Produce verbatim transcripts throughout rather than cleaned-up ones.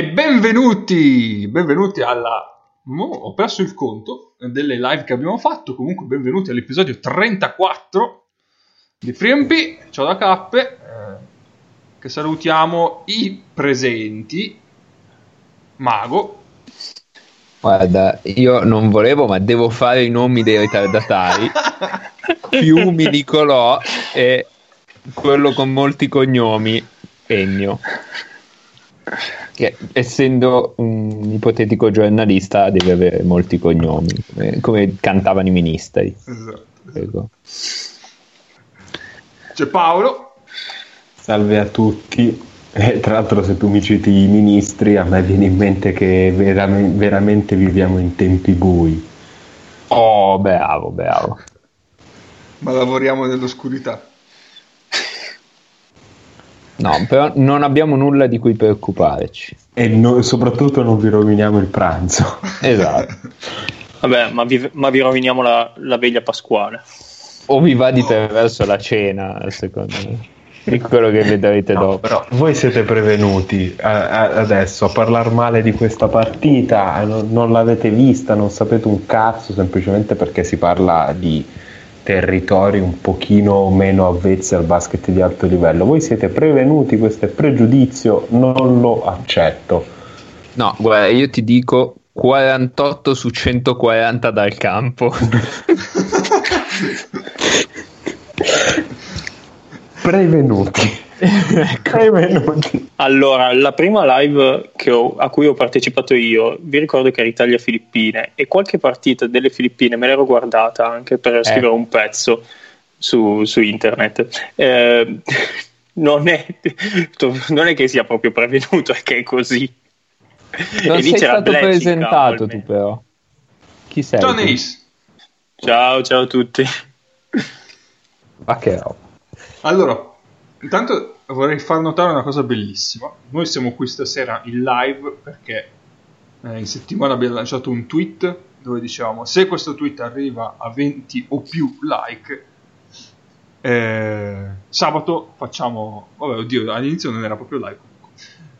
E benvenuti, benvenuti alla... Oh, ho perso il conto delle live che abbiamo fatto, comunque benvenuti all'episodio trentaquattro di Friampi. Ciao da Cappe, che salutiamo i presenti. Mago. Guarda, io non volevo, ma devo fare i nomi dei ritardatari. Fiumi Nicolò e quello con molti cognomi, Ennio. Che, essendo un ipotetico giornalista, deve avere molti cognomi, come, come cantavano i ministeri. Esatto. Prego. C'è Paolo. Salve a tutti. Eh, tra l'altro, se tu mi citi i ministri, a me viene in mente che vera- veramente viviamo in tempi bui. Oh, bravo, bravo. Ma lavoriamo nell'oscurità. No, però non abbiamo nulla di cui preoccuparci. E no, soprattutto non vi roviniamo il pranzo. Esatto. Vabbè, ma vi, ma vi roviniamo la, la veglia pasquale. O vi va di traverso la cena, secondo me. Di quello che vedrete no, dopo. Però voi siete prevenuti a, a, adesso a parlare male di questa partita, a, non, non l'avete vista, non sapete un cazzo, semplicemente perché si parla di territori un pochino meno avvezzi al basket di alto livello. Voi siete prevenuti, questo è pregiudizio, non lo accetto. No, guarda, io ti dico quarantotto su centoquaranta dal campo. Prevenuti. Prevenuti. Allora, la prima live che ho, a cui ho partecipato io, vi ricordo che era Italia-Filippine, e qualche partita delle Filippine me l'ero guardata anche per eh. scrivere un pezzo su, su internet. Eh, non, è, non è che sia proprio prevenuto, è che è così. Non e sei stato Blatch presentato tu, però. Chi sei? Tony. Ciao, ciao a tutti. Ma che roba. Allora, intanto vorrei far notare una cosa bellissima. Noi siamo qui stasera in live perché eh, in settimana abbiamo lanciato un tweet dove dicevamo: se questo tweet arriva a venti o più like, eh, sabato facciamo... Vabbè, oddio, all'inizio non era proprio live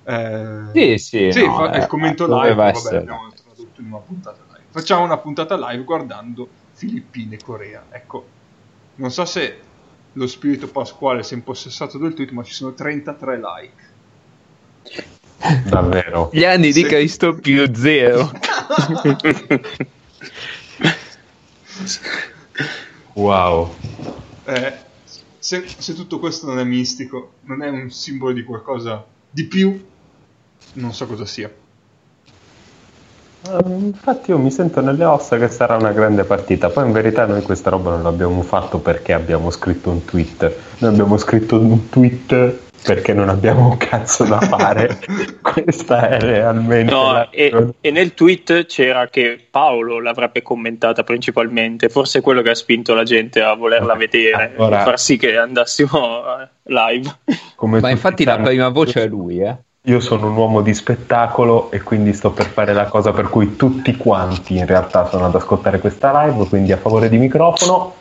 comunque. Eh, sì, sì. Sì, no, fa- eh, il commento live, vabbè, essere. Abbiamo tradotto in una puntata live. Facciamo una puntata live guardando Filippine e Corea. Ecco, non so se... lo spirito pasquale si è impossessato del tweet, ma ci sono trentatré like. Davvero? Gli anni sì. di Cristo più zero. Wow. Eh, se, se tutto questo non è mistico, non è un simbolo di qualcosa di più, non so cosa sia. Infatti io mi sento nelle ossa che sarà una grande partita. Poi in verità noi questa roba non l'abbiamo fatto perché abbiamo scritto un tweet. Noi abbiamo scritto un tweet perché non abbiamo un cazzo da fare. Questa è realmente no, la... e, e nel tweet c'era che Paolo l'avrebbe commentata principalmente. Forse è quello che ha spinto la gente a volerla vedere, allora, far sì che andassimo live. Come ma infatti la prima voce è lui, eh. Io sono un uomo di spettacolo e quindi sto per fare la cosa per cui tutti quanti in realtà sono ad ascoltare questa live, quindi a favore di microfono.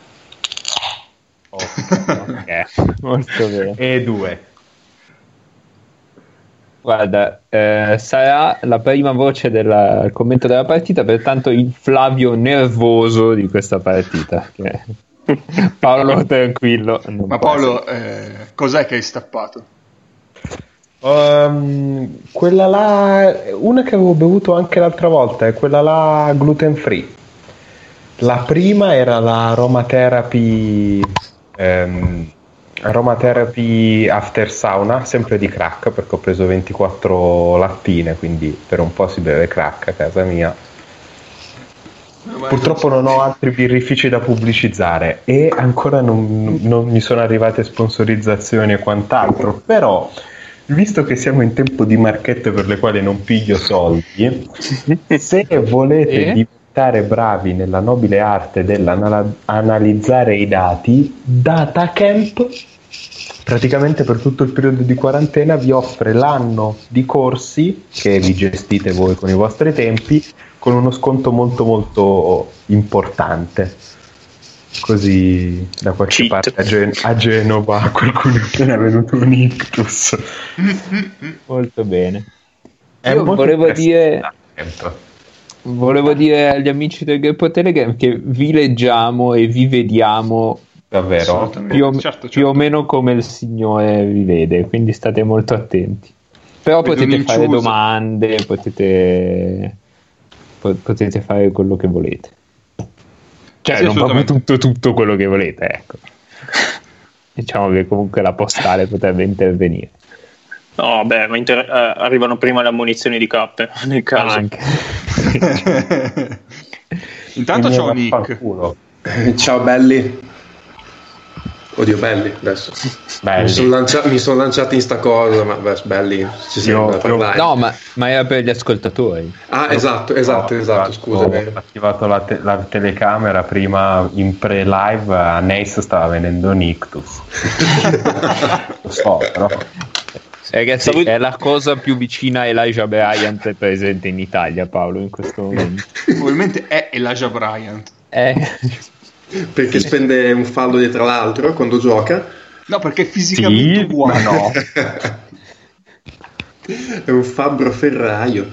Oh, okay. Molto bene. E due. Guarda, eh, sarà la prima voce del commento della partita, pertanto il Flavio nervoso di questa partita. Che... Paolo tranquillo. Ma Paolo, eh, cos'è che hai stappato? Um, quella là, una che avevo bevuto anche l'altra volta, è quella là gluten free. La prima era la aromatherapy ehm, aromatherapy after sauna, sempre di crack, perché ho preso ventiquattro lattine, quindi per un po' si beve crack a casa mia. Purtroppo non ho altri birrifici da pubblicizzare e ancora non, non mi sono arrivate sponsorizzazioni e quant'altro, però visto che siamo in tempo di marchette per le quali non piglio soldi, se volete eh? diventare bravi nella nobile arte dell'analizzare i dati, DataCamp praticamente per tutto il periodo di quarantena vi offre l'anno di corsi che vi gestite voi con i vostri tempi con uno sconto molto molto importante. Così da qualche Cheat. parte a, Gen- a Genova a qualcuno che ne è venuto un ictus. Molto bene. È Io volevo dire volevo dire agli amici del gruppo Telegram che vi leggiamo e vi vediamo davvero più o, certo, certo. più o meno come il Signore vi vede, quindi state molto attenti. Però Vedo potete fare ciuso. domande, potete potete fare quello che volete. Cioè sì, non proprio tutto tutto quello che volete, ecco. Diciamo che comunque la postale potrebbe intervenire. No, beh, ma inter- eh, arrivano prima le ammonizioni di Cappe nel caso. Anche. Intanto ciao Nick. Ciao belli. Oddio belli adesso. Belli. Mi sono lancia- son lanciati in sta cosa, ma beh, belli ci siamo parlati. No, ma, ma era per gli ascoltatori. Ah, no, esatto, esatto, no, esatto, scusa. Ho attivato la, te- la telecamera prima in pre-live, a Nace stava venendo un ictus. Lo so, però ragazzi, è la cosa più vicina a Elijah Bryant presente in Italia, Paolo, in questo momento. Probabilmente è Elijah Bryant. È... Perché spende un fallo dietro l'altro quando gioca? No, perché è fisicamente sì, buono. No. È un fabbro ferraio.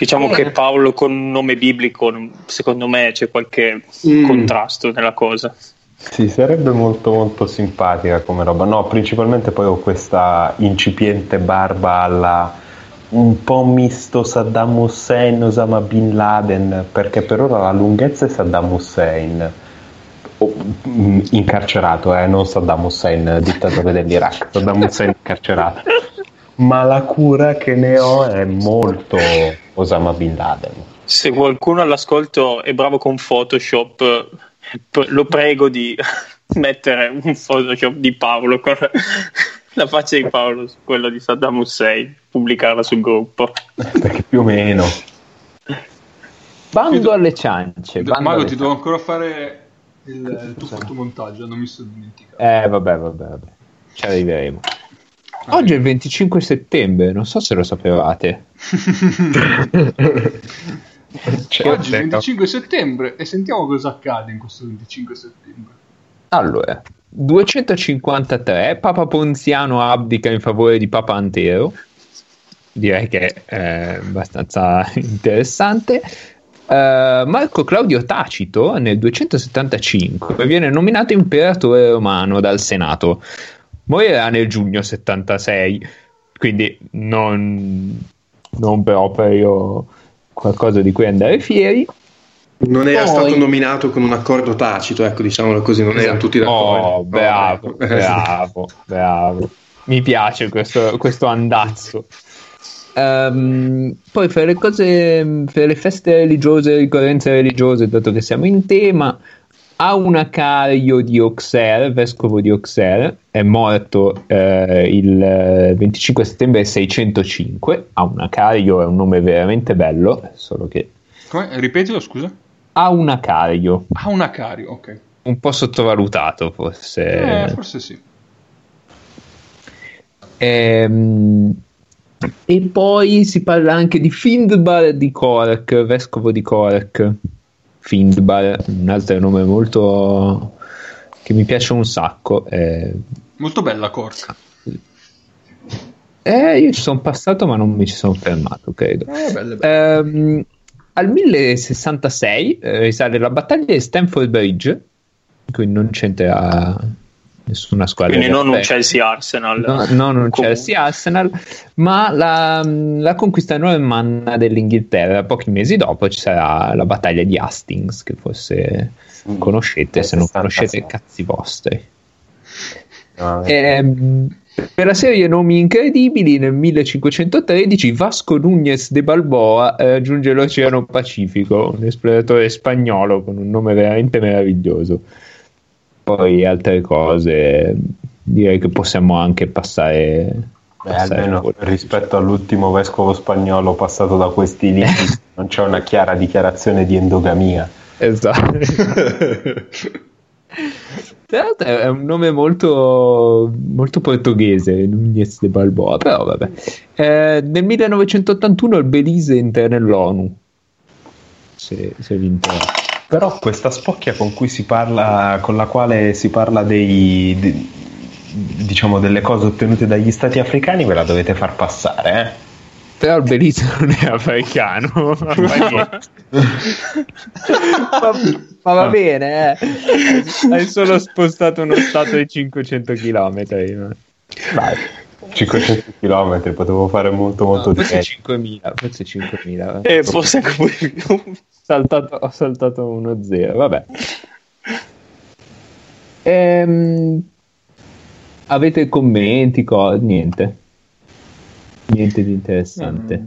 Diciamo eh. che Paolo con nome biblico, secondo me c'è qualche mm. contrasto nella cosa. Sì, sarebbe molto molto simpatica come roba. No, principalmente poi ho questa incipiente barba alla un po' misto Saddam Hussein, Osama Bin Laden, perché per ora la lunghezza è Saddam Hussein oh, incarcerato, eh, non Saddam Hussein dittatore dell'Iraq, Saddam Hussein incarcerato, ma la cura che ne ho è molto Osama Bin Laden. Se qualcuno all'ascolto è bravo con Photoshop, lo prego di mettere un Photoshop di Paolo con la faccia di Paolo su quella di Saddam Hussein, pubblicarla sul gruppo, perché più o meno bando do, alle ciance do, Mago, alle ti ciance. Devo ancora fare il, il tuo fotomontaggio, non mi sono dimenticato. Eh vabbè vabbè, vabbè. Ci arriveremo. Ah, oggi è il venticinque settembre, non so se lo sapevate. C'è oggi il venticinque settembre e sentiamo cosa accade in questo venticinque settembre. Allora, duecentocinquantatré, Papa Ponziano abdica in favore di Papa Antero, direi che è abbastanza interessante. uh, Marco Claudio Tacito nel duecentosettantacinque viene nominato imperatore romano dal Senato, morirà nel giugno settantasei, quindi non, non proprio qualcosa di cui andare fieri. Non era Poi... stato nominato con un accordo tacito, ecco, diciamolo così, non erano tutti d'accordo. Oh, bravo, bravo, bravo. Mi piace questo, questo andazzo. Um, poi per le cose, per le feste religiose, ricorrenze religiose, dato che siamo in tema, a una Cario di Auxerre, vescovo di Auxerre, è morto eh, il venticinque settembre seicentocinque. A una Cario è un nome veramente bello, solo che... Come? Ripetilo, scusa. A una Cario. A una Cario, ok. Un po' sottovalutato, forse. Eh, forse sì. Ehm... E poi si parla anche di Findbar di Cork, vescovo di Cork. Findbar, un altro nome molto che mi piace un sacco. Eh... Molto bella Cork. Eh, io ci sono passato ma non mi ci sono fermato, credo. Eh, belle, belle. Ehm... Al mille sessantasei eh, risale la battaglia di Stamford Bridge, quindi non c'entra nessuna squadra. Quindi non un Chelsea-Arsenal. No, non un Chelsea-Arsenal, ma la, la conquista normanna dell'Inghilterra. Pochi mesi dopo ci sarà la battaglia di Hastings, che forse mm. conoscete, se non conoscete i cazzi vostri. Ah, eh, per la serie nomi incredibili nel millecinquecentotredici Vasco Núñez de Balboa raggiunge l'Oceano Pacifico, un esploratore spagnolo con un nome veramente meraviglioso. Poi altre cose direi che possiamo anche passare, Beh, passare almeno rispetto all'ultimo vescovo spagnolo passato da questi liti non c'è una chiara dichiarazione di endogamia. Esatto. Tra l'altro è un nome molto, molto portoghese, Núñez de Balboa, però vabbè. Eh, nel millenovecentottantuno il Belize entra nell'ONU, se, se vi interessa. Però questa spocchia con cui si parla, con la quale si parla dei, di, diciamo delle cose ottenute dagli stati africani, ve la dovete far passare, eh? Però il Belize non è africano. ma, ma va bene, eh. Hai solo spostato uno stato di cinquecento chilometri. Vai. cinquecento chilometri, potevo fare molto molto di no, forse cinquemila, forse cinquemila. E eh, forse anche pure più. Saltato, ho saltato uno zero, vabbè. Ehm, avete commenti? Co- niente. Niente di interessante. Mm.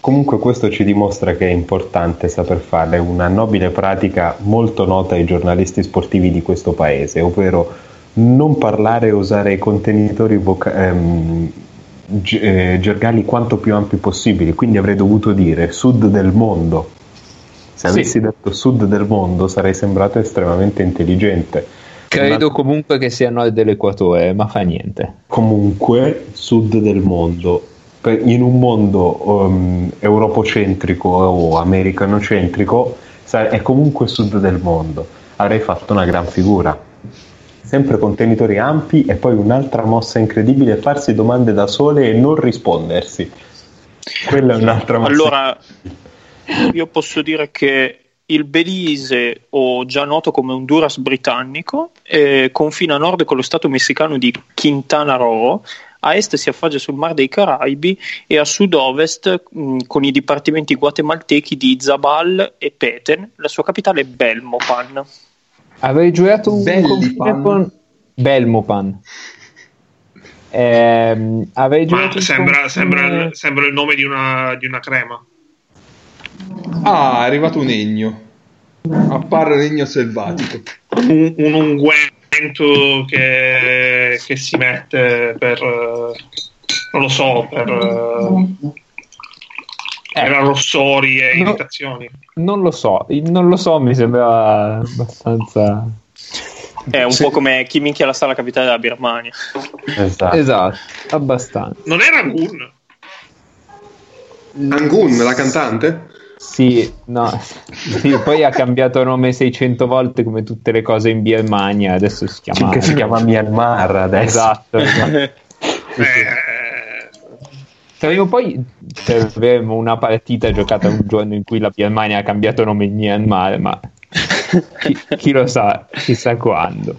Comunque questo ci dimostra che è importante saper fare una nobile pratica molto nota ai giornalisti sportivi di questo paese, ovvero non parlare e usare contenitori voca- ehm, ge- eh, gergali quanto più ampi possibili. Quindi avrei dovuto dire sud del mondo. Se avessi sì. detto sud del mondo sarei sembrato estremamente intelligente. Credo Ma... comunque che sia nord dell'equatore, ma fa niente. Comunque sud del mondo. In un mondo um, europocentrico o americanocentrico è comunque sud del mondo. Avrei fatto una gran figura. Sempre contenitori ampi e poi un'altra mossa incredibile è farsi domande da sole e non rispondersi. Quella è un'altra mossa. Allora, io posso dire che il Belize, o già noto come Honduras britannico, eh, confina a nord con lo stato messicano di Quintana Roo, a est si affaccia sul Mar dei Caraibi e a sud-ovest mh, con i dipartimenti guatemaltechi di Izabal e Petén. La sua capitale è Belmopan. Avrei giocato un confine con Belmopan. Eh, avrei Ma sembra, confine... sembra, sembra il nome di una, di una crema. Ah, è arrivato un legno. Appare legno selvatico. Un, un unguento che, che si mette per non lo so, per. Era rossori e no, irritazioni. Non lo so, non lo so, mi sembra abbastanza. È un sì. po' come chi minchia la sala capitale della Birmania. Esatto, esatto, abbastanza. Non era Angun? Angun, la cantante? Sì, no. Sì, poi ha cambiato nome seicento volte come tutte le cose in Birmania. Adesso si chiama. Che si chiama Myanmar adesso. Esatto. esatto. eh. Prima o poi avremo una partita giocata un giorno in cui la Birmania ha cambiato nome in Myanmar, ma chi, chi lo sa, chissà quando.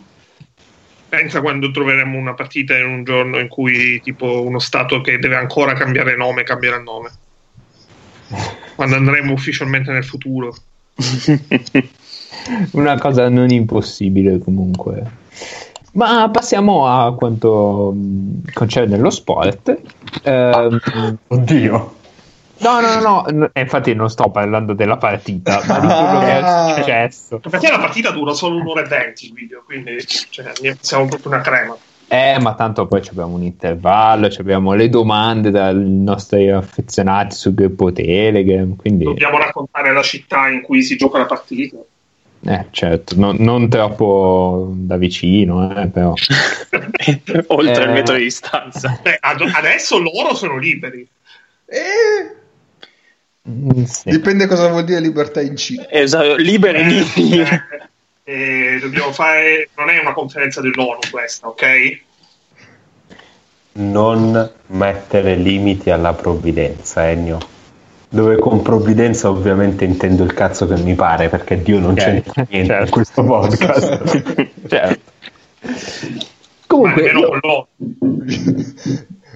Pensa quando troveremo una partita in un giorno in cui tipo uno stato che deve ancora cambiare nome cambierà nome. Quando andremo ufficialmente nel futuro. Una cosa non impossibile comunque. Ma passiamo a quanto concerne lo sport. Eh, Oddio. No, no, no, no. Eh, infatti non sto parlando della partita, ma di quello che è successo. Perché la partita dura solo un'ora e venti il video, quindi cioè, siamo proprio una crema. Eh, ma tanto poi abbiamo un intervallo, abbiamo le domande dai nostri affezionati sul gruppo Telegram. Quindi... Dobbiamo raccontare la città in cui si gioca la partita. Eh, certo, no, non troppo da vicino, eh, però oltre eh... il metro di distanza. Beh, ad- adesso loro sono liberi. Eh... Sì. Dipende cosa vuol dire libertà in Cina. Esatto, liberi eh, eh, eh, dobbiamo fare. Non è una conferenza dell'ONU questa, ok? Non mettere limiti alla provvidenza, Ennio. Eh, Dove con provvidenza ovviamente intendo il cazzo che mi pare, perché Dio non okay. c'entra niente certo. in questo podcast. certo. Comunque io... non lo...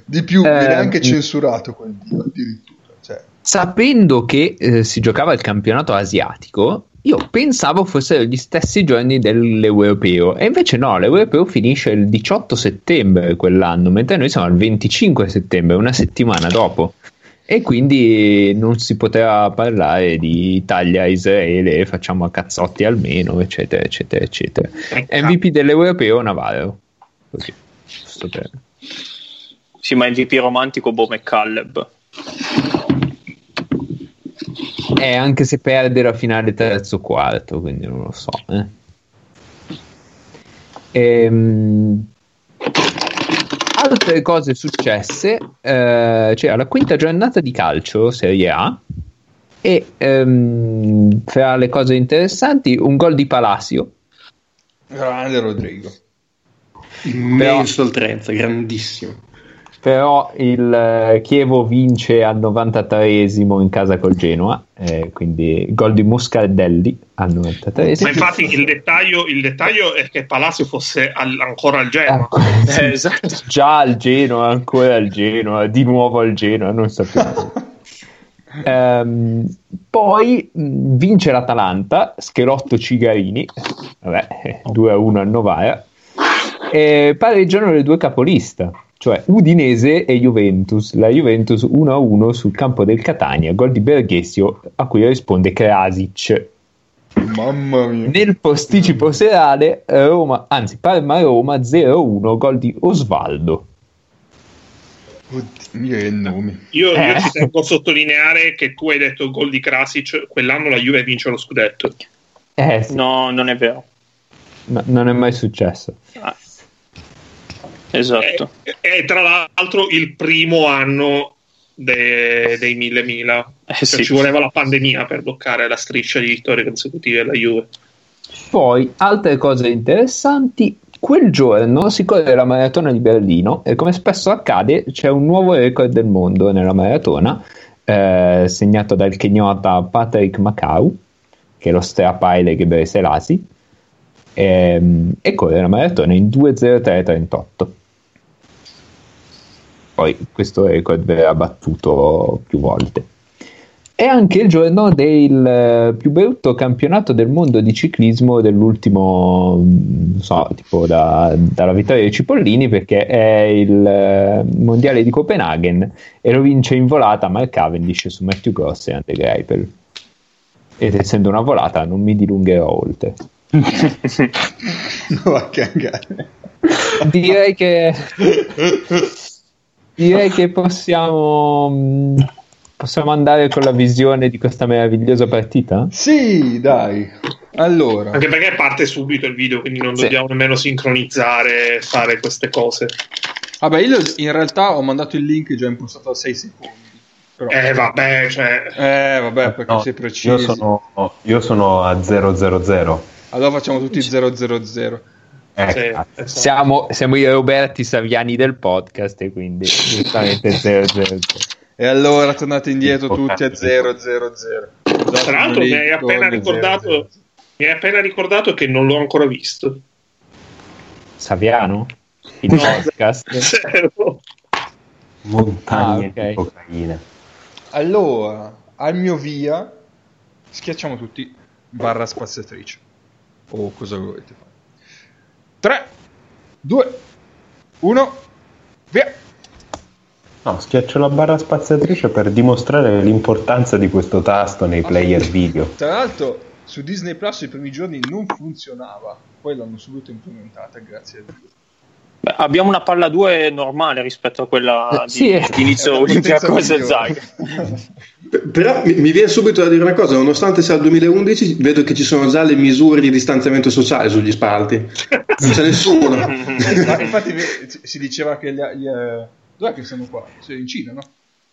di più, eh, viene anche censurato quel Dio addirittura. Cioè. Sapendo che eh, si giocava il campionato asiatico, io pensavo fossero gli stessi giorni dell'Europeo, e invece no, l'Europeo finisce il diciotto settembre quell'anno, mentre noi siamo al venticinque settembre, una settimana dopo. E quindi non si poteva parlare di Italia-Israele, facciamo a cazzotti almeno, eccetera, eccetera, eccetera. M V P dell'Europeo Navarro. Così. Sto bene. Sì, ma M V P romantico Bo McCaleb. Eh, anche se perde la finale terzo quarto, quindi non lo so. Eh. Ehm... Altre cose successe, eh, c'era la quinta giornata di calcio Serie A e ehm, fra le cose interessanti un gol di Palacio. Grande Rodrigo. Immenso oltrenza, grandissimo. però il eh, Chievo vince al novantatreesimo in casa col Genoa, eh, quindi gol di Moscardelli al novantatreesimo. Ma infatti il dettaglio, il dettaglio è che Palacio fosse al, ancora al Genoa, eh, eh, esatto. Già al Genoa, ancora al Genoa, di nuovo al Genoa, non sappiamo. Um, poi mh, vince l'Atalanta, Schelotto Cigarini, vabbè, due a uno al Novara, e pareggiano le due capolista, cioè Udinese e Juventus, la Juventus uno a uno sul campo del Catania, gol di Berghesio a cui risponde Krasic. Mamma mia. Nel posticipo serale Roma, anzi Parma-Roma zero a uno, gol di Osvaldo. Oddio, che nomi. Io, eh. io ci tengo a sottolineare che tu hai detto il gol di Krasic, quell'anno la Juve vince lo scudetto. Eh, sì. No, non è vero. No, non è mai successo. Ah. Esatto. E, e tra l'altro il primo anno de, dei mille mila. Eh, sì. Ci voleva la pandemia per bloccare la striscia di vittorie consecutive della Juve. Poi, altre cose interessanti. Quel giorno si corre la maratona di Berlino e, come spesso accade, c'è un nuovo record del mondo nella maratona, eh, segnato dal kenyota Patrick Makau, che è lo strapaile Gebre Selassie, ehm, e corre la maratona in due zero tre trentotto. Poi questo record verrà battuto più volte. È anche il giorno del più brutto campionato del mondo di ciclismo dell'ultimo, non so, tipo da, dalla vittoria dei Cipollini, perché è il mondiale di Copenaghen e lo vince in volata Mark Cavendish su Matthew Gross e Ante Greipel. Ed essendo una volata non mi dilungherò oltre. No, a cagare. Direi che direi che possiamo... Possiamo andare con la visione di questa meravigliosa partita? Sì, dai. Allora. Anche perché parte subito il video, quindi non sì. dobbiamo nemmeno sincronizzare, fare queste cose. Vabbè, io in realtà ho mandato il link già impostato a sei secondi. Però... Eh vabbè, cioè. Eh vabbè, perché no, sei preciso. Io sono, io sono a zero zero zero. Allora facciamo tutti zero zero zero. Eh, sì, esatto. siamo, siamo i Roberti Saviani del podcast, e quindi giustamente zero zero zero. E allora tornate indietro tutti a zero zero zero. Tra l'altro mi hai appena ricordato zero zero zero. Mi hai appena ricordato che non l'ho ancora visto. Saviano? Il no, podcast? Zero. Montagne ah, okay. di cocaina. Allora, al mio via schiacciamo tutti barra spazzatrice. O oh, cosa volete fare? tre, due, uno, via! No, schiaccio la barra spazzatrice per dimostrare l'importanza di questo tasto nei player video. Tra l'altro su Disney Plus i primi giorni non funzionava, poi l'hanno subito implementata, grazie a Dio. Beh, abbiamo una palla due normale rispetto a quella eh, di, sì, di inizio Olimpia cosa Zaga. Però mi, mi viene subito da dire una cosa, nonostante sia il duemilaundici, vedo che ci sono già le misure di distanziamento sociale sugli spalti. Non c'è nessuno. Infatti si diceva che gli, gli dov'è che siamo qua? Cioè, in Cina, no?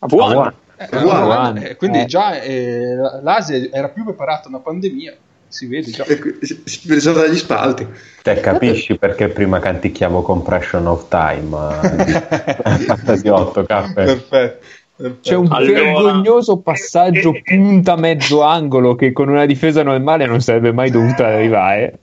A Wuhan. Eh, Wuhan. Eh, quindi eh. già eh, l'Asia era più preparata a una pandemia, si vede già. Si pensava dagli spalti. Te capisci perché prima canticchiavo Compression of Time eh, Fantasiotto, Cappe. Perfetto. Perfetto. C'è un allora... vergognoso passaggio punta mezzo angolo che con una difesa normale non sarebbe mai dovuta arrivare.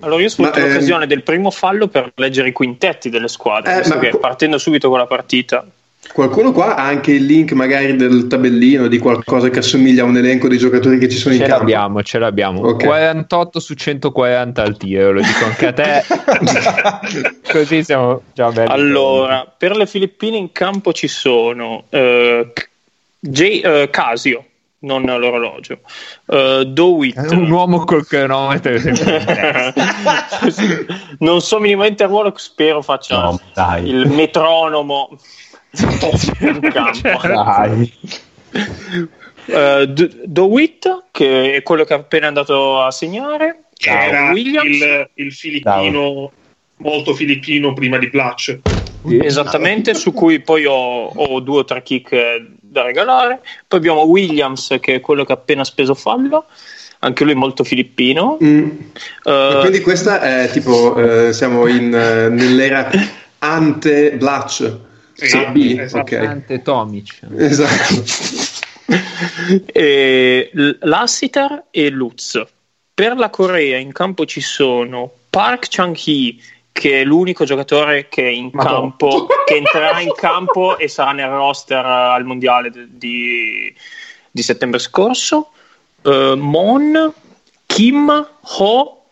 Allora io sfrutto ma, l'occasione ehm... del primo fallo per leggere i quintetti delle squadre, eh, ma... che partendo subito con la partita. Qualcuno qua ha anche il link magari del tabellino di qualcosa che assomiglia a un elenco dei giocatori che ci sono ce in campo? Ce l'abbiamo, ce l'abbiamo. Okay. quarantotto su centoquaranta al tiro, lo dico anche a te. Così siamo già belli. Allora, per le Filippine in campo ci sono eh, J, eh, Casio, non l'orologio, uh, Doit, un uomo col cronometro. Non so minimamente il ruolo, spero faccia no, il metronomo in campo. Dawit, che è quello che è appena andato a segnare, era Williams, il, il filippino molto filippino prima di Blatch. Esattamente, su cui poi ho, ho due o tre kick da regalare. Poi abbiamo Williams, che è quello che ha appena speso fallo, anche lui molto filippino. Mm. Uh, quindi questa è tipo eh, siamo in, eh, nell'era ante Blatch, sì, A B, esatto. Okay. Ante Tomic, esatto. E Lassiter e Lutz. Per la Corea in campo ci sono Park Chang-hee, che è l'unico giocatore che è in Madonna. campo, che entrerà in campo e sarà nel roster al mondiale di, di settembre scorso. uh, Mon, Kim, Ho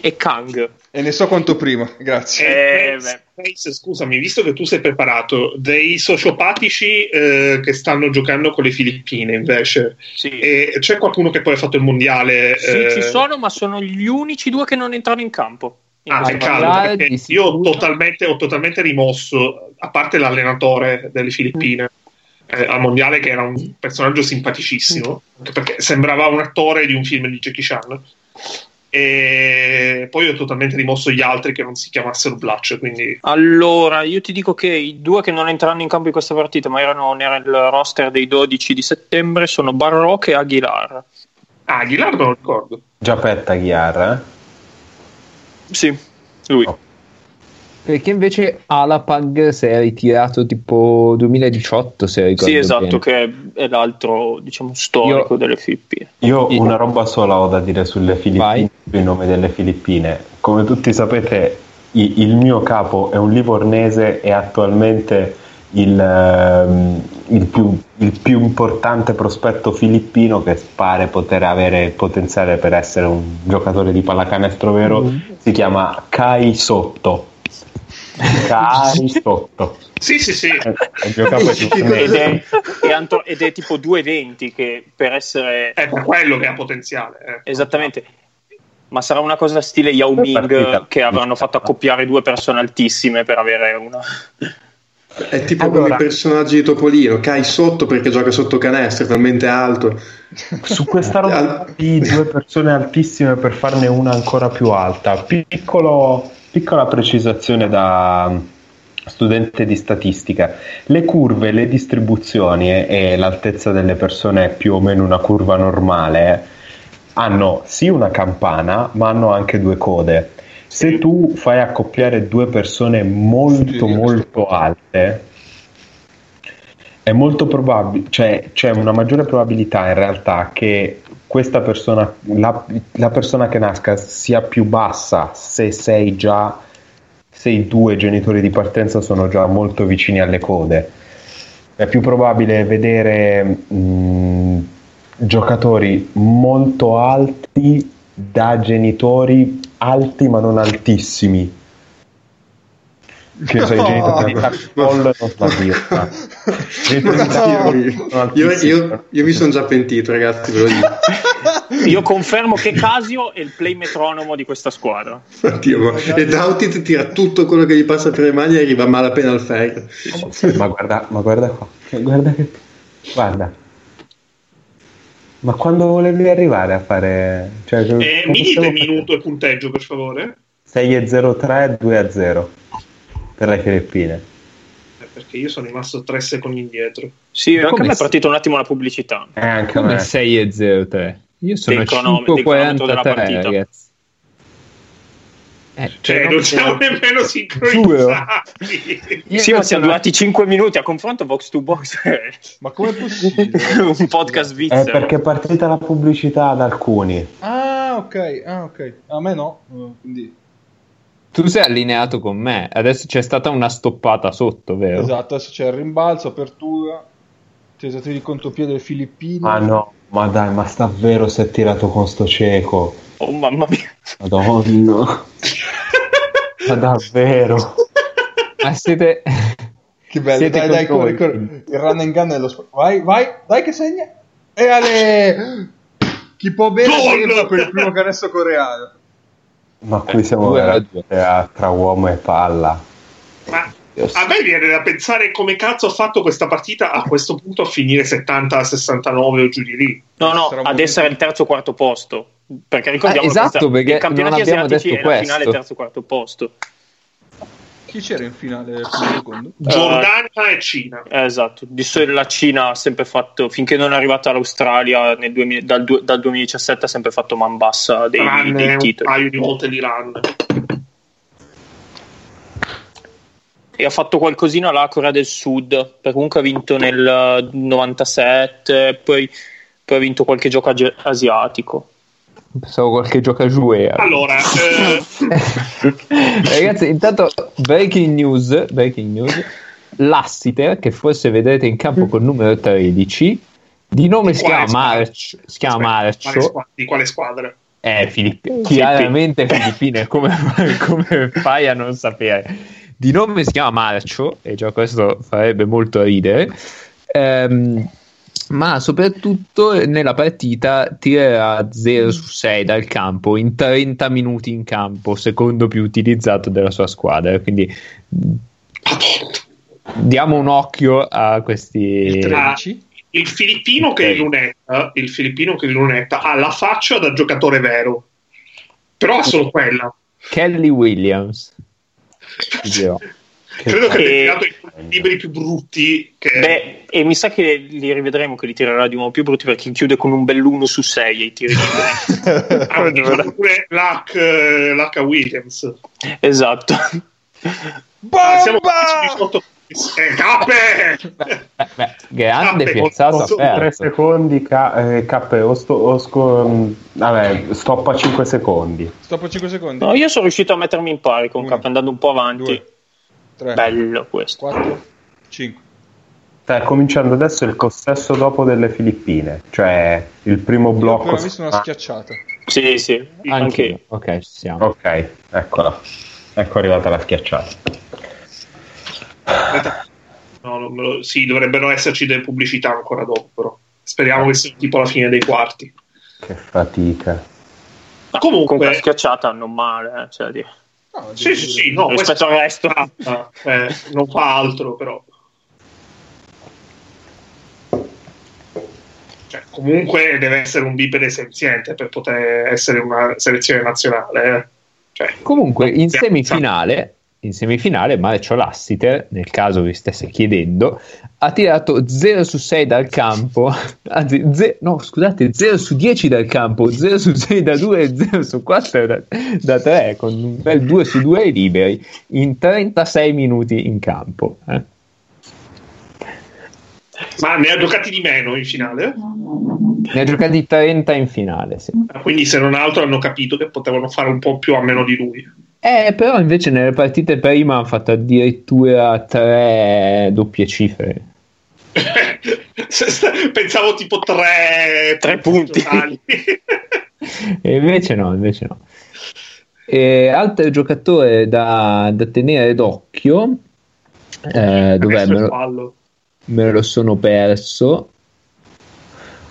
e Kang. E ne so quanto prima, grazie. Eh, beh. Scusami, visto che tu sei preparato, dei sociopatici eh, che stanno giocando con le Filippine invece, sì. E c'è qualcuno che poi ha fatto il mondiale? Sì, eh... ci sono, ma sono gli unici due che non entrano in campo. In ah, calma, io ho totalmente, ho totalmente rimosso, a parte l'allenatore delle Filippine. Mm. Eh, al mondiale, che era un personaggio simpaticissimo, mm. anche perché sembrava un attore di un film di Jackie Chan. E poi ho totalmente rimosso gli altri che non si chiamassero Blatch, quindi... Allora, io ti dico che i due che non entreranno in campo in questa partita, ma erano nel roster dei dodici di settembre, sono Barroc e Aguilar. Ah, Aguilar non lo ricordo. Giappetta Aguilar, eh? Sì, lui. Oh. Perché invece Alapag si è ritirato tipo duemiladiciotto, se ricordo. Sì, esatto, bene. Che è l'altro, diciamo, storico io, delle Filippine. Io una roba sola ho da dire sulle Filippine, il nome delle Filippine. Come tutti sapete, i, il mio capo è un livornese e attualmente il, il, più, il più importante prospetto filippino, che pare poter avere il potenziale per essere un giocatore di pallacanestro vero, mm. si chiama Kai Sotto. Cari sotto, sì, sì, sì. È, è ed, è, è antro- ed è tipo due venti, che per essere è per quello che ha potenziale, eh. Esattamente. Ma sarà una cosa stile Yao Ming, che avranno fatto accoppiare due persone altissime per avere una. È tipo allora, come i personaggi di Topolino, Cai Sotto perché gioca sotto canestro, è talmente alto. Su questa roba di due persone altissime per farne una ancora più alta. Piccolo Piccola precisazione da studente di statistica: le curve, le distribuzioni e l'altezza delle persone, più o meno una curva normale, hanno sì una campana, ma hanno anche due code. Se tu fai accoppiare due persone molto molto alte, è molto probabile, cioè c'è una maggiore probabilità in realtà che questa persona, la, la persona che nasca sia più bassa, se sei già, se i due genitori di partenza sono già molto vicini alle code. È più probabile vedere mh, giocatori molto alti da genitori alti ma non altissimi. Che sono i genitori di Tacol, non io mi sono già pentito, ragazzi. Io confermo che Casio è il play metronomo di questa squadra. Oddio, e Dawit tira tutto quello che gli passa per le mani e arriva malapena al ferro. Ma guarda, ma guarda qua, guarda che guarda. Ma quando volevi arrivare a fare? Cioè, eh, mi dite minuto e punteggio, per favore? sei zero tre due a zero. Per le Filippine, perché io sono rimasto tre secondi indietro. Sì, anche come a me è partita un attimo la pubblicità. Eh, anche come sei zero tre. Io sono cinque quarantatré della partita. Ragazzi. Eh, cioè, non siamo nemmeno sincronizzati. Sì, ma siamo durati cinque minuti a confronto box to box. Ma come è possibile? Un podcast svizzero. È perché è partita la pubblicità ad alcuni. Ah, ok. Ah, ok. A me no, quindi tu sei allineato con me, adesso c'è stata una stoppata sotto, vero? Esatto, adesso c'è il rimbalzo, apertura, tentativa di contropiede delle Filippine. Ah no, ma dai, ma sta vero si è tirato con sto cieco. Oh mamma mia. Madonna. Ma davvero. Ma siete... Che bello, siete dai, dai, con il run and gun nello spazio. Vai, vai, dai che segna. E Ale! Chi può bene per il primo canestro coreano. Ma qui siamo a tra uomo e palla. Ma a me viene da pensare come cazzo ha fatto questa partita a questo punto a finire settanta a sessantanove o giù di lì. No, no, ad essere il terzo quarto posto. Perché ricordiamo eh, esatto, questa, perché i campionati asiatici è la finale terzo quarto posto. Chi c'era in finale? Secondo? Giordania uh, e Cina. Esatto, di solito la Cina ha sempre fatto, finché non è arrivata l'Australia nel duemila, dal, dal duemiladiciassette ha sempre fatto man bassa dei, dei titoli. Un paio di volte l'Iran. e ha fatto qualcosina alla Corea del Sud, perché comunque ha vinto nel novantasette, poi, poi ha vinto qualche gioco ag- asiatico. Pensavo qualche gioco a giuera. Allora, eh... ragazzi, intanto breaking news, breaking news. Lassiter, che forse vedrete in campo col numero tredici, di nome si chiama Marcio, si chiama Marcio. Quale squadra, di quale squadra? Eh, Filipp- chiaramente Filippine, come, come fai a non sapere? Di nome si chiama Marcio, e già questo farebbe molto ridere. Ehm, ma soprattutto nella partita tirerà zero su sei dal campo in trenta minuti in campo, secondo più utilizzato della sua squadra, quindi diamo un occhio a questi. Il, tredici. il filippino che lunetta il filippino che lunetta ha la faccia da giocatore vero, però ha solo quella. Kelly Williams. Credo che abbia tirato i liberi più brutti che... Beh, e mi sa che li rivedremo, che li tirerà di nuovo più brutti, perché chiude con un bell'uno su sei ai tiri. Ah, pure l'H Williams, esatto. Bomba! Ah, siamo diciotto... eh, Cappe! Beh, beh, grande Cappe, piazzata aperta. tre secondi ca- eh, Cappe o sto, o sco- mh, vabbè, stoppa cinque secondi. Stoppa cinque secondi. No, io sono riuscito a mettermi in pari con Cappe andando un po' avanti. Due. tre, bello questo. quattro, cinque. Sta cominciando adesso il possesso dopo delle Filippine, cioè il primo blocco. Ho visto una schiacciata. Ah. Sì, sì, anche io. Ok, ci siamo. Ok, eccola. Ecco arrivata la schiacciata. No, non me lo... Sì, dovrebbero esserci delle pubblicità ancora dopo, però. Speriamo che sia tipo alla fine dei quarti. Che fatica. Ma comunque con la schiacciata non male, eh, cioè dire. No, sì, sì, sì, no, rispetto al resto eh, non fa altro, però cioè, comunque deve essere un bipede senziente per poter essere una selezione nazionale, cioè, comunque in semifinale in semifinale Marcio Lassiter, nel caso vi stesse chiedendo, ha tirato zero su sei dal campo, anzi ze- no scusate zero su dieci dal campo, zero su sei da due, zero su quattro da, da tre, con un bel due su due ai liberi in trentasei minuti in campo, eh? Ma ne ha giocati di meno in finale? Ne ha giocati trenta in finale, sì. Quindi se non altro hanno capito che potevano fare un po' più a meno di lui. Eh, però invece nelle partite prima hanno fatto addirittura tre doppie cifre. Pensavo tipo tre, tre punti. E invece no, invece no. E altro giocatore da, da tenere d'occhio, eh, dov'è? Me lo, me lo sono perso.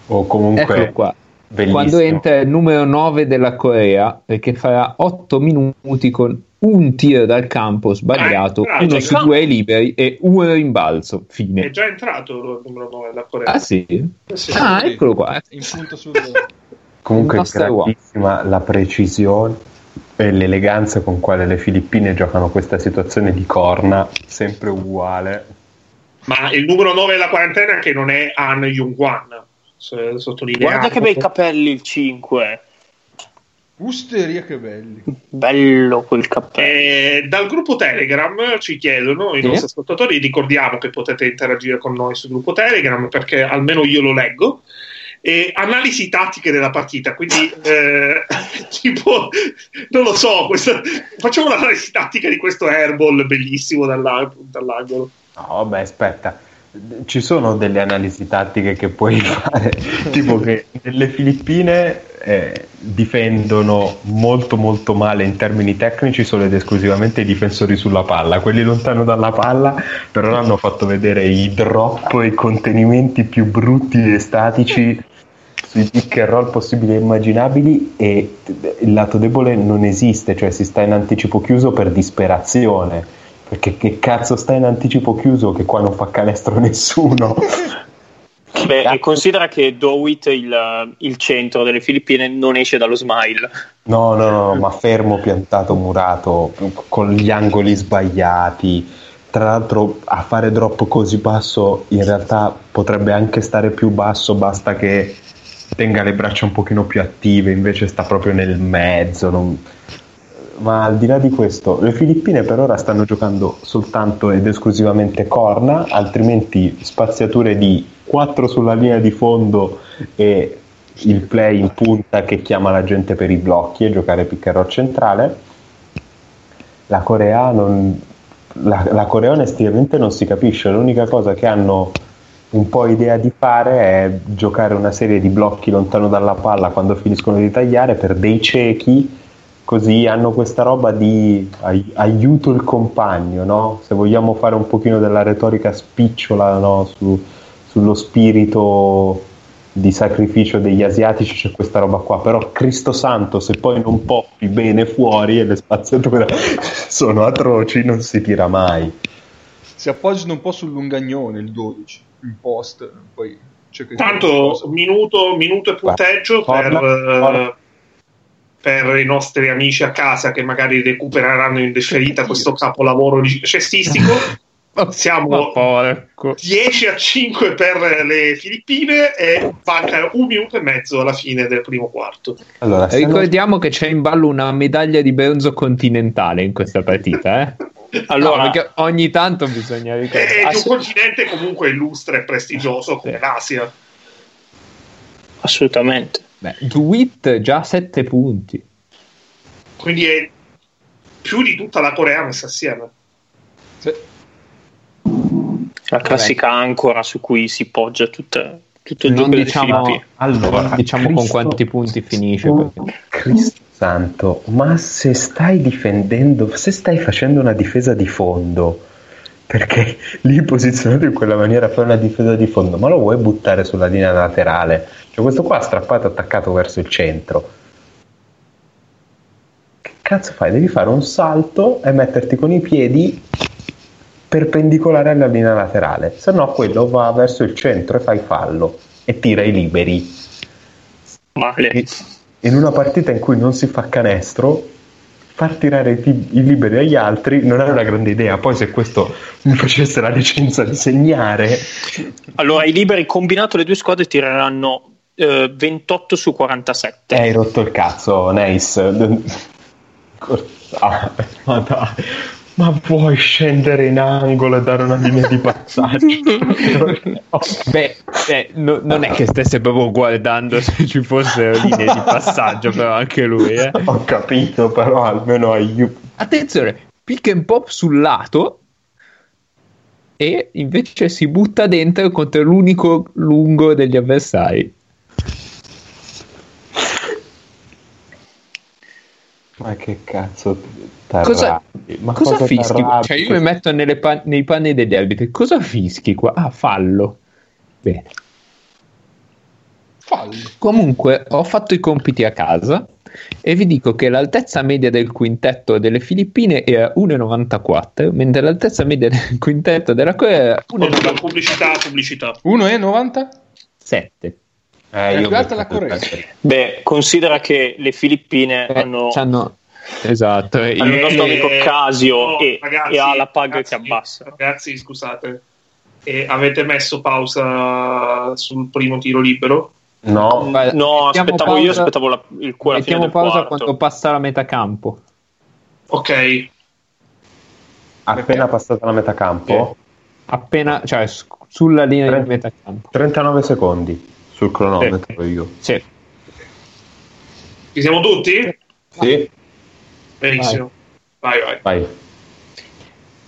O comunque... Eccolo qua. Bellissimo. Quando entra il numero nove della Corea, perché farà otto minuti con un tiro dal campo sbagliato, entrato, uno su due liberi e un rimbalzo. Fine. È già entrato il numero nove della Corea. Ah sì? Eh sì, ah, sì. Eccolo qua. In punto sul... Comunque grandissima la precisione e l'eleganza con quale le Filippine giocano questa situazione di corna, sempre uguale. Ma il numero nove della quarantena che non è Han Yung-Wan. Guarda che bei capelli il cinque. Usteria, che belli. Bello quel cappello. Eh, dal gruppo Telegram ci chiedono i eh? nostri ascoltatori, ricordiamo che potete interagire con noi sul gruppo Telegram perché almeno io lo leggo. E analisi tattiche della partita, quindi eh, tipo non lo so, questa... facciamo un'analisi tattica di questo airball bellissimo dall'ang- dall'angolo. No, beh, aspetta. Ci sono delle analisi tattiche che puoi fare, tipo che le Filippine eh, difendono molto molto male in termini tecnici solo ed esclusivamente i difensori sulla palla, quelli lontano dalla palla, però hanno fatto vedere i drop e i contenimenti più brutti e statici sui pick and roll possibili e immaginabili, e il lato debole non esiste, cioè si sta in anticipo chiuso per disperazione. Perché che cazzo sta in anticipo chiuso che qua non fa canestro nessuno? Beh, considera che Dawit, il, il centro delle Filippine, non esce dallo smile. No, no, no, ma fermo, piantato, murato, con gli angoli sbagliati. Tra l'altro a fare drop così basso in realtà potrebbe anche stare più basso, basta che tenga le braccia un pochino più attive, invece sta proprio nel mezzo, non... ma al di là di questo le Filippine per ora stanno giocando soltanto ed esclusivamente corna, altrimenti spaziature di quattro sulla linea di fondo e il play in punta che chiama la gente per i blocchi e giocare pick and roll centrale. La Corea non, la, la Corea onestamente non si capisce, l'unica cosa che hanno un po' idea di fare è giocare una serie di blocchi lontano dalla palla quando finiscono di tagliare per dei ciechi, così hanno questa roba di ai, aiuto il compagno, no? Se vogliamo fare un pochino della retorica spicciola, no? Su, sullo spirito di sacrificio degli asiatici c'è questa roba qua, però Cristo santo se poi non poppi bene fuori e le spaziature sono atroci non si tira mai. Si appoggiano un po' sul lungagnone il dodici in post, poi c'è tanto minuto, minuto e punteggio. Guarda, per, torna, torna. Per i nostri amici a casa che magari recupereranno in deferita questo capolavoro cestistico. Siamo dieci a cinque per le Filippine e manca un minuto e mezzo alla fine del primo quarto. Allora, ricordiamo non... che c'è in ballo una medaglia di bronzo continentale in questa partita, eh? Allora, no, perché ogni tanto bisogna ricordare. È Assolut- un continente comunque illustre e prestigioso come sì. l'Asia. Assolutamente. Beh, Doit già sette punti. Quindi è più di tutta la Corea messa assieme. Sì. La classica Vabbè. ancora su cui si poggia tutta, tutto il gioco delle Filippine. Allora, non diciamo Cristo, con quanti punti finisce. Oh, perché... Cristo santo, ma se stai difendendo, se stai facendo una difesa di fondo, perché lì posizionato in quella maniera fai una difesa di fondo, ma lo vuoi buttare sulla linea laterale? Cioè questo qua strappato attaccato verso il centro. Che cazzo fai? Devi fare un salto e metterti con i piedi perpendicolare alla linea laterale, se no quello va verso il centro e fai fallo e tira i liberi. Male. In una partita in cui non si fa canestro, far tirare i, i liberi agli altri non è una grande idea. Poi se questo mi facesse la licenza di segnare, allora i liberi combinato le due squadre tireranno eh, ventotto su quarantasette. Hai rotto il cazzo, nice. Ah, ma dai, ma puoi scendere in angolo e dare una linea di passaggio? Beh, eh, no, non è che stesse proprio guardando se ci fossero linee di passaggio, però anche lui, eh. Ho capito, però almeno io... Attenzione, pick and pop sul lato e invece si butta dentro contro l'unico lungo degli avversari. Ma che cazzo, t'arrabbi. Cosa, ma cosa, cosa fischi? Cioè io mi metto nelle pan- nei panni degli arbitri. Cosa fischi qua? Ah, fallo. Bene. Fallo. Comunque, ho fatto i compiti a casa e vi dico che l'altezza media del quintetto delle Filippine era uno virgola novantaquattro, mentre l'altezza media del quintetto della Corea era uno virgola novantasette. Pubblicità, pubblicità. uno virgola novantasette. Eh, io la Corea. Beh, considera che le Filippine eh, hanno, hanno esatto, hanno il eh, nostro amico Casio no, e, ragazzi, e Alapag ragazzi, che abbassa. Ragazzi, scusate, eh, avete messo pausa sul primo tiro libero? No, no, no aspettavo pausa, io aspettavo la, il cuore. Mettiamo pausa quarto. Quando passa la metà campo. Ok, appena okay. passata la metà campo, okay. appena cioè sulla linea trenta, di metà campo, trentanove secondi. Sul cronometro sì. io sì. Ci siamo tutti? Sì. Benissimo. Vai vai, vai.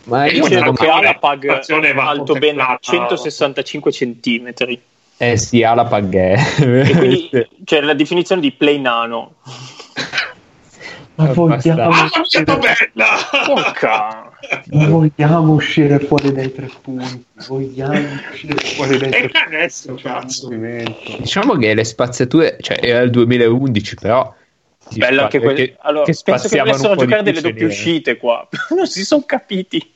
Ma io credo che Alapag è alto ben a centosessantacinque centimetri. Eh sì, Alapag è e quindi c'è cioè, la definizione di play nano. Ma vogliamo ah, uscire... bella! Vogliamo uscire fuori dai tre punti, vogliamo uscire fuori dai tre punti. Cazzo. Diciamo che le spazzature, cioè era il duemilaundici, però bella anche quella che, allora, che penso che dovessero giocare delle doppie uscite qua. Non si sono capiti.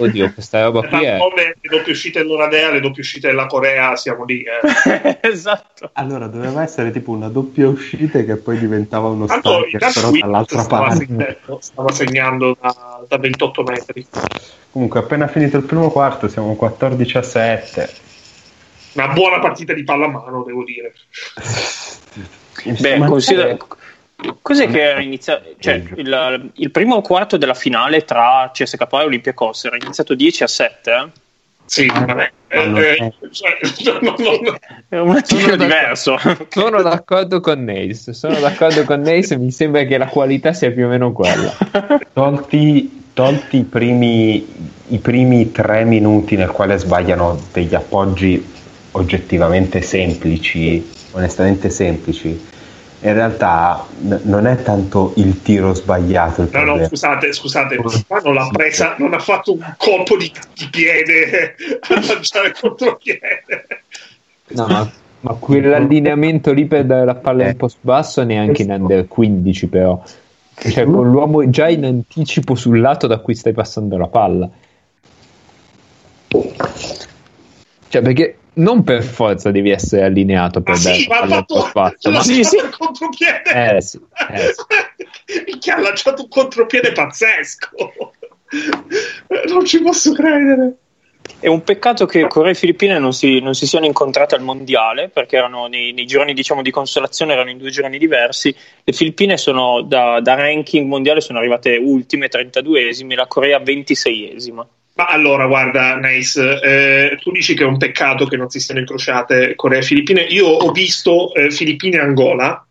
Oddio, questa roba qui è... Come le doppie uscite dell'Oradea, le doppie uscite della Corea, siamo lì. Eh. Esatto. Allora, doveva essere tipo una doppia uscita che poi diventava uno allora, stalker, però dall'altra parte. Segnando, stava segnando da, da ventotto metri. Comunque, appena finito il primo quarto, siamo quattordici a sette. Una buona partita di pallamano, devo dire. Beh, considera... Cos'è che era iniziato? Cioè, il, il primo quarto della finale tra C S K A e Olimpia Cos era iniziato dieci a sette? Eh? Sì, vabbè. Eh, cioè, no, no, no. È un attimo diverso. Sono d'accordo con Nace. Sono d'accordo con Nace. Mi sembra che la qualità sia più o meno quella. Tolti, tolti i, primi, i primi tre minuti nel quale sbagliano degli appoggi oggettivamente semplici, onestamente semplici. In realtà n- non è tanto il tiro sbagliato. Il no, problema. no, scusate, scusate, non l'ha presa, non ha fatto un colpo di, di piede a lanciare contro piede. No, ma, ma quell'allineamento lì per dare la palla eh. in post basso neanche in under quindici, però. Cioè, con l'uomo già in anticipo sul lato da cui stai passando la palla. Cioè, perché non per forza devi essere allineato per ah, dare sì, ma ha fatto spazio, ma sì, sì. Il contropiede eh, sì, eh, sì. Che ha lanciato un contropiede pazzesco, non ci posso credere. È un peccato che Corea e Filippine non si, non si siano incontrate al mondiale, perché erano nei, nei giorni, diciamo, di consolazione, erano in due giorni diversi. Le Filippine sono da, da ranking mondiale sono arrivate ultime, trentaduesime, la Corea ventiseiesima. Ma allora, guarda, Nice, eh, tu dici che è un peccato che non si siano incrociate Corea e Filippine. Io ho visto eh, Filippine e Angola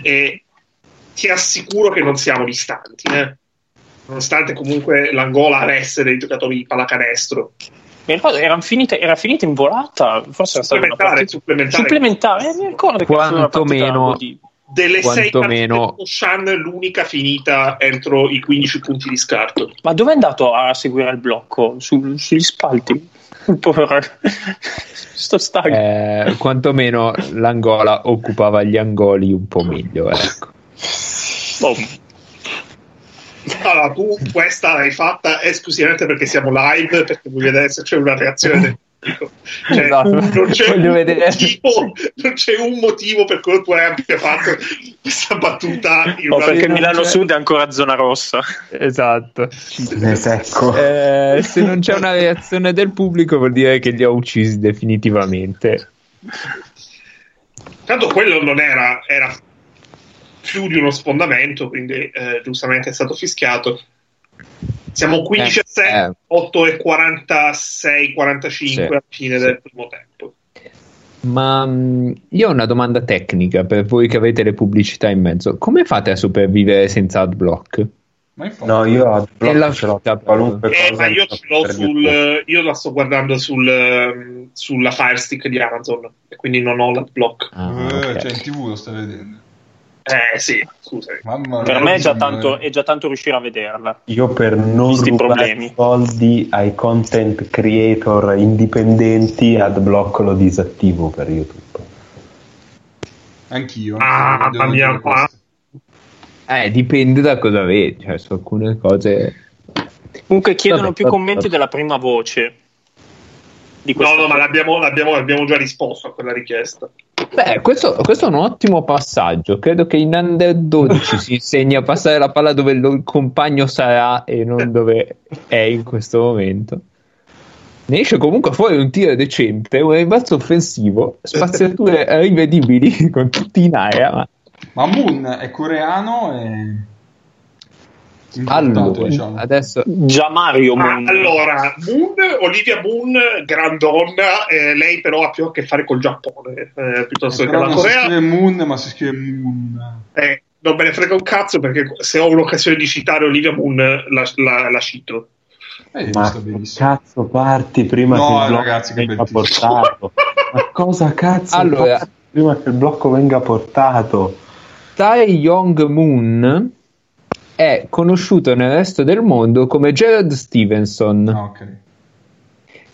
e ti assicuro che non siamo distanti, eh? Nonostante comunque l'Angola avesse dei giocatori di pallacanestro. Mi ricordo, erano finite, era finita in volata, forse era stata una partita supplementare. Supplementare, eh, mi ricordo che era stata meno di... delle sei partite con Shan, l'unica finita entro i quindici punti di scarto. Ma dove è andato a seguire il blocco? Su, sugli spalti? Povero. Sto stag... eh, quantomeno l'Angola occupava gli angoli un po' meglio, ecco. Oh. Allora, tu questa l'hai fatta esclusivamente perché siamo live, perché voglio vedere se c'è una reazione del... Cioè, no, non, c'è motivo, non c'è un motivo per cui tu hai fatto questa battuta in oh, perché Milano c'è... Sud è ancora zona rossa, esatto. Secco. Eh, se non c'è una reazione del pubblico vuol dire che li ho uccisi definitivamente. Tanto quello non era, era più di uno sfondamento, quindi eh, giustamente è stato fischiato. Siamo quindici eh, a sei, eh. otto e quarantasei quarantacinque sì, alla fine sì. del primo tempo. Ma mh, io ho una domanda tecnica per voi che avete le pubblicità in mezzo. Come fate a sopravvivere senza adblock? Ma no, io adblock ce l'ho, qualunque eh, cosa. Ma io ce l'ho sul, io la sto guardando sul, sulla Fire Stick di Amazon, e quindi non ho l'adblock. Ah, okay. eh, cioè in tivù lo stai vedendo. Eh sì, scusami. Mamma per me è già, tanto, è già tanto riuscire a vederla. Io per non Visti rubare problemi. soldi ai content creator indipendenti adblock lo disattivo per YouTube. Anch'io. Ah, mamma mia, qua. Eh, dipende da cosa vedi, cioè su alcune cose. Comunque chiedono vabbè, più vabbè, commenti vabbè. della prima voce. Di no, no, ma l'abbiamo, l'abbiamo, l'abbiamo già risposto a quella richiesta. Beh, questo, questo è un ottimo passaggio. Credo che in Under dodici si insegna a passare la palla dove il compagno sarà e non dove è in questo momento. Ne esce comunque fuori un tiro decente, un rimbalzo offensivo, spaziature rivedibili con tutti in aria. Ma, ma Moon è coreano e... Allora, diciamo. adesso già Mario Moon. Ah, allora Moon, Olivia Moon, gran donna, eh, lei però ha più a che fare col Giappone eh, piuttosto eh, che la Corea. Si scrive Moon, ma si scrive Moon. Eh, non me ne frega un cazzo, perché se ho l'occasione di citare Olivia Moon la, la, la cito. Eh, ma cazzo parti prima no, che il blocco ragazzi, che venga portato. Ma cosa cazzo? Allora, cazzo, prima che il blocco venga portato. Tai Young Moon è conosciuto nel resto del mondo come Gerald Stevenson. Okay.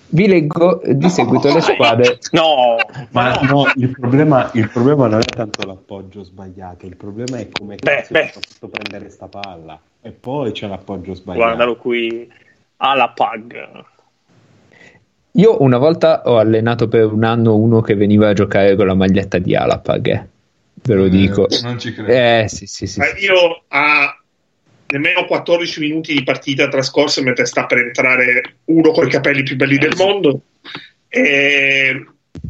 Vi leggo di seguito no, le squadre. No, ma no, no il, problema, il problema non è tanto l'appoggio sbagliato, il problema è come beh, beh. ho fatto prendere sta palla. E poi c'è l'appoggio sbagliato. Guardalo qui, Alapag. Io una volta ho allenato per un anno uno che veniva a giocare con la maglietta di Alapag, eh. ve lo eh, dico. Non ci credo. Eh, sì, sì, sì, ma sì, io sì. a... nemmeno quattordici minuti di partita trascorsa mentre sta per entrare uno con i capelli più belli del mondo e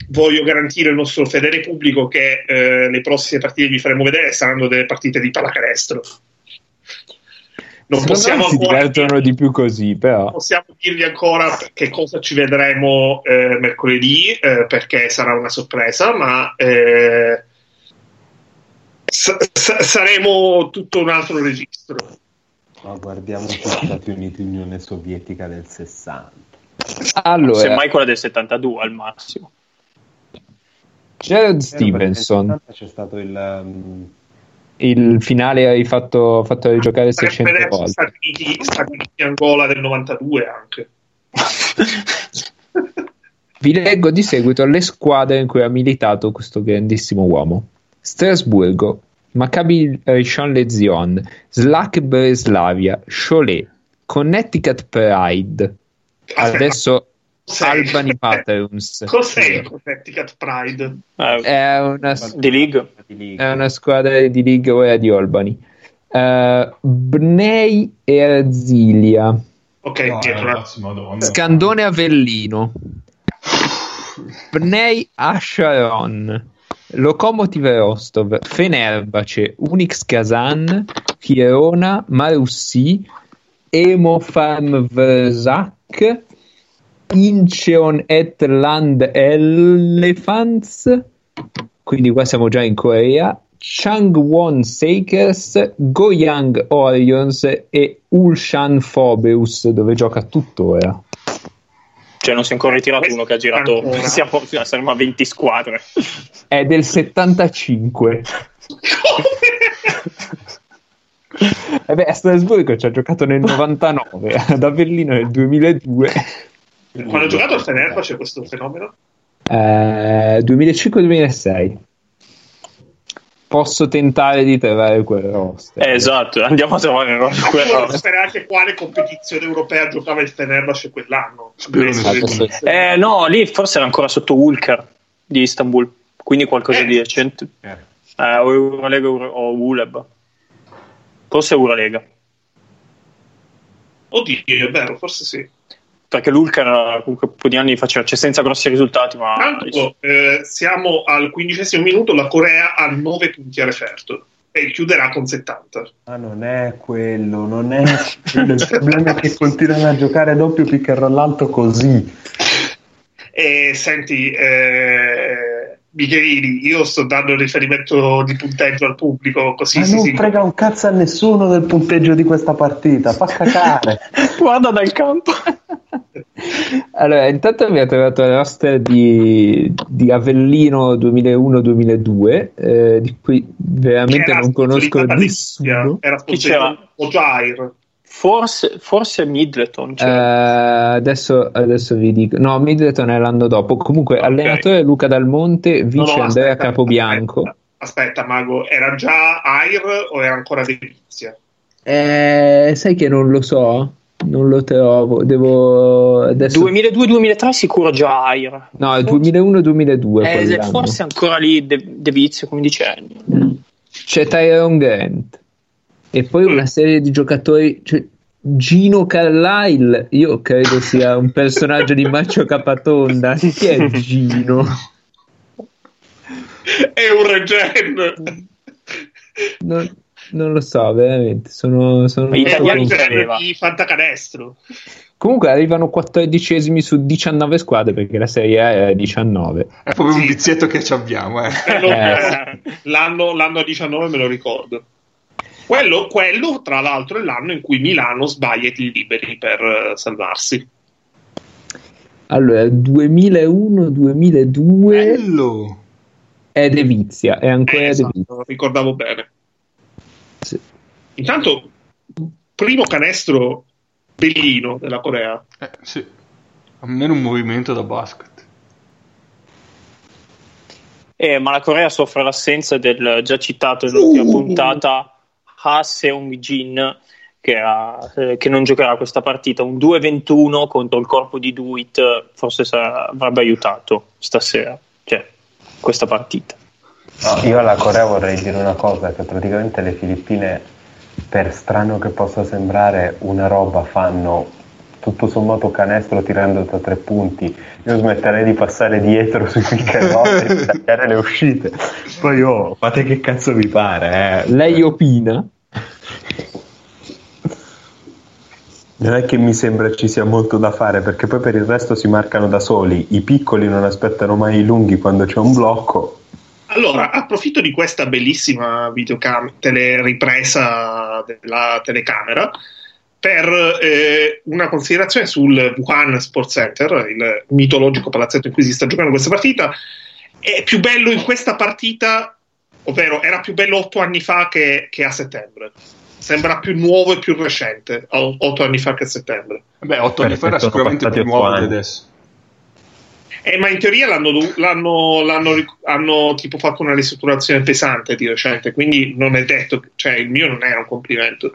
voglio garantire al nostro fedele pubblico che eh, le prossime partite che vi faremo vedere saranno delle partite di pallacanestro. Non Secondo possiamo si ancora divertono di più così, però. Possiamo dirvi ancora che cosa ci vedremo eh, mercoledì, eh, perché sarà una sorpresa, ma eh, sa- sa- saremo tutto un altro registro. Ma guardiamo gli Stati Uniti, Unione Sovietica del sessanta. Allora, semmai quella del settantadue al massimo. Jared Stevenson. Nel settanta c'è stato il... Um... il finale hai fatto, fatto rigiocare seicento volte. Stati Uniti, Stati Uniti Angola del novantadue anche. Vi leggo di seguito le squadre in cui ha militato questo grandissimo uomo: Strasburgo, Maccabi Rishon-LeZion, Slack Breslavia, Cholet, Connecticut Pride, adesso cos'è? Albany Patrons. Cos'è il Connecticut Pride? È una di league. È una squadra di League ora di Albany. Uh, Bnei Erzilia, okay, no, ragazzi, Scandone Avellino, Bnei Asharon, Lokomotiv Rostov, Fenerbahce, Unix Kazan, Chirona, Marussi, Emofarm Vršac, Incheon Etland Elephants, quindi qua siamo già in Corea, Changwon Sakers, Goyang Orions e Ulsan Phoebus, dove gioca tuttora. Cioè non si è ancora ritirato uno che ha girato, siamo, siamo a venti squadre. È del settantacinque. E beh, a Strasburgo ci ha giocato nel novantanove, ad Avellino nel duemiladue. Quando ha giocato al Fenerbahce c'è questo fenomeno? Eh, duemilacinque duemilasei. Posso tentare di trovare quel roster. Eh, esatto, andiamo a trovare quel roster. Anche quale competizione europea giocava il Fenerbahce quell'anno? Esatto. Eh, no, lì forse era ancora sotto Ulker di Istanbul, quindi qualcosa eh. di recente. Eh. Eh, o Eurolega o Uleb. Forse Eurolega. Oddio, è vero, forse sì. Perché l'Ulker comunque un po' di anni faceva, cioè, senza grossi risultati, ma tanto, eh, siamo al quindicesimo minuto, la Corea ha nove punti a referto e chiuderà con settanta. Ma non è quello, non è quello. Il problema è che continuano a giocare doppio pick and roll alto così. E senti, eh, Michelini, io sto dando riferimento di punteggio al pubblico, così ma si non si frega un cazzo a nessuno del punteggio di questa partita, fa cacare. Guarda dal campo. Allora, intanto mi ha trovato la roster di, di Avellino duemilauno duemiladue, eh, di cui veramente non conosco nessuno. Era chi c'era? Ojair. Forse, forse Middleton. Cioè. Uh, adesso, adesso vi dico. No, Middleton è l'anno dopo. Comunque, okay. Allenatore Luca Dalmonte, vice no, no, Andrea aspetta, Capobianco. Aspetta, aspetta, Mago, era già Air o era ancora De Grizia? Eh, sai che non lo so. Non lo trovo, devo adesso... duemiladue duemilatré sicuro già Air. No, il duemilauno duemiladue. Eh, forse ancora lì De, de Vizio, come dice. C'è Tyrone Grant. E poi una serie di giocatori... Cioè, Gino Carlisle, io credo sia un personaggio di Maccio Capatonda. Chi è Gino? È un regen. Non... non lo so, veramente sono, sono italiani di fantacanestro. Comunque arrivano quattordicesimi su diciannove squadre, perché la Serie A è diciannove. È proprio sì. Un vizietto che ci abbiamo, eh. eh. l'anno, l'anno diciannove me lo ricordo. Quello, quello tra l'altro è l'anno in cui Milano sbaglia i tiri liberi per salvarsi. Allora duemilauno duemiladue. Bello. È De Vizia, è ancora eh, esatto, De Vizia. Lo ricordavo bene. Intanto primo canestro bellino della Corea, eh, sì, almeno un movimento da basket. Eh, ma la Corea soffre l'assenza del già citato nell'ultima uh. puntata Ha Seung-jin, che, ha, eh, che non giocherà questa partita. Un due ventuno contro il corpo di Doit forse sarà, avrebbe aiutato stasera, cioè questa partita. No, io alla Corea vorrei dire una cosa, che praticamente le Filippine, per strano che possa sembrare, una roba fanno tutto sommato canestro tirando da tre punti, io smetterei di passare dietro sui pick and roll e tagliare le uscite. Poi oh, fate che cazzo vi pare, eh. Lei opina? Non è che mi sembra ci sia molto da fare, perché poi per il resto si marcano da soli, i piccoli non aspettano mai i lunghi quando c'è un blocco. Allora, approfitto di questa bellissima videocam- teleripresa della telecamera per eh, una considerazione sul Wuhan Sports Center, il mitologico palazzetto in cui si sta giocando questa partita. È più bello in questa partita, ovvero era più bello otto anni fa che, che a settembre. Sembra più nuovo e più recente otto anni fa che a settembre. Beh, otto anni fa era sicuramente più nuovo di adesso. Eh, ma in teoria l'hanno, l'hanno, l'hanno hanno tipo fatto una ristrutturazione pesante di recente, quindi non è detto, cioè il mio non era un complimento.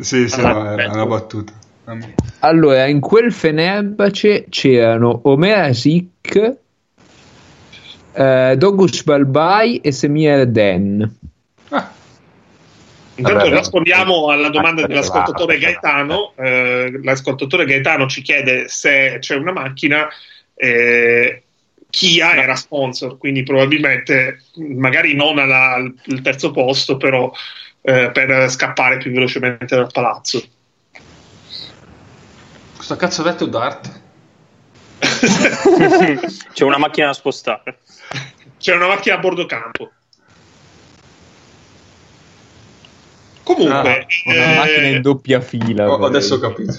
Sì, sì, allora, no, era una battuta. Allora, in quel Fenerbahce c'erano Omer Asik, eh, Dogus Balbay e Semir Den. Ah. Intanto vabbè, rispondiamo alla domanda dell'ascoltatore Gaetano. Eh, l'ascoltatore Gaetano ci chiede se c'è una macchina. Eh, Kia era sponsor, quindi probabilmente magari non alla, al terzo posto, però eh, per scappare più velocemente dal palazzo. Questo cazzo detto Dart. C'è una macchina da spostare, c'è una macchina a bordo campo. Comunque ah, una eh, macchina in doppia fila. Oh, adesso ho capito.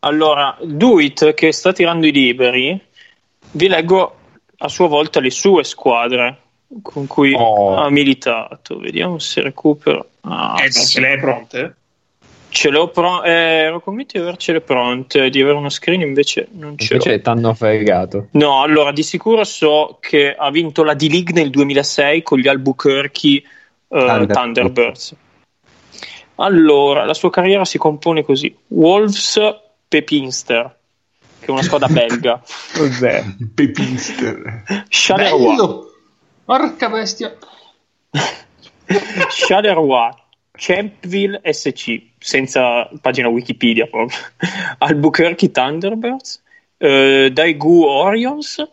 Allora, Doit, che sta tirando i liberi, vi leggo a sua volta le sue squadre con cui oh. ha militato. Vediamo se recupero. Ah, eh, ce le hai pronte? Ce l'ho pro- eh, ero convinto di avercele pronte, di avere uno screen, invece non ce l'ho. Invece t'hanno fregato. No, allora, di sicuro so che ha vinto la D-League nel duemilasei con gli Albuquerque eh, Thunder. Thunderbirds. Allora, la sua carriera si compone così. Wolves... Pepinster, che è una squadra belga. Cos'è? Pepinster. Charleroi. Porca bestia. Charleroi, Champville S C, senza pagina Wikipedia proprio. Albuquerque Thunderbirds, eh, Daegu Orions,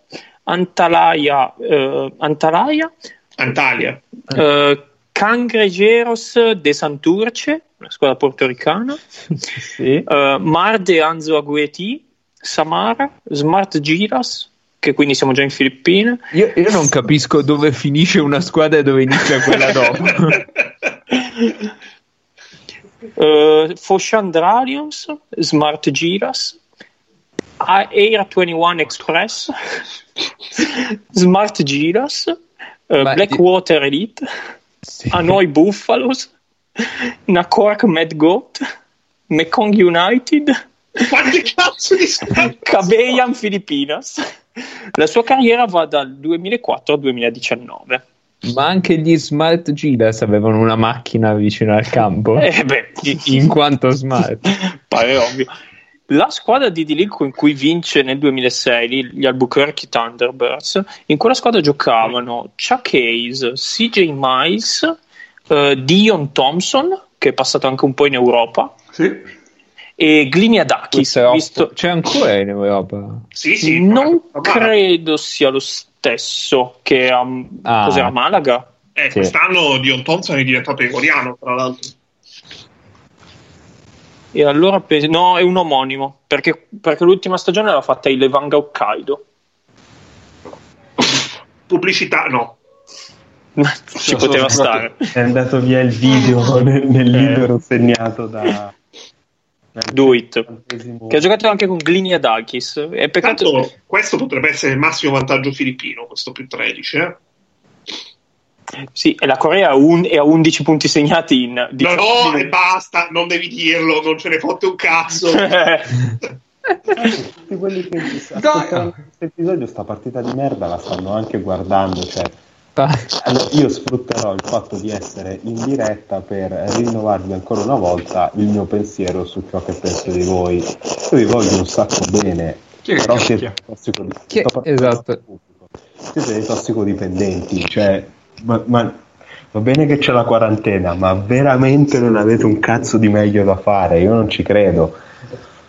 Antalya, eh, Antalya, Antalya, eh, Cangrejeros de Santurce, una squadra portoricana, sì. uh, Marde Anzo Agueti, Samara, Smart Giras, che quindi siamo già in Filippine. Io, io non capisco dove finisce una squadra e dove inizia quella dopo. uh, Foshandralions, Smart Giras, Air ventuno Express, Smart Giras, uh, Blackwater di... Elite, sì. Hanoi Buffaloes, Nakork Mad Goat, Mekong United, Cabeyan Filipinas. La sua carriera va dal duemilaquattro al duemiladiciannove. Ma anche gli Smart Giras avevano una macchina vicino al campo. Eh beh, in quanto smart pare ovvio. La squadra di D-League con cui vince nel duemilasei, gli Albuquerque Thunderbirds, in quella squadra giocavano Chuck Hayes, C J Miles, Uh, Dion Thompson, che è passato anche un po' in Europa, sì. E Gliniadakis, visto... c'è ancora in Europa? Sì, sì, non ma... credo sia lo stesso che a um, ah. cos'era Malaga. Eh, sì. Quest'anno Dion Thompson è diventato ecuadoriano, tra l'altro. E allora pe... no, è un omonimo, perché, perché l'ultima stagione l'ha fatta il Levanga Hokkaido. Pubblicità no. Ci poteva stare, è andato via il video nel, nel libero segnato da Doit, che ha giocato anche con Gliniadakis. È peccato. Tanto, questo potrebbe essere il massimo vantaggio filippino, questo più tredici, eh? Sì, e la Corea ha un, undici punti segnati in diciotto. No, no, e basta, non devi dirlo, non ce ne fotte un cazzo. Tutti quelli che ascoltano questo episodio, sta partita di merda la stanno anche guardando, cioè. Allora, io sfrutterò il fatto di essere in diretta per rinnovarvi ancora una volta il mio pensiero su ciò che penso di voi. Io vi voglio un sacco bene, che però siete tossicodipendenti, esatto. Siete dei tossicodipendenti, cioè, ma, ma va bene che c'è la quarantena, ma veramente non avete un cazzo di meglio da fare? Io non ci credo.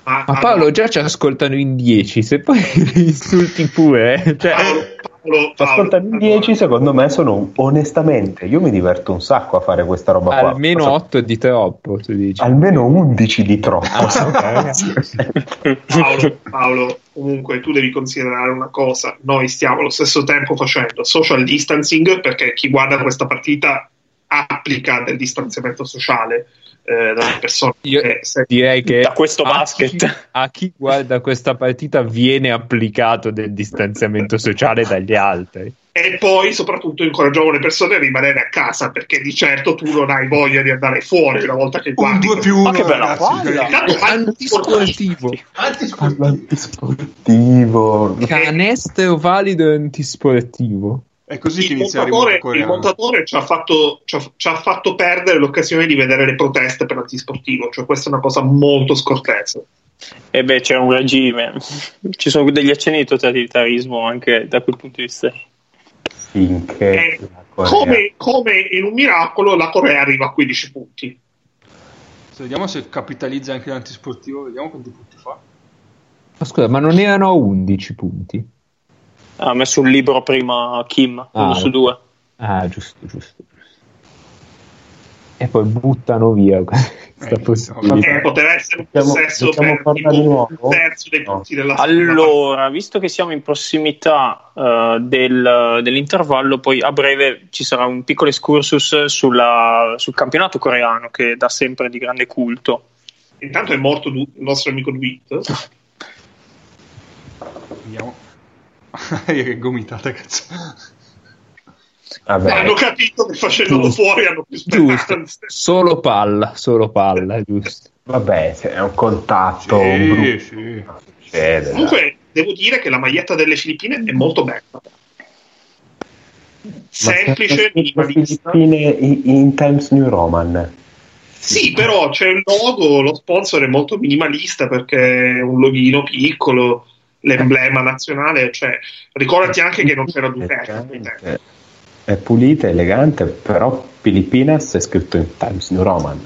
Ma Paolo, già ci ascoltano in dieci, se poi li insulti pure, eh? Cioè, Paolo, Paolo, ascoltano in dieci, secondo me sono, onestamente, io mi diverto un sacco a fare questa roba qua. Almeno otto di troppo, tu dici. Almeno undici di troppo. Paolo, Paolo, comunque tu devi considerare una cosa, noi stiamo allo stesso tempo facendo social distancing, perché chi guarda questa partita applica del distanziamento sociale. Eh, da persona Io che direi che da questo basket a chi, a chi guarda questa partita viene applicato del distanziamento sociale dagli altri, e poi soprattutto incoraggiamo le persone a rimanere a casa, perché di certo tu non hai voglia di andare fuori una volta che guardi. due più uno, che bella antisportivo antisportivo canestro valido antisportivo. È così il che inizia a rimuovere. Il montatore ci ha, fatto, ci, ha, ci ha fatto perdere l'occasione di vedere le proteste per l'antisportivo, cioè questa è una cosa molto scortese. E beh, c'è un regime, ci sono degli accenni di totalitarismo anche da quel punto di vista. Finché come, come in un miracolo la Corea arriva a quindici punti. Se vediamo se capitalizza anche l'antisportivo, vediamo quanti punti fa. Ma scusa, ma non erano undici punti? Ha messo un libro prima Kim, ah, uno su due. Ah, giusto, giusto, giusto. E poi buttano via questa eh, possibilità. Eh, poteva essere un possesso per tipo, un terzo dei punti no. della Allora, visto che siamo in prossimità uh, del, dell'intervallo, poi a breve ci sarà un piccolo excursus sulla, sul campionato coreano, che dà sempre di grande culto. Intanto è morto du- il nostro amico Dawit. Vediamo. Che gomitata, cazzo. Vabbè. Hanno capito che facendolo fuori hanno più speranze. Solo palla, solo palla, giusto. Vabbè, è un contatto. Sì, sì. Succede, comunque, dai. Devo dire che la maglietta delle Filippine è molto bella. Ma semplice. Le Filippine in Times New Roman. Sì, però c'è il logo, lo sponsor è molto minimalista perché è un loghino piccolo. L'emblema nazionale, cioè ricordati anche che non c'era Doit. È pulita, elegante, però Filipinas è scritto in Times New Roman.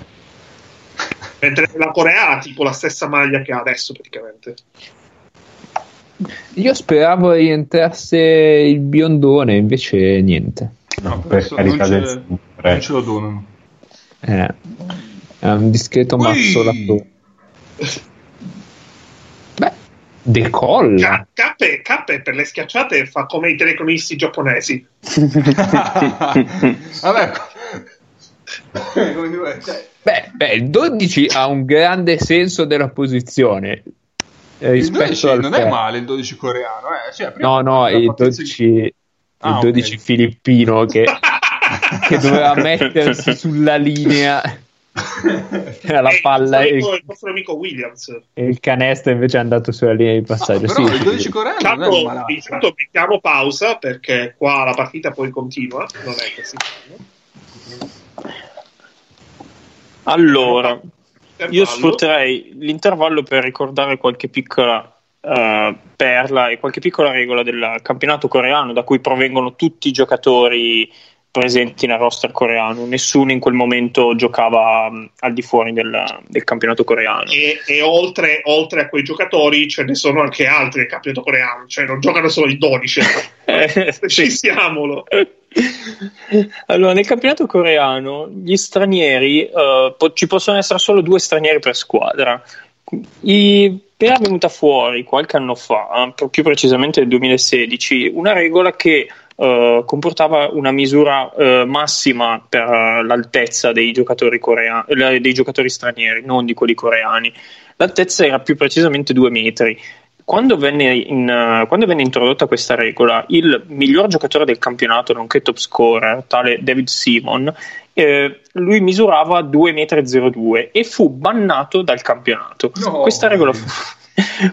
Mentre la Corea ha tipo la stessa maglia che ha adesso praticamente. Io speravo rientrasse il biondone, invece niente. No, no, per carità del Signore. Non ce lo donano. Eh, è un discreto mazzolato. Decolla. Cappe, Cappe per le schiacciate fa come i telecronisti giapponesi. Vabbè. Beh, beh, il dodici ha un grande senso della posizione. Eh, il dodici al non è male il dodici coreano, eh? Cioè, no, no, il dodici, il ah, dodici okay. Filippino che, che doveva mettersi sulla linea. La eh, palla il nostro, amico, il nostro amico Williams e il canestro invece è andato sulla linea di passaggio. No, però sì, il dodici coreano intanto, intanto mettiamo pausa perché qua la partita poi continua, non è così. Allora io sfrutterei l'intervallo per ricordare qualche piccola uh, perla e qualche piccola regola del campionato coreano, da cui provengono tutti i giocatori presenti nel roster coreano. Nessuno in quel momento giocava mh, al di fuori del, del campionato coreano, e, e oltre, oltre a quei giocatori ce ne sono anche altri del campionato coreano, cioè non giocano solo i dodici. eh, Ci siamolo. Allora, nel campionato coreano gli stranieri eh, po- ci possono essere solo due stranieri per squadra. I Era venuta fuori qualche anno fa, più precisamente nel duemilasedici, una regola che eh, comportava una misura eh, massima per eh, l'altezza dei giocatori coreani, eh, dei giocatori stranieri, non di quelli coreani. L'altezza era più precisamente due metri. Quando venne, in, uh, quando venne introdotta questa regola, il miglior giocatore del campionato, nonché top scorer, tale David Simon, Eh, lui misurava due virgola zero due metri e fu bannato dal campionato. No. Questa, regola fu,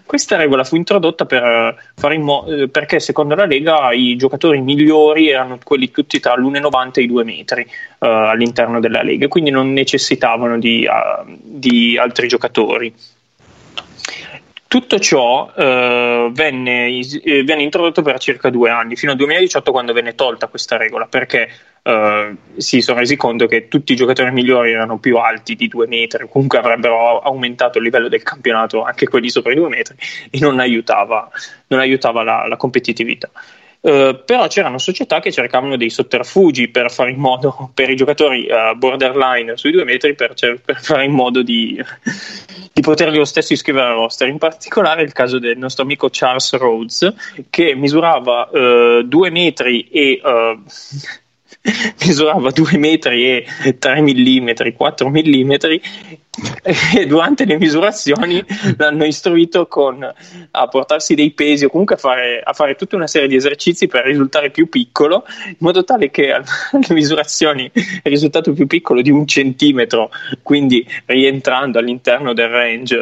questa regola fu introdotta per fare in mo- perché secondo la Lega i giocatori migliori erano quelli tutti tra l'uno virgola novanta e i due metri eh, all'interno della Lega, quindi non necessitavano di, uh, di altri giocatori. Tutto ciò eh, venne, eh, venne introdotto per circa due anni, fino al duemiladiciotto, quando venne tolta questa regola, perché eh, si sono resi conto che tutti i giocatori migliori erano più alti di due metri, comunque avrebbero aumentato il livello del campionato anche quelli sopra i due metri, e non aiutava, non aiutava la, la competitività. Uh, però c'erano società che cercavano dei sotterfugi per fare in modo per i giocatori uh, borderline sui due metri, per, per fare in modo di, di poterli lo stesso iscrivere al roster. In particolare il caso del nostro amico Charles Rhodes, che misurava uh, due metri e uh, misurava due metri e tre millimetri, quattro millimetri, e durante le misurazioni l'hanno istruito con, a portarsi dei pesi o comunque a fare, a fare tutta una serie di esercizi per risultare più piccolo, in modo tale che alle misurazioni è risultato più piccolo di un centimetro, quindi rientrando all'interno del range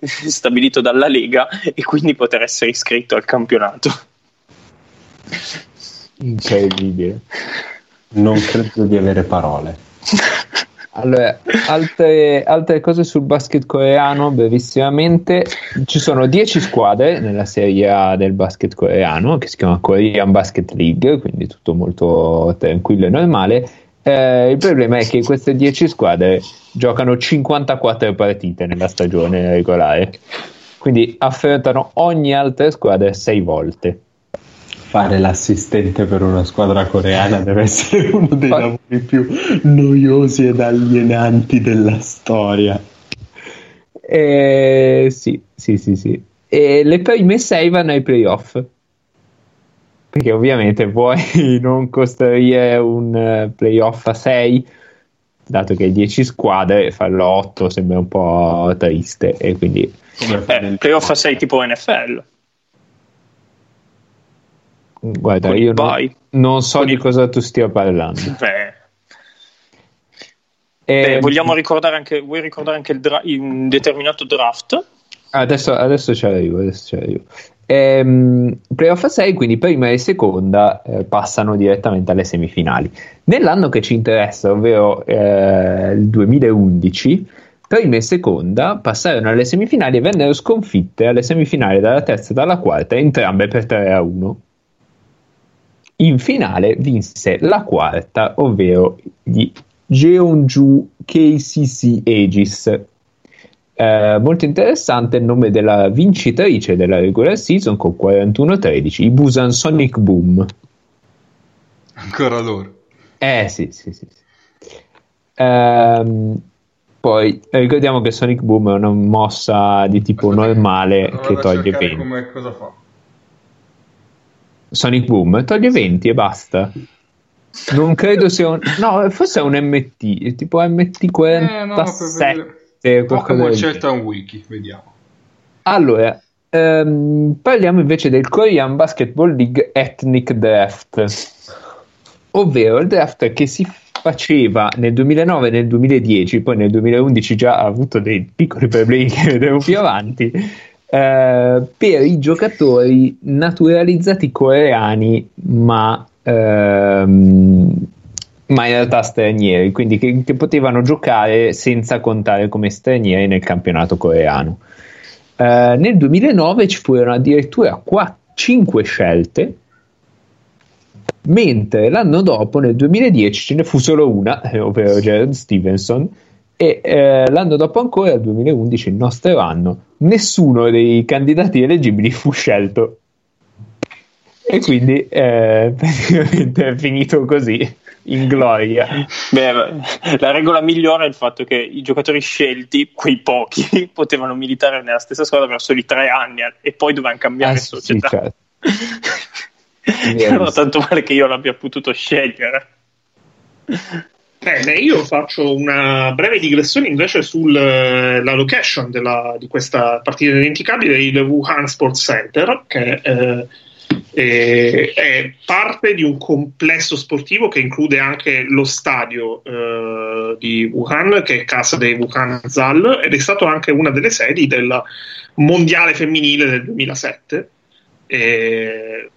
stabilito dalla Lega, e quindi poter essere iscritto al campionato. Incredibile, non credo di avere parole. Allora, altre, altre cose sul basket coreano brevissimamente. Ci sono dieci squadre nella serie A del basket coreano, che si chiama Korean Basket League, quindi tutto molto tranquillo e normale. Eh, il problema è che queste dieci squadre giocano cinquantaquattro partite nella stagione regolare, quindi affrontano ogni altra squadra sei volte. Fare l'assistente per una squadra coreana deve essere uno dei Fa... lavori più noiosi ed alienanti della storia. Eh, sì, sì, sì, sì. E le prime sei vanno ai playoff, perché ovviamente vuoi non costruire un playoff a sei, dato che hai dieci squadre, farlo otto sembra un po' triste, e quindi eh, playoff a sei tipo N F L. Guarda, con io non, non so con di il... cosa tu stia parlando. Beh. E... Beh, vogliamo ricordare anche, vuoi ricordare anche il dra- un determinato draft? Adesso, adesso ci arrivo. Adesso ci arrivo. Ehm, playoff a sei, quindi prima e seconda eh, passano direttamente alle semifinali. Nell'anno che ci interessa, ovvero eh, il duemilaundici, prima e seconda passarono alle semifinali e vennero sconfitte alle semifinali dalla terza e dalla quarta, entrambe per tre a uno. In finale vinse la quarta, ovvero gli Jeonju K C C Aegis. Eh, molto interessante il nome della vincitrice della regular season con quarantuno a tredici, i Busan Sonic Boom. Ancora loro. Eh sì, sì, sì. sì. Eh, poi ricordiamo che Sonic Boom è una mossa di tipo Aspetta, normale che toglie pene. Come cosa fa? Sonic Boom toglie venti e basta. Non credo sia un... no, forse è un M T, tipo M T quarantasette, eh, no, per vedere... c'è un wiki, vediamo. Allora ehm, parliamo invece del Korean Basketball League Ethnic Draft, ovvero il draft che si faceva nel duemilanove e nel duemiladieci, poi nel duemilaundici già ha avuto dei piccoli problemi che vedremo più avanti, Uh, per i giocatori naturalizzati coreani ma, uh, ma in realtà stranieri, quindi che, che potevano giocare senza contare come stranieri nel campionato coreano. Uh, nel duemilanove ci furono addirittura cinque scelte, mentre l'anno dopo, nel duemiladieci, ce ne fu solo una, ovvero Gerald Stevenson. E eh, l'anno dopo ancora, il duemilaundici, il nostro anno, nessuno dei candidati eleggibili fu scelto, e quindi eh, praticamente è finito così in gloria. Beh, la regola migliore è il fatto che i giocatori scelti, quei pochi, potevano militare nella stessa squadra per soli tre anni e poi dovevano cambiare ah, società. Sì, certo. Yes. Allora, tanto male che io l'abbia potuto scegliere. Bene, io faccio una breve digressione invece sulla location della, di questa partita indimenticabile, il Wuhan Sports Center, che eh, è, è parte di un complesso sportivo che include anche lo stadio eh, di Wuhan, che è casa dei Wuhan Zal, ed è stato anche una delle sedi del mondiale femminile del duemilasette. Eh,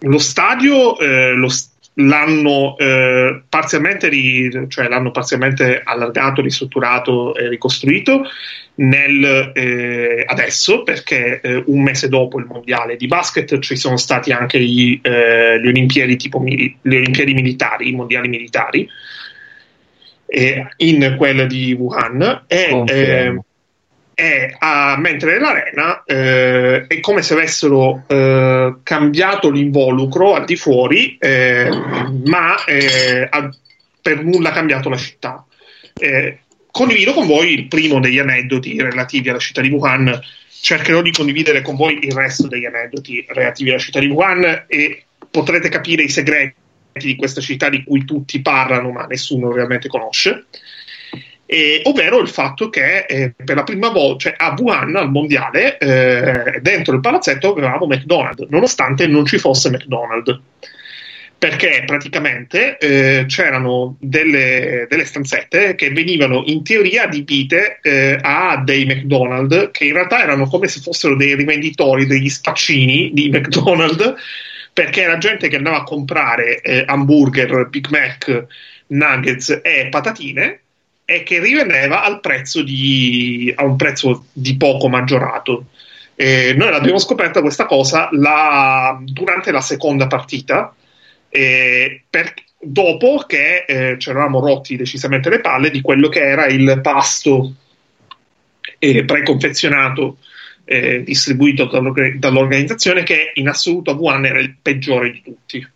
lo stadio... Eh, lo st- l'hanno eh, parzialmente ri, cioè l'hanno parzialmente allargato, ristrutturato e ricostruito nel, eh, adesso, perché eh, un mese dopo il mondiale di basket ci sono stati anche gli, eh, gli olimpiadi tipo mili, le olimpiadi militari, i mondiali militari eh, in quella di Wuhan, e eh, è a, mentre nell'arena eh, è come se avessero eh, cambiato l'involucro al di fuori, eh, ma eh, ha per nulla cambiato la città. Eh, Condivido con voi il primo degli aneddoti relativi alla città di Wuhan, cercherò di condividere con voi il resto degli aneddoti relativi alla città di Wuhan e potrete capire i segreti di questa città di cui tutti parlano ma nessuno realmente conosce, eh, ovvero il fatto che eh, per la prima volta, cioè a Wuhan, al mondiale, eh, dentro il palazzetto avevamo McDonald's, nonostante non ci fosse McDonald's. Perché praticamente eh, c'erano delle, delle stanzette che venivano in teoria adibite eh, a dei McDonald's, che in realtà erano come se fossero dei rivenditori, degli spaccini di McDonald's, perché era gente che andava a comprare eh, hamburger, Big Mac, nuggets e patatine, e che rivendeva al prezzo di, a un prezzo di poco maggiorato. Eh, noi l'abbiamo scoperta questa cosa la, durante la seconda partita, Eh, per, dopo che eh, ci eravamo rotti decisamente le palle di quello che era il pasto eh, preconfezionato eh, distribuito dall'or- dall'organizzazione, che in assoluto a Wuhan era il peggiore di tutti.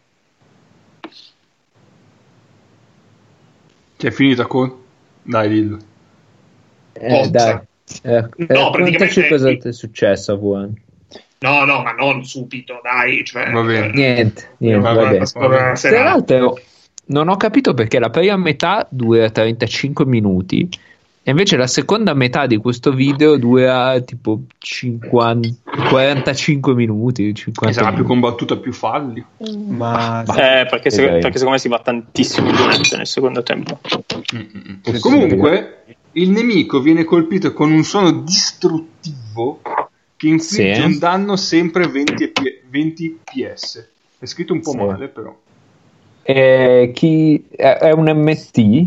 Che è finita con? Dai, dillo. Eh, dai. Eh, no, praticamente cosa è successo a Wuhan. No, no, ma non subito, dai. Cioè, va bene. Niente, niente va bene. Va bene. Tra l'altro, non ho capito perché la prima metà dura trentacinque minuti, e invece la seconda metà di questo video dura tipo cinquanta, quarantacinque minuti. cinquanta sarà minuti. Più combattuta, più falli. Ma eh, perché, se, perché secondo me si va tantissimo durante nel secondo tempo. Mm-hmm. Comunque, il nemico viene colpito con un suono distruttivo che infligge sì. un danno sempre venti P S. È scritto un po' sì. male, però. Eh, chi è un M T?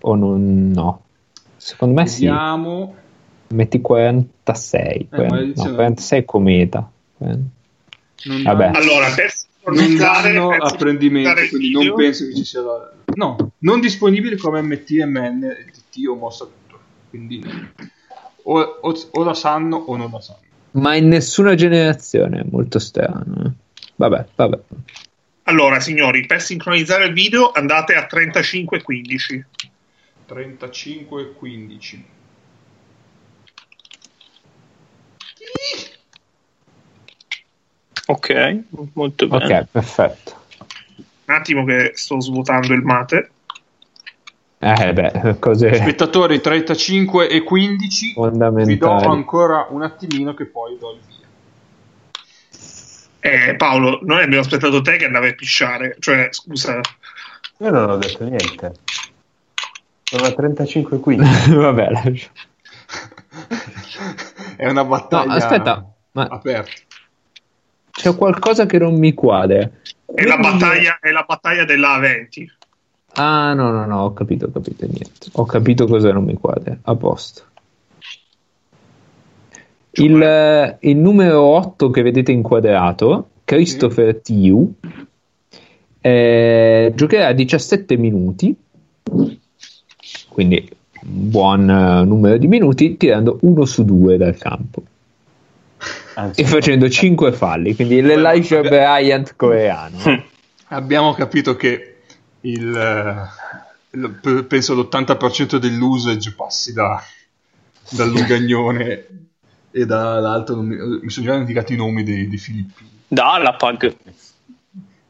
O non, no? Secondo me Vediamo. sì. M T quarantasei. quaranta, eh, no, quarantasei cometa. Non Vabbè. Allora, per sponsorizzare apprendimento, quindi video. Non penso che ci sia la... No, non disponibile come M T M N, T T o mossa vector. Quindi... O, o, o la sanno o non la sanno, ma in nessuna generazione, è molto strano. Vabbè, vabbè. Allora, signori, per sincronizzare il video andate a trentacinque quindici. trentacinque quindici. Ok, molto bene. Ok, perfetto. Un attimo che sto svuotando il mate. Eh beh, cos'è? Spettatori trentacinque e quindici, vi do ancora un attimino che poi do il via. Eh, Paolo, noi abbiamo aspettato te che andavi a pisciare, cioè scusa. Io non ho detto niente. Sono a trentacinque e quindici. Vabbè, lascio. È una battaglia. No, aspetta, ma... aperta. C'è qualcosa che non mi quadra. Quindi... È la battaglia, è la battaglia della A venti. Ah no no no, ho capito, ho capito niente. Ho capito cosa non mi quadra. A posto. Il, il numero otto che vedete inquadrato, Christopher Tiu, eh, giocherà diciassette minuti, quindi un buon numero di minuti, tirando uno su due dal campo. Anzi, e facendo cinque falli, quindi l'Elijah Bryant coreano. Abbiamo capito che Il, il, penso l'ottanta per cento dell'usage passi da, dal Lugagnone e dall'altro. Mi, mi sono già indicato i nomi dei, dei filippini. Da Alapag,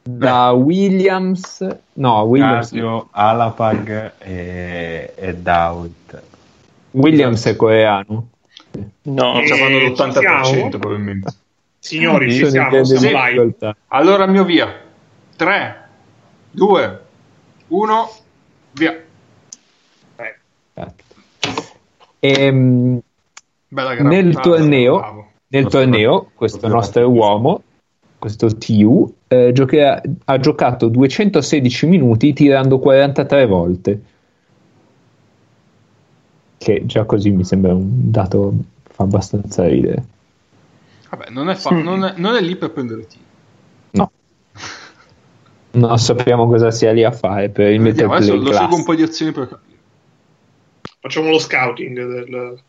da Beh. Williams, no, Williams, Casio, Alapag e, e Dawit. Williams è coreano? No, e... fanno l'ottanta per cento siamo? Probabilmente. Signori, ci siamo, siamo allora mio via. tre, due uno, via. Ehm, Bella nel torneo, nel torneo questo nostro uomo questo Tiu, eh, giocherà, ha giocato duecentosedici minuti tirando quarantatré volte, che già così mi sembra un dato fa abbastanza ridere. Vabbè, non è, fa- sì. non è, non è lì per prendere tiro. No. Non sappiamo cosa sia lì a fare per il mettere play class. Lo seguo un po' di azioni per capire. Facciamo lo scouting del...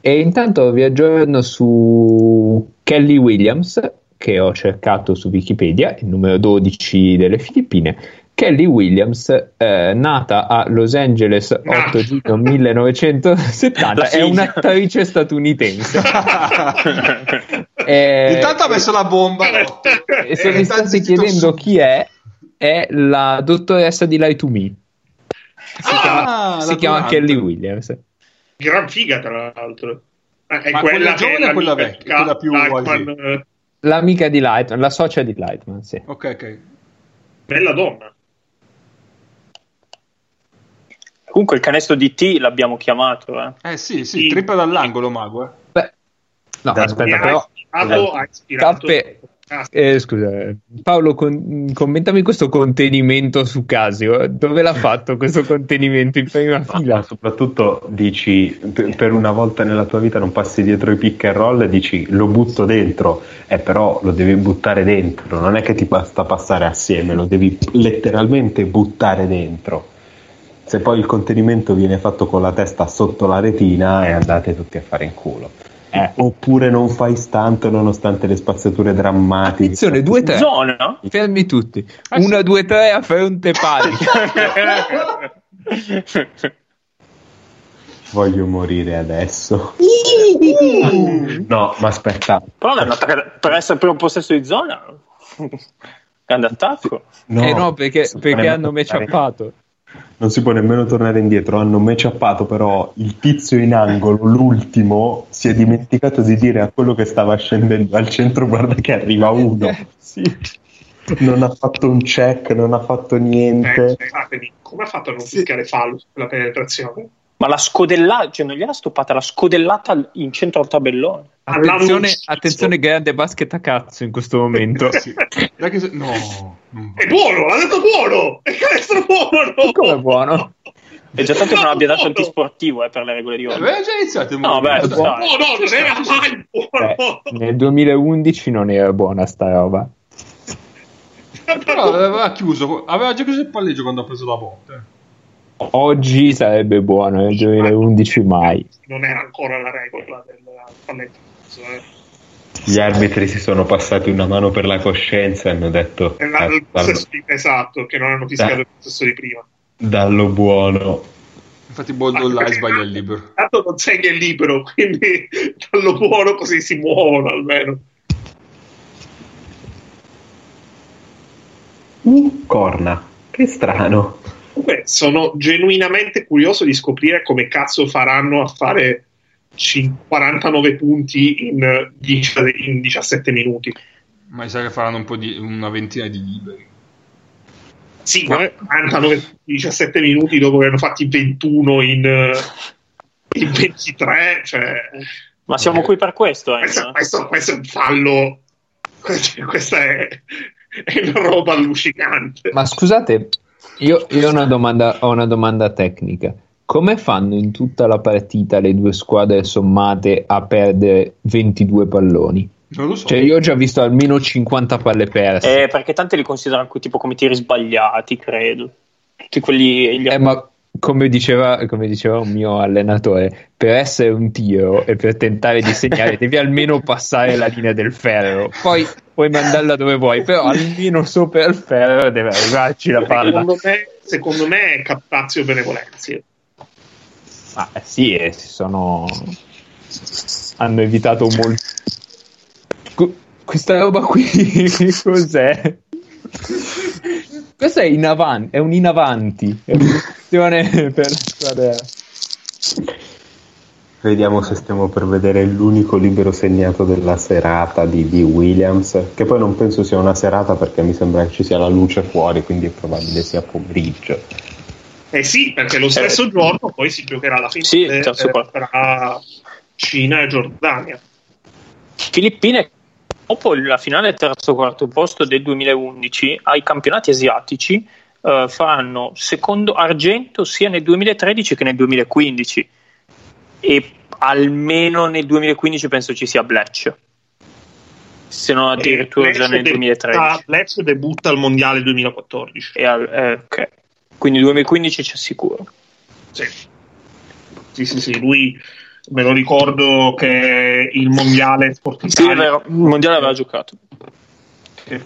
E intanto vi aggiorno su Kelly Williams, che ho cercato su Wikipedia, il numero dodici delle Filippine. Kelly Williams, eh, nata a Los Angeles otto giugno millenovecentosettanta, è un'attrice statunitense. eh, Intanto ha messo la bomba. E se mi state chiedendo chi è, è la dottoressa di Lie to Me. Si ah, chiama, si chiama Kelly Williams. Gran figa, tra l'altro. Eh, è Ma quella, quella giovane o quella vecchia? Quella più Lightman. L'amica di Lightman, la socia di Lightman, sì. Ok, ok. Bella donna. Comunque il canestro di T l'abbiamo chiamato, eh. Eh sì, sì, sì. Trippa dall'angolo, Mago, eh. Beh, no, da aspetta, hai però... Ispirato, ha ispirato. Cappe... Ah, eh, scusa, Paolo, con... commentami questo contenimento su Casio. Dove l'ha fatto questo contenimento in prima fila? No, soprattutto dici, per una volta nella tua vita non passi dietro i pick and roll e dici lo butto dentro, eh, però lo devi buttare dentro, non è che ti basta passare assieme, lo devi letteralmente buttare dentro. Se poi il contenimento viene fatto con la testa sotto la retina e andate tutti a fare in culo. Eh. Oppure non fai stanto nonostante le spazzature drammatiche. Attenzione, due tre. Zona. Fermi tutti. uno, due, tre a fronte pari. Voglio morire adesso. No, ma aspetta. Però per, per essere per un possesso di zona. Grande attacco. No, eh no, perché, perché hanno matchappato. Non si può nemmeno tornare indietro, hanno matchappato, però il tizio in angolo, l'ultimo, si è dimenticato di dire a quello che stava scendendo al centro guarda che arriva uno. Sì. Non ha fatto un check, non ha fatto niente. Eh, come ha fatto a non fischiare fallo sulla penetrazione? Ma la scodellata, cioè non gliela stoppata, la scodellata in centro al tabellone. Attenzione, attenzione, grande basket a cazzo in questo momento. Sì. Se... No. È buono, ha detto buono! È canestro buono! No? Come buono? È già tanto che non abbia dato antisportivo, eh, per le regole di oggi. Aveva già iniziato il no, beh, no, no, non era mai buono! Beh, nel duemilaundici non era buona sta roba. Però aveva chiuso, aveva già chiuso il palleggio quando ha preso la botte. Oggi sarebbe buono, nel duemilaundici mai. Non era ancora la regola del palleggio. Gli arbitri si sono passati una mano per la coscienza e hanno detto eh, di, esatto, che non hanno fischiato da, il possesso di prima. Dallo buono. Infatti Boldo là sbaglia il libero. Tanto non segna il libero, quindi dallo buono così si muovono almeno. Uh, corna, che strano. Comunque sono genuinamente curioso di scoprire come cazzo faranno a fare quarantanove punti in, in diciassette minuti. Ma mi sa che faranno un po' di una ventina di liberi. Sì, ma quarantanove in diciassette minuti dopo che hanno fatti ventuno in, in ventitré, cioè. Ma siamo eh. qui per questo, eh, questo, no? questo, questo è un fallo. Questa è, è una roba allucinante. Ma scusate, Io, io ho, una domanda, ho una domanda tecnica. Come fanno in tutta la partita le due squadre sommate a perdere ventidue palloni? Non lo so. Cioè io ho già visto almeno cinquanta palle perse. Eh, perché tanti li considerano tipo come tiri sbagliati, credo. Tutti quelli gli... eh, ma come diceva, come diceva un mio allenatore, per essere un tiro e per tentare di segnare devi almeno passare la linea del ferro. Poi puoi mandarla dove vuoi, però almeno sopra il ferro deve arrivarci la palla. Secondo me, secondo me è Capazio Benevolenzio. Ah, sì, eh, si sono. Hanno evitato molto. Qu- questa roba qui, cos'è? Questo è in avanti, è un in avanti. È un'azione per la squadra. Vediamo se stiamo per vedere l'unico libero segnato della serata di, di Williams, che poi non penso sia una serata perché mi sembra che ci sia la luce fuori, quindi è probabile sia pomeriggio. Eh sì, perché lo stesso eh, giorno poi si giocherà la finale sì, eh, tra Cina e Giordania. Filippine Dopo la finale terzo quarto posto del duemilaundici ai campionati asiatici eh, faranno secondo argento sia nel duemilatredici che nel duemilaquindici, e almeno nel duemilaquindici penso ci sia Blatch, se non addirittura già nel duemilatredici. Blatch debutta al mondiale duemilaquattordici e al, eh, okay. Quindi duemilaquindici c'è sicuro. Sì. Sì, sì, sì, lui me lo ricordo che il mondiale sportivo, sì, il mondiale aveva giocato.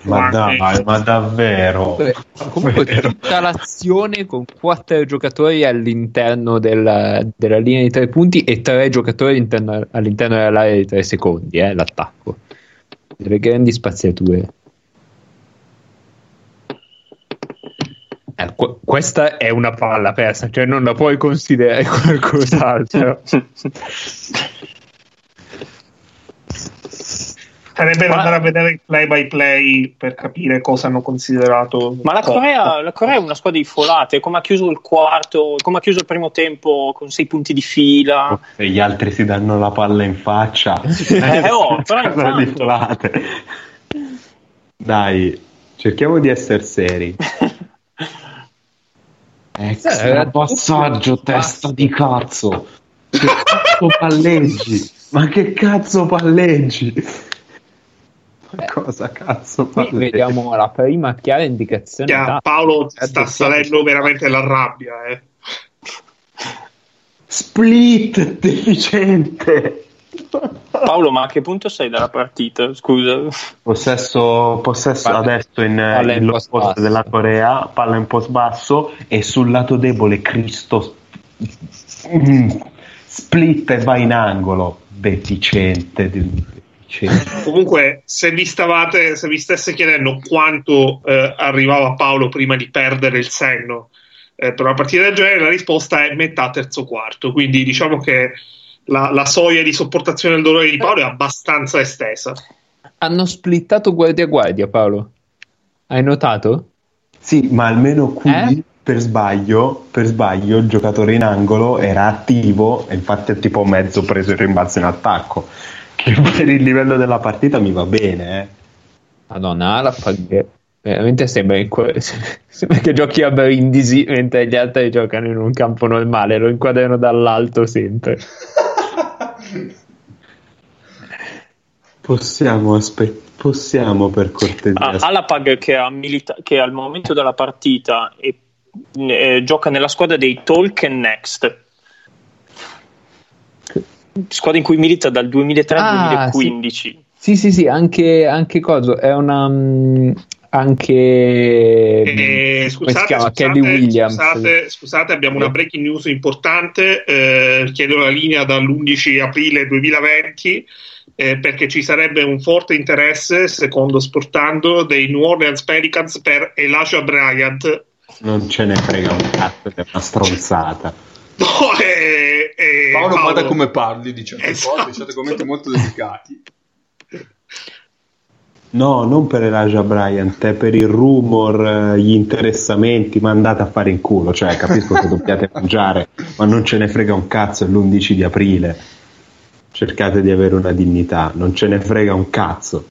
Ma, dai, ma davvero? Beh, comunque davvero. Tutta l'azione con quattro giocatori all'interno della, della linea di tre punti e tre giocatori all'interno, all'interno dell'area di tre secondi, eh, l'attacco, delle grandi spaziature. Eh, qu- questa è una palla persa, cioè non la puoi considerare qualcos'altro. Sarebbe da andare a vedere il play by play per capire cosa hanno considerato. Ma la Corea, la Corea è una squadra di folate, come ha chiuso il quarto, come ha chiuso il primo tempo con sei punti di fila. E gli altri si danno la palla in faccia. eh, oh, però intanto... di folate. Dai, cerchiamo di essere seri. Extra passaggio, testa di cazzo. Che cazzo palleggi? Ma che cazzo palleggi? Ma cosa cazzo palleggi? Vediamo la prima chiara indicazione. Chiara, Paolo sta salendo veramente la rabbia, eh. Split deficiente. Paolo, ma a che punto sei dalla partita? Scusa. Possesso, possesso adesso in, in lo posto della Corea, palla in post basso e sul lato debole Cristo mm, split e va in angolo. Deficiente, deficiente. Comunque, se vi stavate, se vi stesse chiedendo quanto eh, arrivava Paolo prima di perdere il senno eh, per una partita del genere, la risposta è metà terzo quarto. Quindi diciamo che La, la soglia di sopportazione del dolore di Paolo è abbastanza estesa. Hanno splittato guardia a guardia, Paolo. Hai notato? Sì, ma almeno qui eh? per sbaglio, per sbaglio il giocatore in angolo era attivo e infatti è tipo mezzo preso il rimbalzo in attacco. Che per il livello della partita mi va bene. Eh. Madonna, la paglia. Veramente sembra, inqu- sembra che giochi a Brindisi mentre gli altri giocano in un campo normale, lo inquadrano dall'alto sempre. Possiamo aspettare, possiamo per cortesia. Ah, Alapag che, ha milita- che al momento della partita è, eh, gioca nella squadra dei Talk and Next, squadra in cui milita dal duemilatré al ah, duemilaquindici. Sì, sì, sì, anche, anche cosa è una. Um... Anche eh, scusate, si chiama? Scusate, Kelly Williams. Scusate, scusate, abbiamo una breaking news importante. Eh, chiedo la linea dall'undici aprile duemilaventi eh, perché ci sarebbe un forte interesse, secondo Sportando, dei New Orleans Pelicans per Elijah Bryant. Non ce ne frega un cazzo, è una stronzata. No, eh, eh, Paolo, Paolo, guarda come parli di certe esatto. cose, siete commenti molto delicati. No, non per Elijah Bryant, è per il rumor, gli interessamenti, ma andate a fare in culo, cioè capisco che dobbiate mangiare, ma non ce ne frega un cazzo, è l'undici di aprile, cercate di avere una dignità, non ce ne frega un cazzo.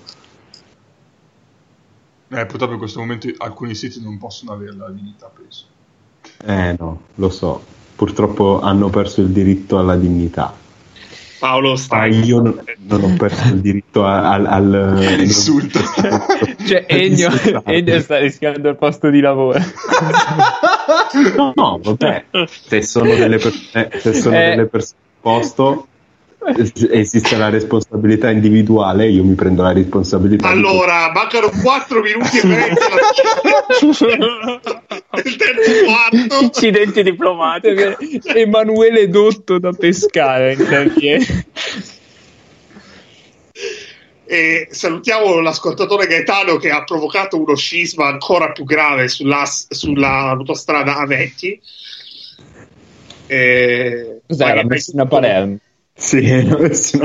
Eh, purtroppo in questo momento alcuni siti non possono avere la dignità, penso. Eh no, lo so, purtroppo hanno perso il diritto alla dignità. Paolo, stai. Ma io non, non ho perso il diritto al, al insulto. Cioè Ennio, Ennio sta rischiando il posto di lavoro. No, no, vabbè, se sono delle persone, se sono eh. delle persone a posto, esiste la responsabilità individuale, io mi prendo la responsabilità. Allora, di... mancano quattro minuti e trenta il terzo quarto. Incidente diplomatico. Emanuele Dotto da pescare. E salutiamo l'ascoltatore Gaetano che ha provocato uno scisma ancora più grave sulla, sulla autostrada Avetti. E... Cos'è la Messina Palermo? Sì, no, ok.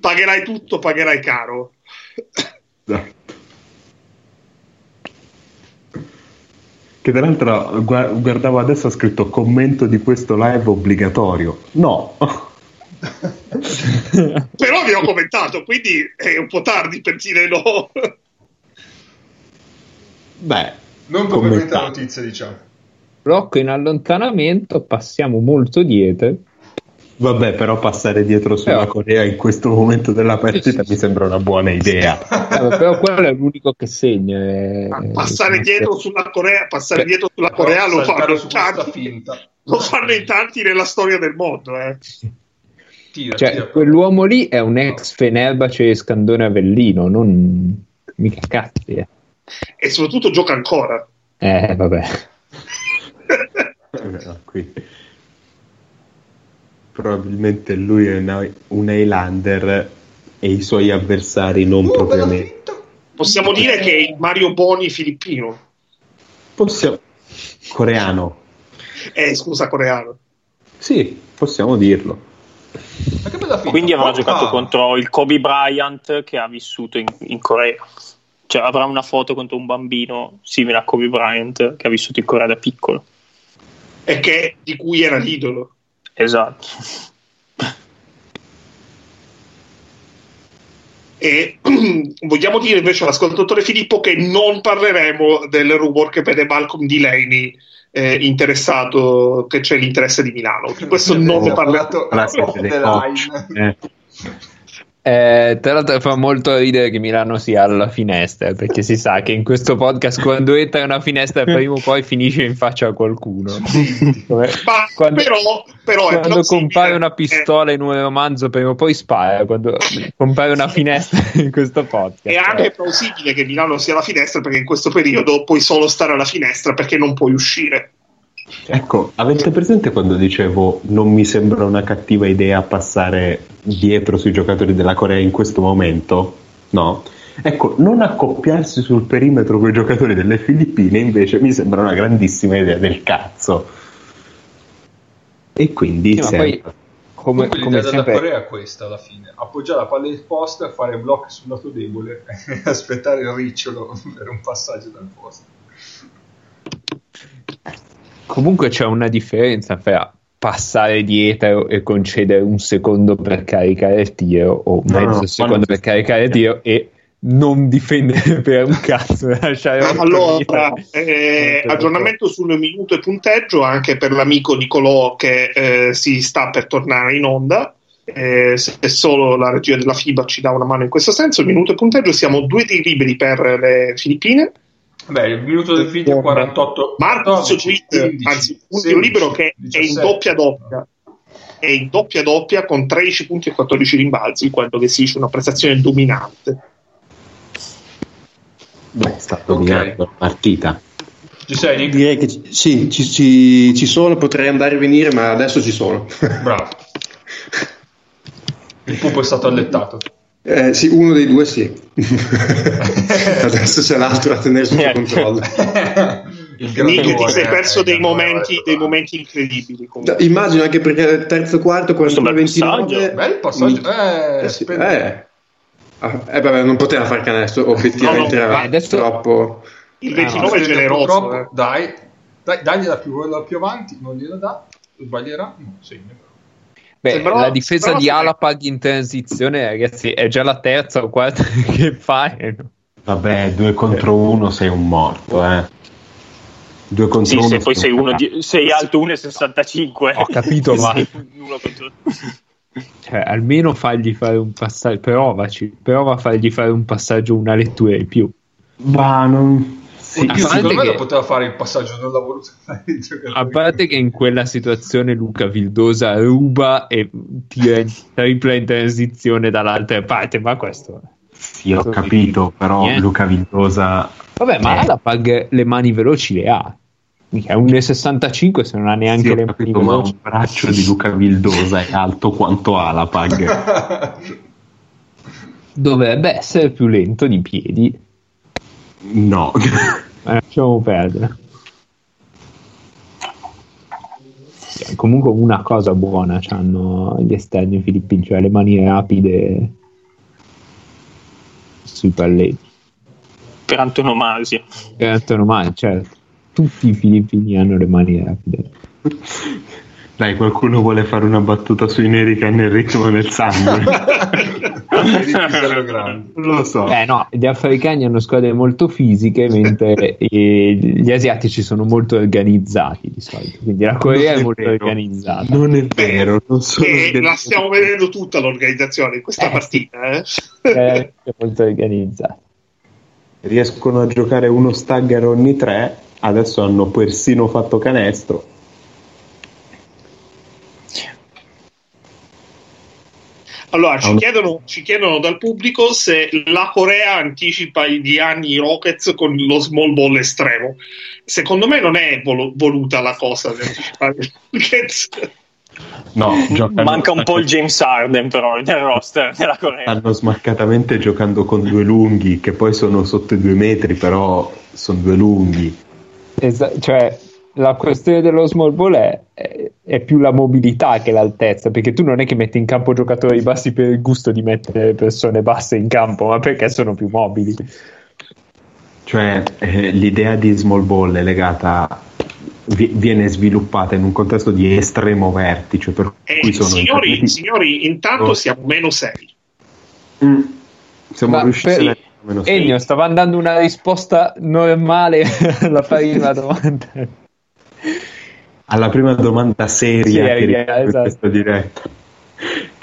Pagherai tutto, pagherai caro. Esatto. Che tra l'altro guardavo adesso, ha scritto commento di questo live obbligatorio. No. Però vi ho commentato, quindi è un po' tardi per dire no. Beh, non completamente la notizia, diciamo. Blocco in allontanamento, passiamo molto dietro. Vabbè, però passare dietro sulla però... Corea in questo momento della partita mi sembra una buona idea. Vabbè, però quello è l'unico che segna. È... Passare dietro sulla Corea, passare Beh, dietro sulla Corea lo fanno, su tanti, lo fanno in tanti nella storia del mondo. Eh. Tira, cioè, tira. Quell'uomo lì è un ex Fenerbahce Scandone Avellino, non mica cazzi. Eh. E soprattutto gioca ancora. Eh, vabbè. No, qui probabilmente lui è una, un Highlander e i suoi avversari non oh, propriamente. Possiamo dire che è il Mario Boni filippino. Possiamo coreano. Eh, scusa, coreano. Sì, possiamo dirlo. Ma che bella finta. Quindi avrà Opa. giocato contro il Kobe Bryant che ha vissuto in, in Corea. Cioè avrà una foto contro un bambino simile a Kobe Bryant che ha vissuto in Corea da piccolo. E che di cui era l'idolo. Esatto. E vogliamo dire invece all'ascoltatore Filippo che non parleremo del rumor che vede Malcolm Delaney eh, interessato, che c'è l'interesse di Milano. Di questo eh, non ho parlato. Eh. Eh, tra l'altro fa molto ridere che Milano sia alla finestra, perché si sa che in questo podcast quando entra una finestra prima o poi finisce in faccia a qualcuno. Come, Ma quando, però, però è quando compare una pistola in un romanzo prima o poi spara, quando compare una finestra in questo podcast. È anche plausibile che Milano sia alla finestra, perché in questo periodo puoi solo stare alla finestra perché non puoi uscire. Ecco, avete presente quando dicevo non mi sembra una cattiva idea passare dietro sui giocatori della Corea in questo momento? No? Ecco, non accoppiarsi sul perimetro con i giocatori delle Filippine invece mi sembra una grandissima idea del cazzo. E quindi sì, sempre... ma poi, come, come l'idea sempre... della Corea è questa alla fine, appoggiare la palla esposta, fare block sul lato debole e aspettare il ricciolo per un passaggio dal posto. Comunque c'è una differenza fra passare dietro e concedere un secondo per caricare il tiro o mezzo no, no, secondo per caricare il tiro e non difendere per un cazzo. Lasciare allora, eh, aggiornamento sul minuto e punteggio anche per l'amico Nicolò che eh, si sta per tornare in onda. Eh, se solo la regia della FIBA ci dà una mano in questo senso, il minuto e punteggio siamo due tiri liberi per le Filippine. Beh, il minuto del video quarantotto Marco Claudio, anzi un tiro libero che diciassette è in doppia doppia è in doppia doppia con tredici punti e quattordici rimbalzi, quello che si dice una prestazione dominante. Beh, sta dominando okay. la partita. Ci sei, Nick? Direi che ci, sì, ci, ci, ci sono, potrei andare e venire, ma adesso ci sono. Bravo. Il pupo è stato allettato. Eh, sì, uno dei due sì. Adesso c'è l'altro a tenersi sotto controllo. Nick, ti sei perso eh, dei, momenti, eh, dei momenti incredibili comunque. Immagino anche perché il terzo quarto questo bel passaggio, bel passaggio. Eh, eh, sì, eh. Ah, eh, vabbè, non poteva far canestro obiettivamente no, no, era adesso... troppo il ventinove eh, no, è generoso troppo, eh. dai, dai dagli la più, la più avanti non gliela dà, sbaglierà, non segna. Beh, sembrava, la difesa di Alapag in transizione, ragazzi, è già la terza o quarta che fai. Vabbè, due contro uno sei un morto, eh. Due contro sì, uno. Se poi sei, uno di, sei alto uno e sessantacinque. Ho capito, ma uno contro... cioè, almeno fagli fare un passaggio. Provaci, prova a fargli fare un passaggio, una lettura in più. Ma non. Sì, a secondo me che, lo poteva fare il passaggio, non l'ha voluto fare il giocatore. A parte che in quella situazione Luca Vildosa ruba e tira in tripla in transizione dall'altra parte, ma questo sì, questo ho capito, però niente. Luca Vildosa vabbè, ma eh. Alapag le mani veloci le ha, è uno e sessantacinque, se non ha neanche sì, le capito, mani ma veloci. Un braccio di Luca Vildosa è alto quanto Alapag. Dovrebbe essere più lento di piedi. No, lasciamo perdere. Cioè, comunque una cosa buona hanno gli esterni filippini, cioè le mani rapide sui palletti. Per antonomasia. Per antonomasia, certo. Tutti i filippini hanno le mani rapide. Dai, qualcuno vuole fare una battuta sui neri che hanno il ritmo del sangue? Lo so. Eh no, gli africani hanno squadre molto fisiche, mentre gli asiatici sono molto organizzati di solito. Quindi la Corea è, è molto vero. organizzata. Non è vero. Non sono e la stiamo vedendo tutta l'organizzazione in questa eh, partita. Eh? È molto organizzata. Riescono a giocare uno stagger ogni tre. Adesso hanno persino fatto canestro. Allora ci chiedono, ci chiedono dal pubblico se la Corea anticipa gli anni Rockets con lo small ball estremo. Secondo me non è vol- voluta la cosa di anticipare i Rockets. No, manca un po' il James Harden però nel roster della Corea. Stanno smarcatamente giocando con due lunghi che poi sono sotto i due metri, però sono due lunghi. Esa- cioè la questione dello small ball è, è, è più la mobilità che l'altezza, perché tu non è che metti in campo giocatori bassi per il gusto di mettere persone basse in campo, ma perché sono più mobili. Cioè eh, l'idea di small ball è legata, vi, viene sviluppata in un contesto di estremo vertice, per eh, cui sono signori, interpreti... signori intanto oh. siamo meno sei. Mm. Siamo ma riusciti per... a meno sei. Ennio stava dando una risposta normale alla prima domanda. Alla prima domanda seria, sì, che yeah, esatto. Questa diretta.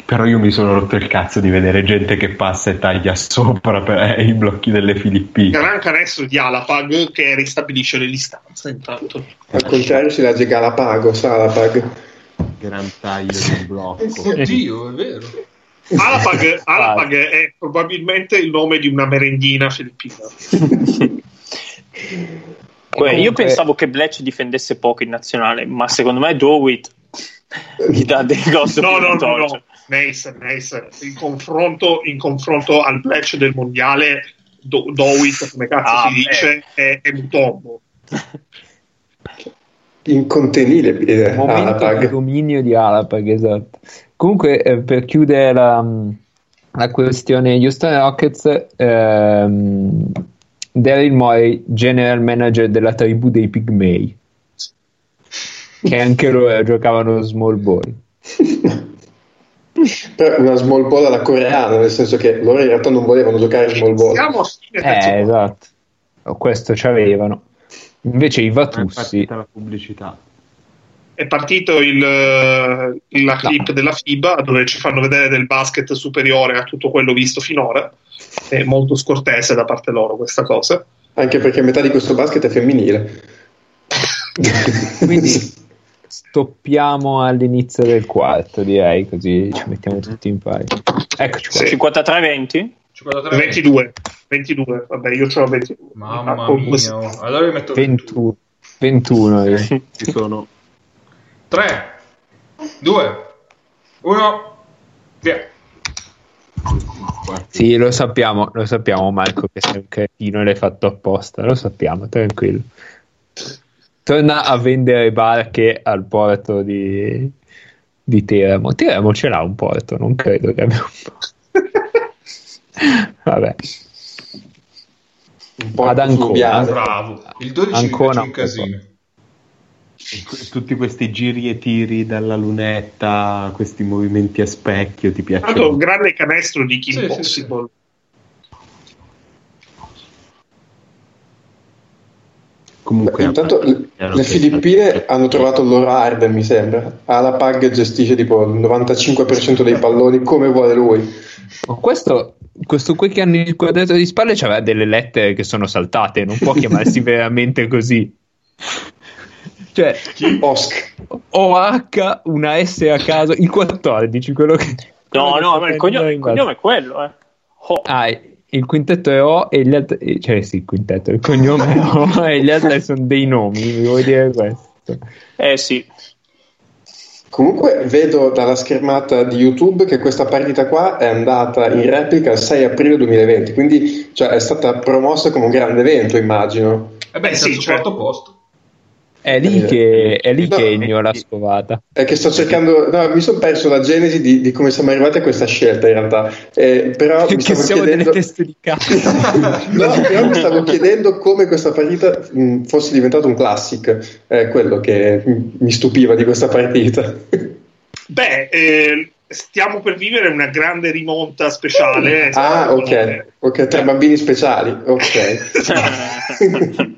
Però io mi sono rotto il cazzo di vedere gente che passa e taglia sopra per i blocchi delle Filippine. Gran canestro di Alapag che ristabilisce le distanze intanto. Al contrario si legge Galapagos, sa Alapag. Gran taglio del blocco. Oddio, è vero. Alapag, Alapag è probabilmente il nome di una merendina filippina. Comunque... Io pensavo che Blatch difendesse poco in nazionale, ma secondo me Dawit gli dà del grosso. No, no, no, no, nice, nice. In confronto, in confronto al Blatch del mondiale, Do- Dawit, come cazzo ah, si beh. dice, è, è un tombo. Incontenibile. Eh, Momento di dominio di Alapag, esatto. Comunque, eh, per chiudere la, la questione Houston Rockets... Ehm, Daryl Morey, general manager della tribù dei Pigmei, che anche loro giocavano small ball. Però una small ball alla coreana, nel senso che loro in realtà non volevano giocare small ball. Siamo eh, esatto, questo ci avevano. Invece i Vatussi. È partita la pubblicità. È partito il, la clip no. della FIBA dove ci fanno vedere del basket superiore a tutto quello visto finora. È molto scortese da parte loro questa cosa, anche perché metà di questo basket è femminile. Quindi stoppiamo all'inizio del quarto, direi, così ci mettiamo tutti in pari. Eccoci qua. Sì. cinquantatré venti cinquantatré ventidue ventidue Vabbè, io ce l'ho ventidue Mamma mia. Questo. Allora io metto ventuno ventuno Ci sono tre due uno via. Sì, lo sappiamo, lo sappiamo Marco che sei un cretino e l'hai fatto apposta, lo sappiamo, tranquillo. Torna a vendere barche al porto di, di Teramo. Teramo ce l'ha un porto, non credo che abbia un porto. Vabbè. Un porto ad Ancona. Bravo. Il dodici è un casino. Tutti questi giri e tiri dalla lunetta, questi movimenti a specchio, ti piacciono? Tanto un grande canestro di Kim sì, Possible sì, sì. Comunque beh, intanto le, le Filippine c'è. Hanno trovato il loro Harden, mi sembra. Alapag gestisce tipo il novantacinque per cento dei palloni come vuole lui. Ma questo, questo qui che hanno il quadretto di spalle c'aveva delle lettere che sono saltate, non può chiamarsi veramente così. Cioè, O H, una S a caso, il quattordici, quello che... Quello no, che no, ma il cognome, cognome è quello, eh. Ho. Ah, il quintetto è O e gli altri... Cioè, sì, il quintetto, il cognome è O e gli altri sono dei nomi, vuoi dire questo? Eh, sì. Comunque, vedo dalla schermata di YouTube che questa partita qua è andata in replica il sei aprile duemilaventi, quindi cioè, è stata promossa come un grande evento, immagino. Eh beh, sì, certo posto. È lì che è lì no, che Ennio l'ha scovata. È che sto cercando, no, mi sono perso la genesi di, di come siamo arrivati a questa scelta in realtà. Eh, però mi che siamo chiedendo... delle teste di cazzo. No, però mi stavo chiedendo come questa partita mh, fosse diventata un classic. È quello che mi stupiva di questa partita. Beh, eh, stiamo per vivere una grande rimonta speciale. Ah, ok. Ok, tre bambini speciali. Ok.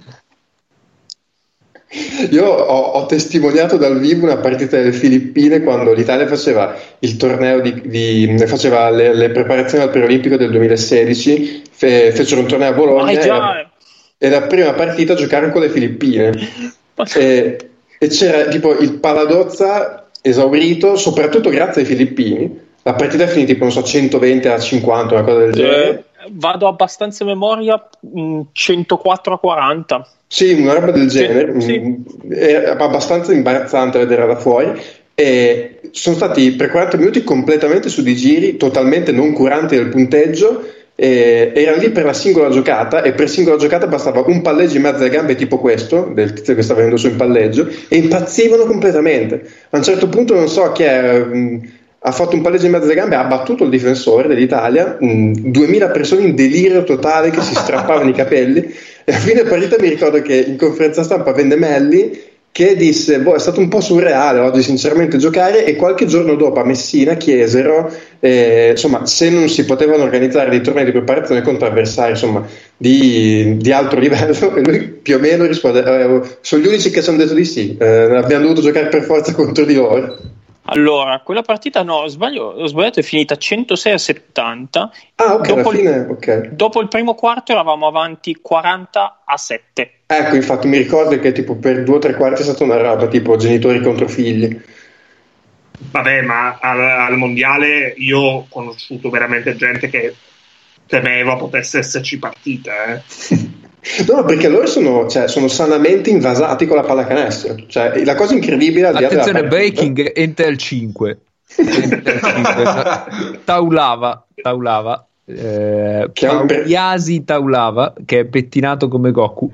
Io ho, ho testimoniato dal vivo una partita delle Filippine quando l'Italia faceva il torneo di, di faceva le, le preparazioni al preolimpico del duemilasedici, fe, fecero un torneo a Bologna e la, e la prima partita giocarono con le Filippine e, e c'era tipo il Paladozza esaurito, soprattutto grazie ai filippini. La partita è finita tipo non so centoventi a cinquanta, una cosa del genere. Eh, vado abbastanza a memoria, centoquattro a quaranta. Sì, una roba del genere, sì. Era abbastanza imbarazzante vedere da fuori e sono stati per quaranta minuti completamente su di giri, totalmente non curanti del punteggio e erano lì per la singola giocata e per singola giocata bastava un palleggio in mezzo alle gambe tipo questo, del tizio che stava venendo su in palleggio e impazzivano completamente. A un certo punto non so chi è... ha fatto un palleggio in mezzo alle gambe, ha battuto il difensore dell'Italia, mh, duemila persone in delirio totale che si strappavano i capelli e a fine partita mi ricordo che in conferenza stampa Vendemelli che disse boh, è stato un po' surreale oggi sinceramente giocare e qualche giorno dopo a Messina chiesero eh, insomma se non si potevano organizzare dei tornei di preparazione contro avversari insomma di, di alto livello e lui più o meno risponde eh, sono gli unici che ci hanno detto di sì, eh, abbiamo dovuto giocare per forza contro di loro. Allora, quella partita no, ho sbagliato, ho sbagliato, è finita centosei a settanta. Ah, ok, dopo, alla fine, okay. Dopo il primo quarto eravamo avanti quaranta a sette. Ecco, infatti mi ricordo che tipo per due o tre quarti è stata una roba, tipo genitori contro figli. Vabbè, ma al, al mondiale io ho conosciuto veramente gente che temeva potesse esserci partita, eh. No, perché loro sono, cioè, sono sanamente invasati con la pallacanestro. Cioè, la cosa incredibile. Attenzione, breaking Intel cinque. Intel cinque. Taulava, Taulava. Eh, Pauliasi Taulava, che è pettinato come Goku.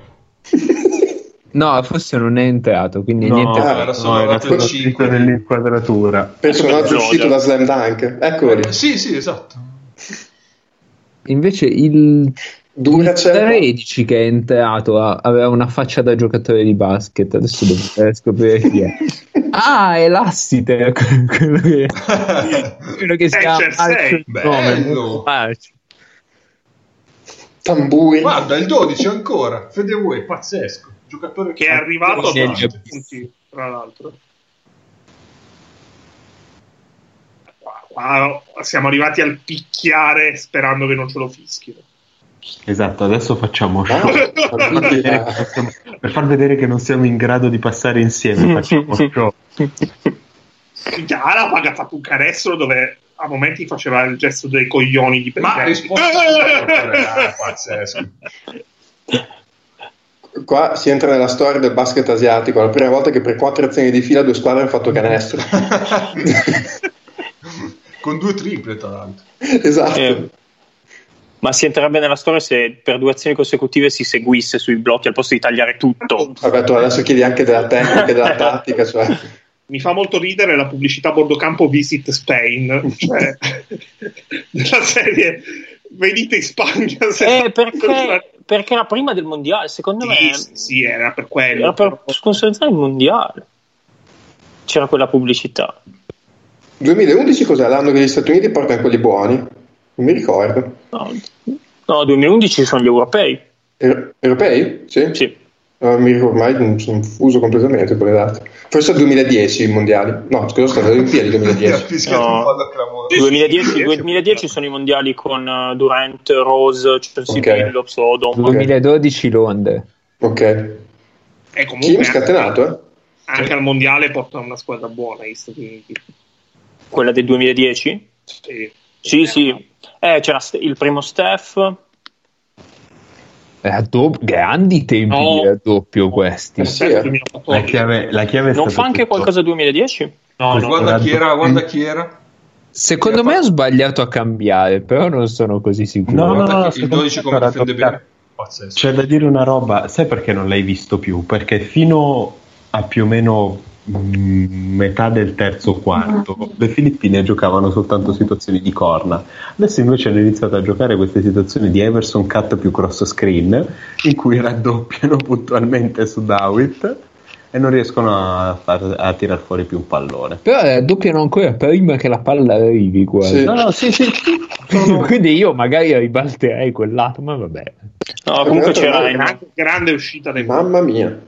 No, forse non è entrato, quindi no, niente. Ah, era solo no, il cinque dell'inquadratura. Personaggio uscito da Slam Dunk. Eccoli. Eh, sì, sì, esatto. Invece il... Dura il tredici che è entrato a, aveva una faccia da giocatore di basket, adesso devo scoprire chi è. Ah, è Lassiter, quello che, quello che si chiama Tamburi. Guarda il dodici ancora, Fedeway, pazzesco, giocatore che è arrivato a punti, tra l'altro. Wow, siamo arrivati al picchiare sperando che non ce lo fischino. Esatto, adesso facciamo show per far, vedere, per far vedere che non siamo in grado di passare insieme. Facciamo show. Alapag ha fatto un canestro dove a momenti faceva il gesto dei coglioni di ma risposta è pazzesco. Qua si entra nella storia del basket asiatico, la prima volta che per quattro azioni di fila due squadre hanno fatto canestro. Con due triple tra l'altro. Esatto. Eh. Ma si entrerebbe nella storia se per due azioni consecutive si seguisse sui blocchi al posto di tagliare tutto. Vabbè, tu adesso chiedi anche della tecnica e della tattica. Cioè. Mi fa molto ridere la pubblicità bordocampo Visit Spain, cioè della serie venite in Spagna. Se eh, perché, perché era prima del mondiale, secondo sì, me. Sì, sì, era per quello. Era per sponsorizzare il mondiale. C'era quella pubblicità. duemilaundici cos'è l'anno che gli Stati Uniti portano quelli buoni? Non mi ricordo. No, no, duemilaundici sono gli europei. E- europei? Sì. Sì. Uh, mi ricordo, ormai sono fuso completamente con le date. Forse duemiladieci i mondiali. No, scusa, sono le Olimpiadi duemiladieci. No, duemiladieci, duemiladieci sono i mondiali con uh, Durant, Rose, Chelsea, Billups, Sodom. duemiladodici Londra. Ok. E comunque Kim scatenato, eh? Anche al mondiale portano una squadra buona gli Stati Uniti. Quella del duemiladieci? Sì. Sì, eh, sì. Eh, c'era il primo Steph eh, do- grandi tempi no. A doppio questi eh sì, eh. La chiave, la chiave non fa anche tutto. Qualcosa duemiladieci? No, no, guarda, no. Chi era, guarda chi era secondo chi era me fatto. Ho sbagliato a cambiare però non sono così sicuro no, no, no, no, il dodici come difende bene pazzesco. C'è da dire una roba, sai perché non l'hai visto più? Perché fino a più o meno metà del terzo quarto le Filippine giocavano soltanto situazioni di corna. Adesso invece hanno iniziato a giocare queste situazioni di Everson cut più cross screen, in cui raddoppiano puntualmente su Dawit e non riescono a, far, a tirar fuori più un pallone. Però raddoppiano ancora prima che la palla arrivi quasi. Sì. No, no, sì, sì. Sono... quindi io magari ribalterei quel lato, ma vabbè. No, comunque c'era una grande, grande uscita del mamma mia.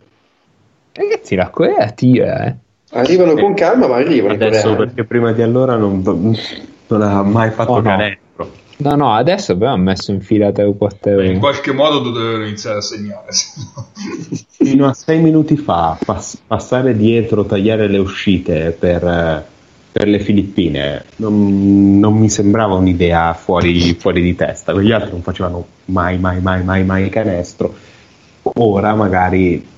Ragazzi, la Corea tira, eh. Arrivano con calma, ma arrivano. Adesso, perché prima di allora non, non ha mai fatto oh, canestro. No, no, adesso abbiamo messo in fila tre o quattro. In qualche modo dovevano iniziare a segnare. Fino a sei minuti fa, pass- passare dietro, tagliare le uscite per, per le Filippine, non, non mi sembrava un'idea fuori, fuori di testa. Quegli altri non facevano mai, mai, mai, mai, mai canestro. Ora magari...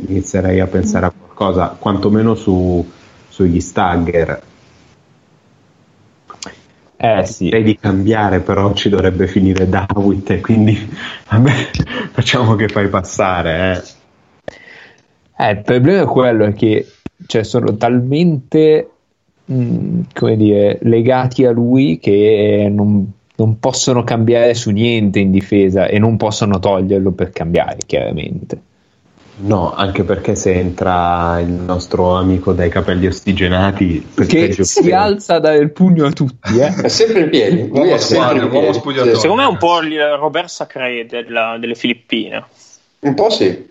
inizierei a pensare a qualcosa quantomeno su, sugli stagger. Eh sì, e di cambiare, però ci dovrebbe finire Dawit e quindi vabbè, facciamo che fai passare eh. Eh, il problema è quello che cioè, sono talmente mh, come dire, legati a lui che non, non possono cambiare su niente in difesa e non possono toglierlo per cambiare, chiaramente. No, anche perché se entra il nostro amico dai capelli ostigenati che si pieno. Alza a dare il pugno a tutti, eh? È sempre in piedi, uomo spogliatore. Sì. Secondo me è un po' il Robert Sacré della, delle Filippine. Un po' sì.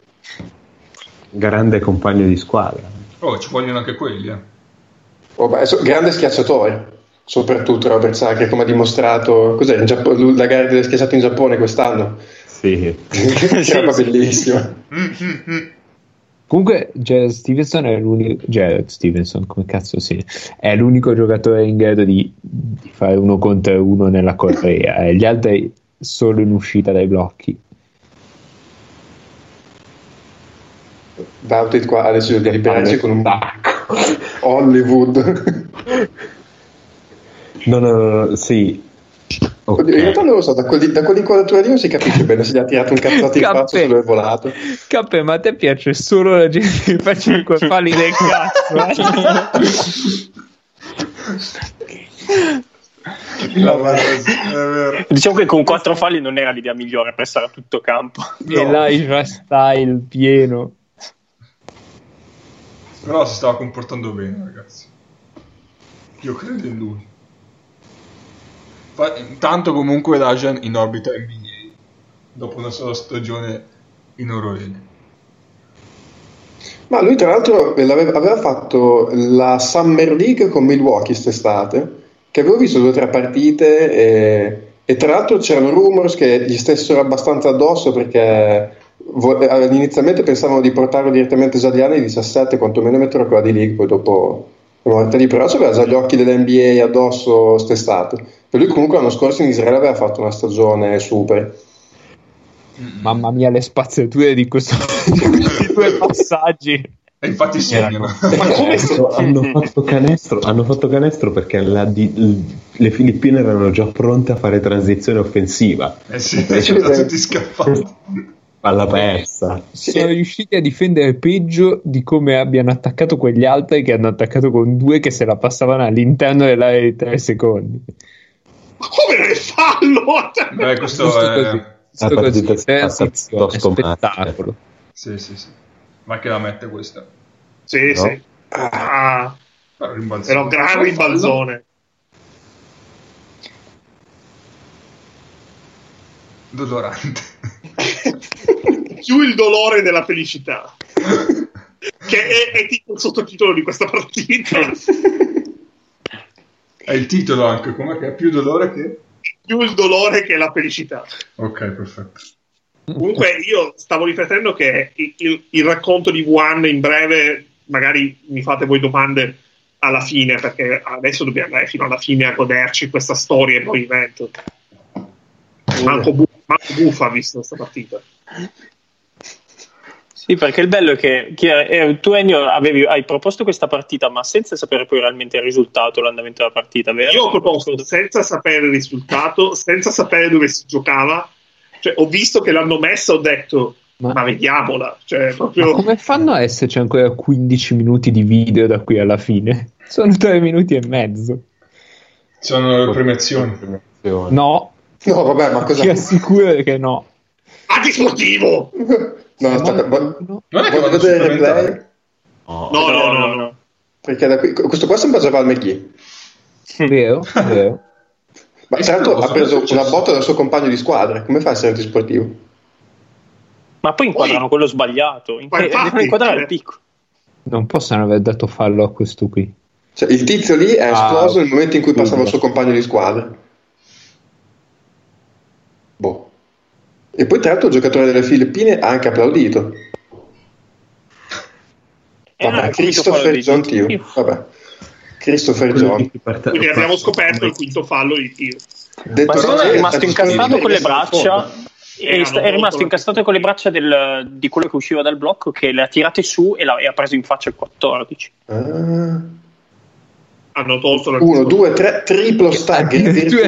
Grande compagno di squadra. Oh, ci vogliono anche quelli, eh. Oh, beh, so, grande schiacciatore, soprattutto Robert Sacré, come ha dimostrato cos'è, Giapp- la gara del schiacciato in Giappone quest'anno. Sì. Che roba bellissima. Comunque Jared Stevenson è l'unico Jared Stevenson come cazzo sì è l'unico giocatore in grado di, di fare uno contro uno nella Corea e gli altri solo in uscita dai blocchi. Bautit qua ha deciso di liberarsi con un bacco Hollywood. No no no, no sì. Okay. In realtà non lo so, da quell'inquadratura lì non si capisce bene se gli ha tirato un cazzato in faccia o dove è volato. Cappe, ma a te piace solo la gente che fa cinque falli del cazzo? Diciamo che con quattro falli non era l'idea migliore per stare a tutto campo. No. Elijah style pieno. Però si stava comportando bene, ragazzi. Io credo in lui. Intanto comunque l'Agen in orbita N B A dopo una sola stagione in Eurolega. Ma lui tra l'altro aveva fatto la Summer League con Milwaukee quest'estate, che avevo visto due o tre partite e, e tra l'altro c'erano rumors che gli stessero abbastanza addosso perché vo- inizialmente pensavano di portarlo direttamente già agli anni diciassette, quantomeno metterlo qua di League, poi dopo... lì, però aveva già gli occhi dell'N B A addosso quest'estate. Per lui comunque l'anno scorso in Israele aveva fatto una stagione super. Mamma mia le spazzature di questi due passaggi. E infatti sì, ma come sono? Hanno fatto canestro, hanno fatto canestro perché la di, le Filippine erano già pronte a fare transizione offensiva. Eh sì, sono tutti scappati. Alla persa sì. Sono riusciti a difendere peggio di come abbiano attaccato quegli altri che hanno attaccato con due che se la passavano all'interno dell'area di tre secondi. Ma come le fa allora? Beh, questo, questo è così, questo così. Partita, è spettacolo. Sì, sì, sì. Ma che la mette questa? Sì, no? Sì. Ah, era un grave rimbalzone. Dolorante. Più il dolore della felicità che è, è tipo il sottotitolo di questa partita. È il titolo anche com'è che è più dolore che più il dolore che la felicità. Ok, perfetto. Comunque io stavo riflettendo che il, il, il racconto di Wuhan in breve, magari mi fate voi domande alla fine perché adesso dobbiamo andare fino alla fine a goderci questa storia e poi evento. Manco bu- Marco Buffa ha visto questa partita. Sì, perché il bello è che, che eh, tu Ennio avevi, hai proposto questa partita ma senza sapere poi realmente il risultato, l'andamento della partita, vero? Io ho proposto senza sapere il risultato, senza sapere dove si giocava, cioè ho visto che l'hanno messa, ho detto Ma, ma vediamola, cioè, proprio... ma come fanno a esserci ancora quindici minuti di video da qui alla fine? Sono tre minuti e mezzo. Sono le premiazioni. No, no, vabbè, ma cosa... ti assicuro che no. A dismotivo! No, no, sta... no, no. Non è che vado a vedere il replay? No, no, no, no, no. Perché da qui... questo qua sembra Javal McGee. Vero, vero. Ma tra l'altro ha preso una botta dal suo compagno di squadra. Come fa a essere antisportivo? Ma poi inquadrano poi, quello sbagliato, devono inquadrare il picco. Non possono aver dato fallo a questo qui. Cioè, il tizio lì è ah, esploso nel momento in cui passava il suo compagno di squadra. Boh. E poi tra l'altro il giocatore delle Filippine ha anche applaudito. Vabbè, Christopher John Tio. Vabbè. Christopher John. Quindi abbiamo scoperto il quinto fallo di Tio. Detto Ma è rimasto incazzato con le braccia. E è rimasto incastrato con le braccia del, di quello che usciva dal blocco, che le ha tirate su e, la, e ha preso in faccia il quattordici. Ah. Hanno tolto la uno, due, tre, triplo stag. Addirittura,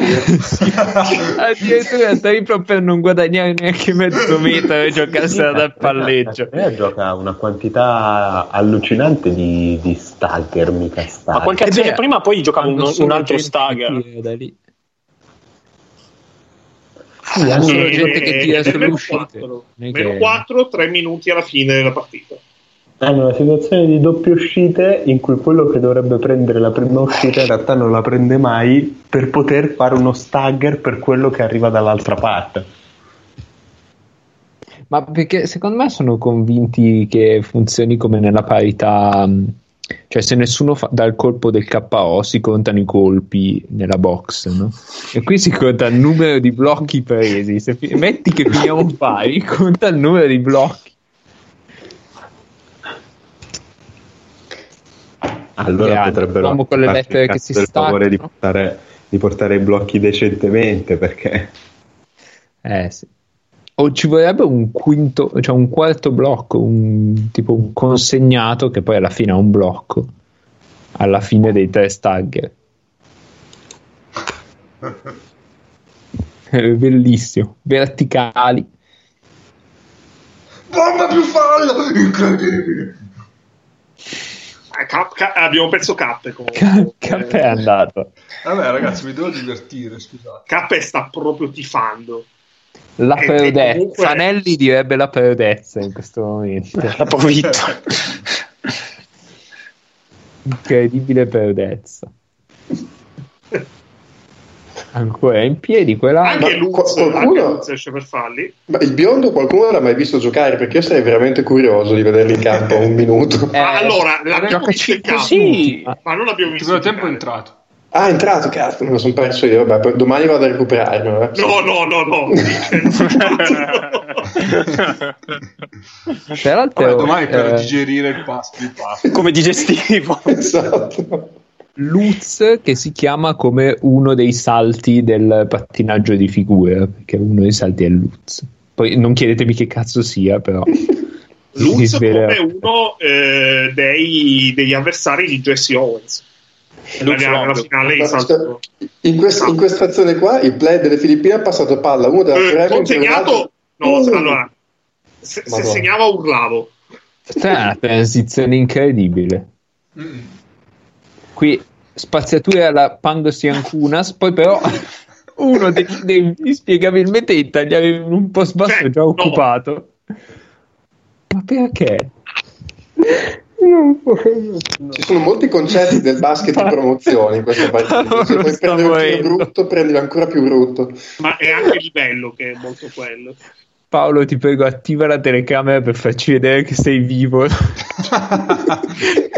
addirittura triplo per non guadagnare neanche mezzo metro e giocarsela dal palleggio. Eh, gioca una quantità allucinante di, di stagger, mica stagger. Ma qualche azione eh beh, prima poi giocava un, un altro stagger. Da lì. Sì, hanno e, gente che tira sull'uscita. Meno quattro, tre minuti alla fine della partita. Hanno una situazione di doppie uscite in cui quello che dovrebbe prendere la prima uscita in realtà non la prende mai, per poter fare uno stagger per quello che arriva dall'altra parte. Ma perché secondo me sono convinti che funzioni come nella parità, cioè se nessuno fa, dà il colpo del K O si contano i colpi nella box, no? E qui si conta il numero di blocchi presi. Se fi- metti che finiamo pari, conta il numero di blocchi. Allora e potrebbero con le lettere che si staccano, favore di portare, di portare i blocchi decentemente, perché eh sì, o ci vorrebbe un quinto, cioè un quarto blocco, un, tipo un consegnato che poi alla fine ha un blocco alla fine dei tre stagger. È bellissimo, verticali. Bomba più fallo, incredibile. Eh, cap, cap, abbiamo perso Cappe comunque. Cappe è andato. Vabbè ragazzi, mi devo divertire, scusate. Cappe sta proprio tifando. La perdezza, comunque... Fanelli direbbe la perdezza in questo momento. La provvitta. Incredibile perdezza. Ancora in piedi quella. Anche Lutz, qualcuno... anche Lutz esce per falli. Ma il biondo qualcuno l'ha mai visto giocare? Perché io sarei veramente curioso di vederlo in campo un minuto. Eh, allora, l'abbiamo visto in campo, sì. Ma non l'abbiamo visto. Il tempo è entrato. Ah, è entrato, cazzo, me lo sono perso io. Vabbè, domani vado a recuperarlo. Vabbè. No, no, no, no. Peraltro, vabbè, domani eh... per digerire il pasto, il pasto. Come digestivo. Esatto. Lutz che si chiama come uno dei salti del pattinaggio di figura, perché uno dei salti è Lutz. Poi non chiedetemi che cazzo sia, però. Lutz come uno eh, dei, degli avversari di Jesse Owens. La finale in, salto. In, quest, in questa azione qua il play delle Filippine ha passato palla uno della eh, Friampi consegnato no, mm. allora se, se segnava urlavo. È una transizione incredibile. Mm. Qui spaziatura alla Pango Siancunas, poi però uno dei, dei inspiegabilmente italiani un po' sbasso cioè, già occupato. No. Ma perché? Non Ci sono molti concetti del basket di promozione in questa partita. Se vuoi prendere un tiro brutto, prendilo ancora più brutto. Ma è anche il bello che è molto quello. Paolo, ti prego, attiva la telecamera per farci vedere che sei vivo.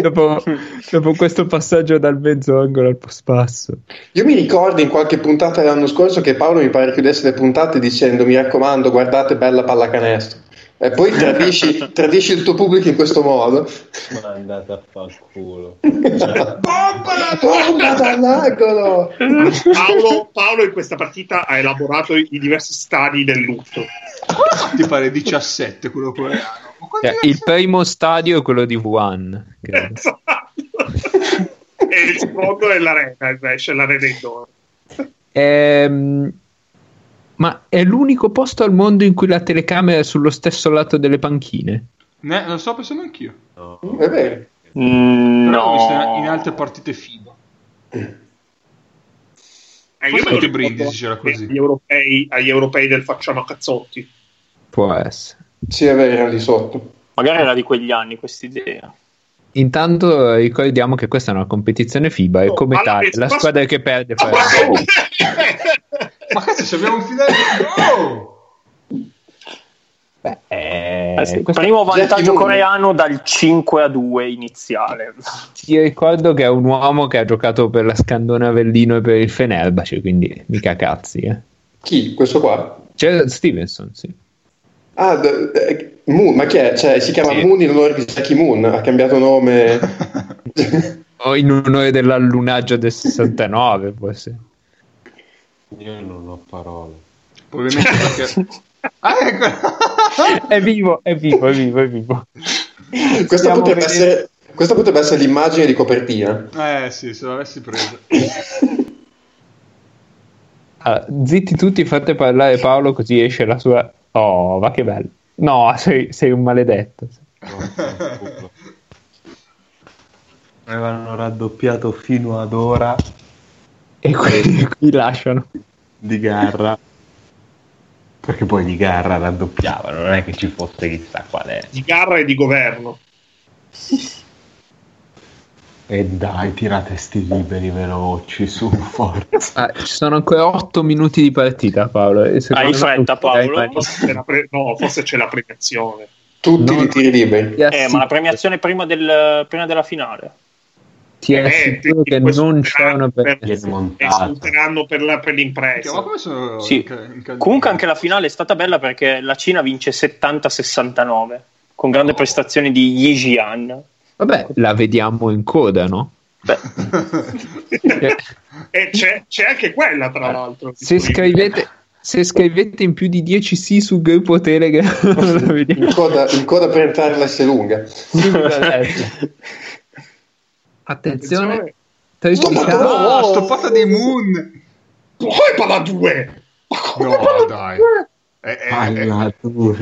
dopo, dopo questo passaggio dal mezzo angolo al pospasso. Io mi ricordo in qualche puntata dell'anno scorso che Paolo mi pare chiudesse le puntate dicendo: mi raccomando, guardate bella pallacanestro. E poi tradisci, tradisci il tuo pubblico in questo modo. Ma andate a far culo. Bomba dall'angolo! Paolo, Paolo in questa partita ha elaborato i diversi stadi del lutto. Ti pare diciassette quello coreano. Cioè, il primo stadio è quello di Wuhan. Esatto. E il secondo è l'arena, invece, l'arena indoor. Ehm... ma è l'unico posto al mondo in cui la telecamera è sullo stesso lato delle panchine. Ne, lo sto pensando anch'io. No. È vero. Mm, no. In altre partite FIBA. Eh, io anche Brindisi c'era così. Agli europei, agli europei del facciamo a cazzotti. Può essere. Sì, è vero, lì sotto. Magari era di quegli anni questa idea. Intanto ricordiamo che questa è una competizione FIBA, no, e come tale la passo... squadra che perde fa... Ma cazzo, abbiamo un finale. Oh! Beh, eh, sì, primo vantaggio coreano dal cinque a due iniziale. Ti ricordo che è un uomo che ha giocato per la Scandone Avellino e per il Fenerbahce, quindi mica cazzi, eh. Chi? Questo qua? C'è Stevenson, sì. Ah, d- d- Moon, ma chi è? Cioè, si chiama sì. Moon in onore di Jackie Moon, ha cambiato nome. O in onore dell'allunaggio del sessantanove, forse. Io non ho parole. Ovviamente perché... ah, ecco. È vivo, è vivo, è vivo, è vivo. Questa potrebbe, essere, questa potrebbe essere l'immagine di copertina. Eh sì, se l'avessi presa. Allora, zitti tutti, fate parlare Paolo così esce la sua... Oh, va che bello. No, sei, sei un maledetto. Avevano raddoppiato fino ad ora e quelli qui lasciano di garra, perché poi di garra raddoppiavano, non è che ci fosse chissà qual è. Di garra e di governo. E dai, tirate sti liberi veloci, su, forza. Ah, ci sono ancora otto minuti di partita, Paolo. Hai fretta, Paolo? Forse la pre- no, forse c'è la premiazione. Tutti no, i tiri liberi. Eh, ma la premiazione prima, del, prima della finale. Ti eh, assicuro che non c'è una premiazione. Esulteranno per, la, per l'impresa. Ma come sono sì. inc- Comunque anche la finale è stata bella perché la Cina vince settanta a sessantanove, con grande oh. prestazione di Yi Jian. Vabbè, la vediamo in coda, no? Beh. E c'è, c'è anche quella, tra l'altro. Se scrivete, se scrivete in più di dieci sì sul gruppo Telegram, la vediamo. In coda, in coda per entrare la S lunga. Attenzione. Attenzione. No, no, no, stoppata dei Moon. Poi palla due. No, dai. È, è, è, era un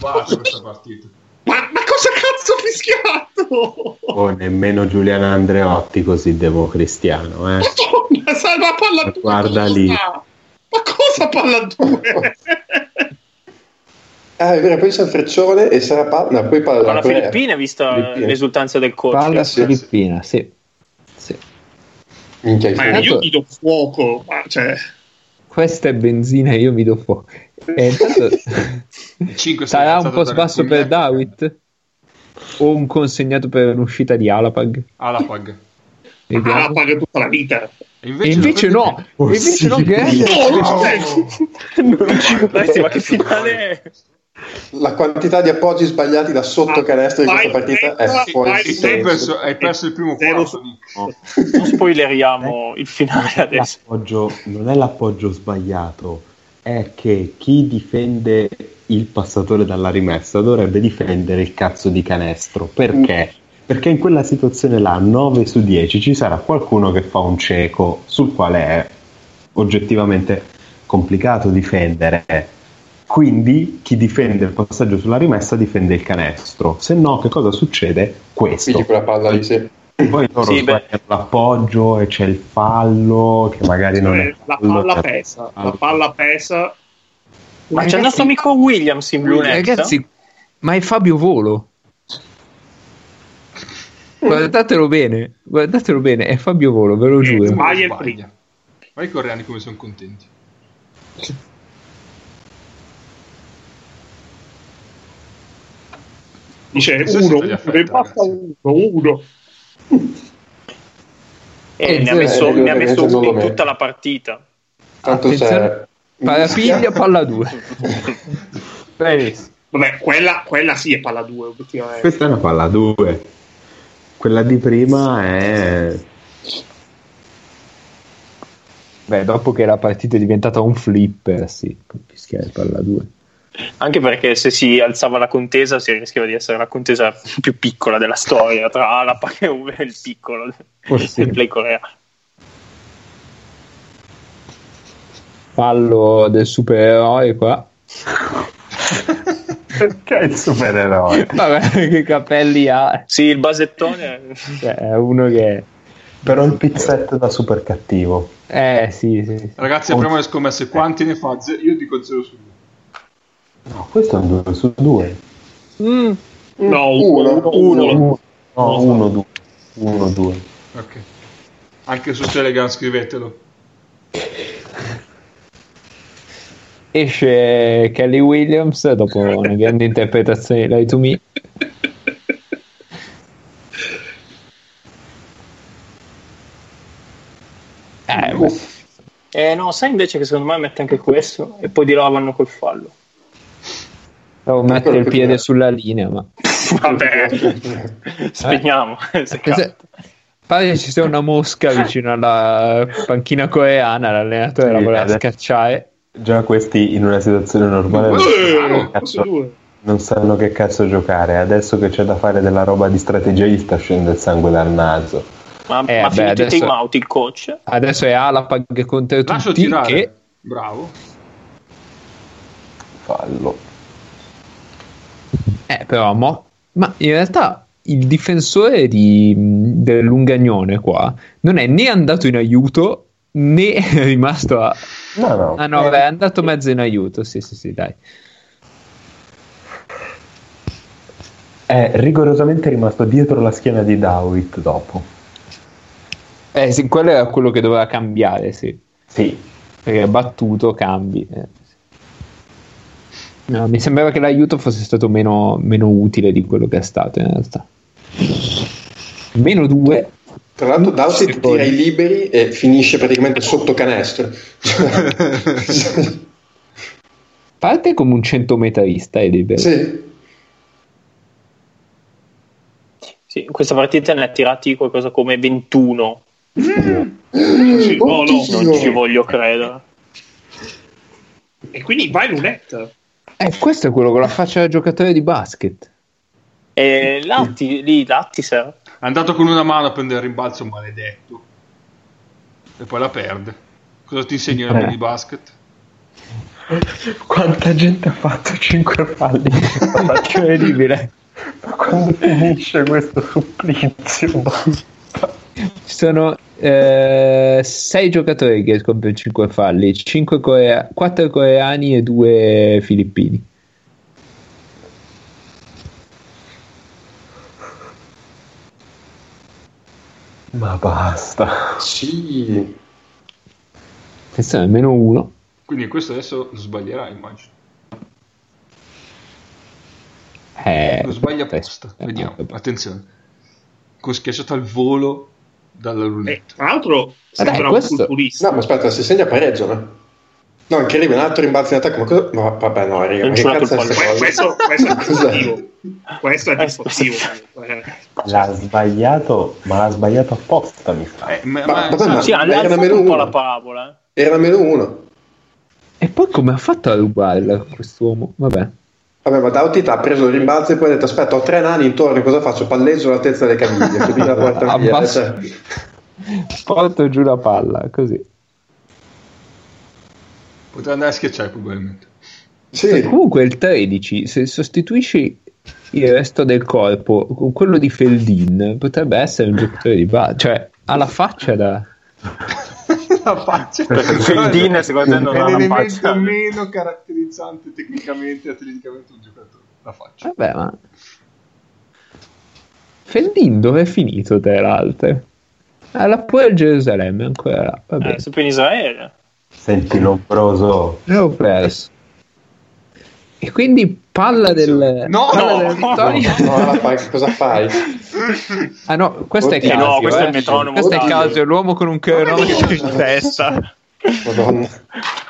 bacio questa partita. Ma, ma cosa cazzo ho fischiato? Oh, nemmeno Giuliano Andreotti così democristiano, eh? Madonna, sai, ma palla due, guarda lì. Ma cosa palla due? Ah, è vero, poi c'è il freccione e sarà palla, no, poi palla. Ma la Filippina, vista Filippina. L'esultanza del coach. Palla Filippina, sì. Sì. Minchia, ma intanto... io ti do fuoco, ma cioè... Questa è benzina, io mi do fuoco. E intanto... cinque sarà un po' sbasso per Dawit o un consegnato per un'uscita di Alapag. Alapag Vediamo. Alapag tutta la vita. E invece, e invece no, oh, e invece sì. no che è? No, no. Non ci potresti, ma che finale è? La quantità di appoggi sbagliati da sotto ah, canestro di questa partita è fuori. Hai perso il primo quarto. No. Non spoileriamo eh? il finale adesso. L'appoggio, non è l'appoggio sbagliato, è che chi difende il passatore dalla rimessa dovrebbe difendere il cazzo di canestro. Perché? Perché in quella situazione là nove su dieci ci sarà qualcuno che fa un cieco sul quale è oggettivamente complicato difendere. Quindi chi difende il passaggio sulla rimessa difende il canestro. Se no, che cosa succede? Questo quella palla lì, sì. Poi loro sì, sbagliano l'appoggio e c'è il fallo che magari non è la palla pesa, la palla pesa. Ma ragazzi, c'è il nostro amico Williams in blu, ragazzi, ma è Fabio Volo, guardatelo bene, guardatelo bene, è Fabio Volo, ve lo e giuro. Ma i coreani come sono contenti. Dice uno, ne basta uno, uno. E ne ha messo, ne ha messo in tutta la partita. Attenzione, parapiglia, palla due. Vabbè, quella, quella sì è palla due, obiettivamente. Questa è una palla due. Quella di prima è... Beh, dopo che la partita è diventata un flipper, sì, fischiare palla due. Anche perché se si alzava la contesa si rischiava di essere la contesa più piccola della storia tra Alapag e Uve, il piccolo del play coreano. fallo del supereroe qua. Perché il supereroe? Vabbè, che capelli ha. Sì, il basettone è uno che... Però il pizzetto da super cattivo. Eh, sì, sì. Ragazzi, apriamo le scommesse. Quanti ne fa? Io dico zero su due. No, questo è un due su due. Mm. No, uno uno. No, uno due. Ok. Anche su Telegram scrivetelo. Esce Kelly Williams dopo una grande interpretazione di Lie to Me. Eh, uh. eh no, sai invece che secondo me mette anche questo e poi di là vanno col fallo. Devo mettere il piede sulla linea, ma vabbè, spegniamo. Eh. Pare che ci sia una mosca vicino alla panchina coreana. L'allenatore sì, la voleva adesso... scacciare. Già questi in una situazione normale non, sanno cazzo, non sanno che cazzo giocare. Adesso che c'è da fare della roba di strategia gli sta scendendo il sangue dal naso. Ma, eh, ma beh, finito adesso, il time out il coach. Adesso è Alapag contro tutti. Lascio tirare. Che... Bravo. Fallo. Eh però mo... Ma in realtà il difensore di, del Lungagnone qua non è né andato in aiuto né è rimasto a... No, no. Ah no, eh, beh, è andato mezzo in aiuto. Sì, sì, sì, dai. È rigorosamente rimasto dietro la schiena di Dawit dopo. Eh sì, quello era quello che doveva cambiare, sì. Sì. Perché battuto, cambi. Eh, sì. No, mi sembrava che l'aiuto fosse stato meno, meno utile di quello che è stato in realtà. Meno due. Tra l'altro Dawit ti tira i liberi e finisce praticamente sotto canestro. Parte come un centometrista e libero. Sì. Sì, in questa partita ne ha tirati qualcosa come ventuno. Mm. Mm. Sì, no, no, non ci voglio credere. E quindi vai lunetta. Eh, questo è quello con la faccia da giocatore di basket. E Latti, lì Latti serve. È andato con una mano a prendere il rimbalzo maledetto e poi la perde. Cosa ti insegna il eh. mini basket? Quanta gente ha fatto cinque falli. Faccio incredibile. Ma quando finisce questo supplizio? Ci sono eh, sei giocatori che compiono cinque falli, cinque corea- quattro coreani e due filippini. Ma basta. Sì. Questo è almeno uno. Quindi questo adesso sbaglierà, immagino. Eh, Lo sbaglia apposta. Eh, Vediamo. Eh, Attenzione. Con schiacciata al volo dalla lunetta. Eh, tra l'altro sembra un culturista. No, ma aspetta, si segna pareggio, no? No, anche lì un altro rimbalzo in attacco. Ma cosa... No, vabbè, no, raga, non che cazzo è que- questo, questo è positivo. Questo è positivo. L'ha sbagliato, ma l'ha sbagliato apposta, mi fa. Eh, ma, ma, ma, ma, sì, era meno un uno. Po' la parabola. Era meno uno. E poi come ha fatto a rubarla quest'uomo? Vabbè. Vabbè, ma Dawit ha preso il rimbalzo e poi ha detto aspetta, ho tre nani intorno, cosa faccio? Palleggio all'altezza delle caviglie. Quindi la porta via. Adesso... Porto giù la palla, così. Potrà andare a schiacciare probabilmente. Sì. Comunque il tredici, se sostituisci il resto del corpo con quello di Feldin, potrebbe essere un giocatore di basket. Cioè, ha la faccia da... la faccia perché Feldin secondo me non ha una faccia meno caratterizzante tecnicamente e atleticamente un giocatore. La faccia. Vabbè, ma... Feldin dove è finito tra l'altro? Alla pure il Gerusalemme ancora là. Vabbè. Eh, sempre in Israele. Senti l'ombroso. L'ho perso. E quindi palla del... No, palla no, della no, no, no fai, cosa fai? Ah no, questo Oddio, è Casio. No, questo eh. è il metronomo. Questo Oddio. È Casio, l'uomo con un cronometro in testa. Madonna.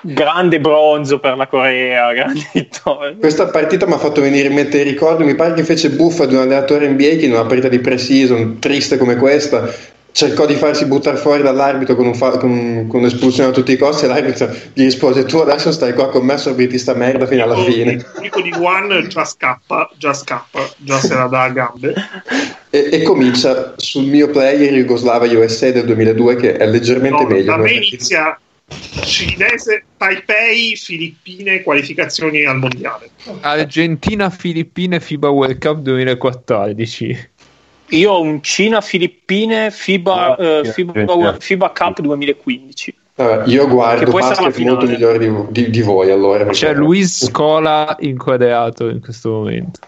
Grande bronzo per la Corea, grande vittoria. Questa partita mi ha fatto venire in mente il ricordo, mi pare che fece buffa di un allenatore N B A che in una partita di pre-season triste come questa... cercò di farsi buttare fuori dall'arbitro con, un fa- con, con un'espulsione a tutti i costi e l'arbitro gli rispose tu adesso stai qua con me a sorbirti sta merda fino alla fine. L'unico di One già scappa già scappa già se la dà a gambe e, e comincia sul mio player Jugoslavia U S A del duemiladue che è leggermente no, meglio da me inizia Cinese, Taipei, Filippine, qualificazioni al mondiale. Argentina, Filippine, FIBA World Cup duemilaquattordici. Io ho un Cina, Filippine, FIBA, no, uh, FIBA, FIBA Cup duemilaquindici. Allora, io guardo basket molto migliore di, di, di voi. Allora, c'è perché... Luis Scola inquadrato in questo momento.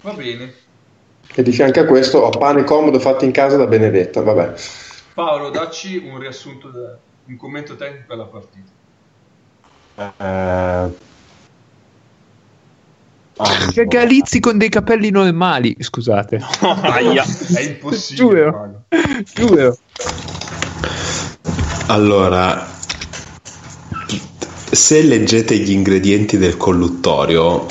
Va bene. E di fianco a questo ho pane comodo fatto in casa da Benedetta. Vabbè. Paolo, dacci un riassunto, da, un commento tecnico alla partita. Uh... Ah, Galizzi con dei capelli normali, scusate. No, è impossibile. Giuro. Giuro. Allora, se leggete gli ingredienti del colluttorio,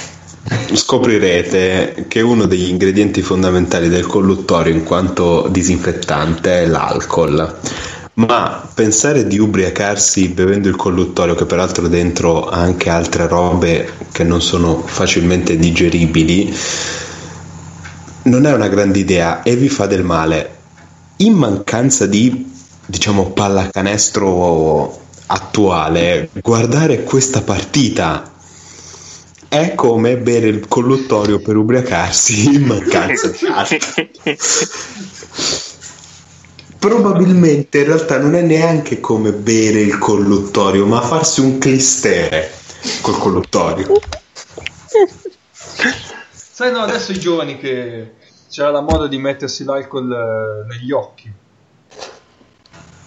scoprirete che uno degli ingredienti fondamentali del colluttorio in quanto disinfettante è l'alcol. Ma pensare di ubriacarsi bevendo il colluttorio, che peraltro dentro ha anche altre robe che non sono facilmente digeribili, non è una grande idea e vi fa del male. In mancanza di, diciamo, pallacanestro attuale, guardare questa partita è come bere il colluttorio per ubriacarsi in mancanza di altro. Probabilmente in realtà non è neanche come bere il colluttorio, ma farsi un clistere col colluttorio. Sai, no, adesso i giovani che c'era la moda di mettersi l'alcol negli occhi.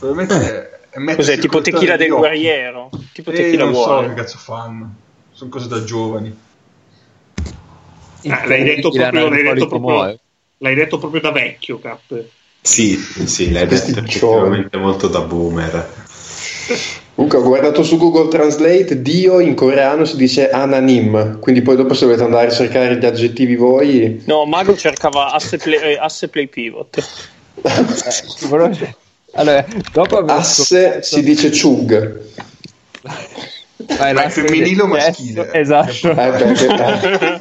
Probabilmente eh. Cos'è? Tipo tequila del guerriero? Tipo tequila, non so che cazzo fanno. Sono cose da giovani. Ah, l'hai detto proprio, l'hai detto proprio, l'hai detto proprio da vecchio, Cappe. Sì, sì, l'hai detto effettivamente molto da boomer. Comunque ho guardato su Google Translate, Dio in coreano si dice Ananim, quindi poi dopo se volete andare a cercare gli aggettivi voi... No, Mago cercava asse play, eh, asse play pivot. Allora, dopo asse si dice Chug. Ma è femminile o maschile? Esatto. Eh, perché, eh.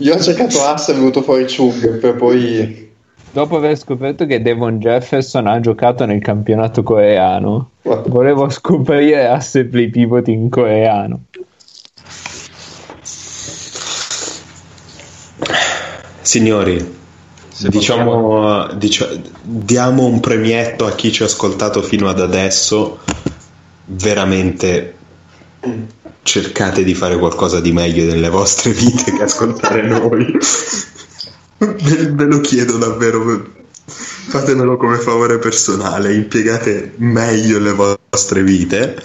Io ho cercato asse e è venuto fuori Chug, per poi... Dopo aver scoperto che Devon Jefferson ha giocato nel campionato coreano, volevo scoprire asse play pivot in coreano. Signori, diciamo, diciamo, diamo un premietto a chi ci ha ascoltato fino ad adesso. Veramente cercate di fare qualcosa di meglio nelle vostre vite che ascoltare noi. Ve lo chiedo davvero, fatemelo come favore personale, impiegate meglio le vostre vite.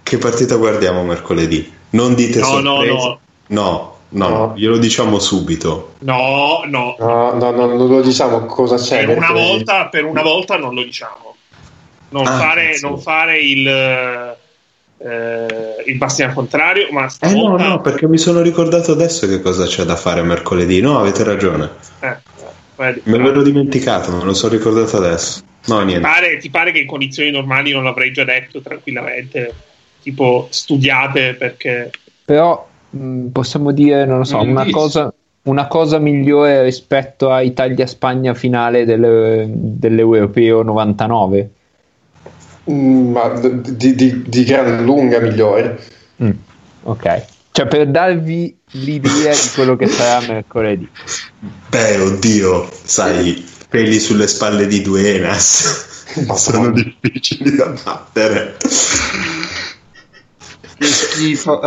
Che partita guardiamo mercoledì? Non dite no, sorpresa. No, no, no, no, glielo diciamo subito. No, no, no, no, no, non lo diciamo. Cosa c'è? Per una volta, per una volta non lo diciamo. Non, ah, fare, sì. non fare il... Eh, il bastino al contrario, ma eh no, no, perché mi sono ricordato adesso che cosa c'è da fare mercoledì. No, avete ragione, eh, vedi, me l'ero dimenticato, me lo sono ricordato adesso. No, niente. Ti pare, ti pare che in condizioni normali non l'avrei già detto tranquillamente, tipo studiate, perché però mh, possiamo dire, non lo so, mm-hmm. una cosa una cosa migliore rispetto a Italia-Spagna finale del, dell'Europeo novantanove. Ma di, di, di gran lunga migliore. Mm, ok, cioè per darvi l'idea di quello che sarà mercoledì. Beh, oddio, sai, peli sulle spalle di Duenas sono difficili da battere. Che schifo.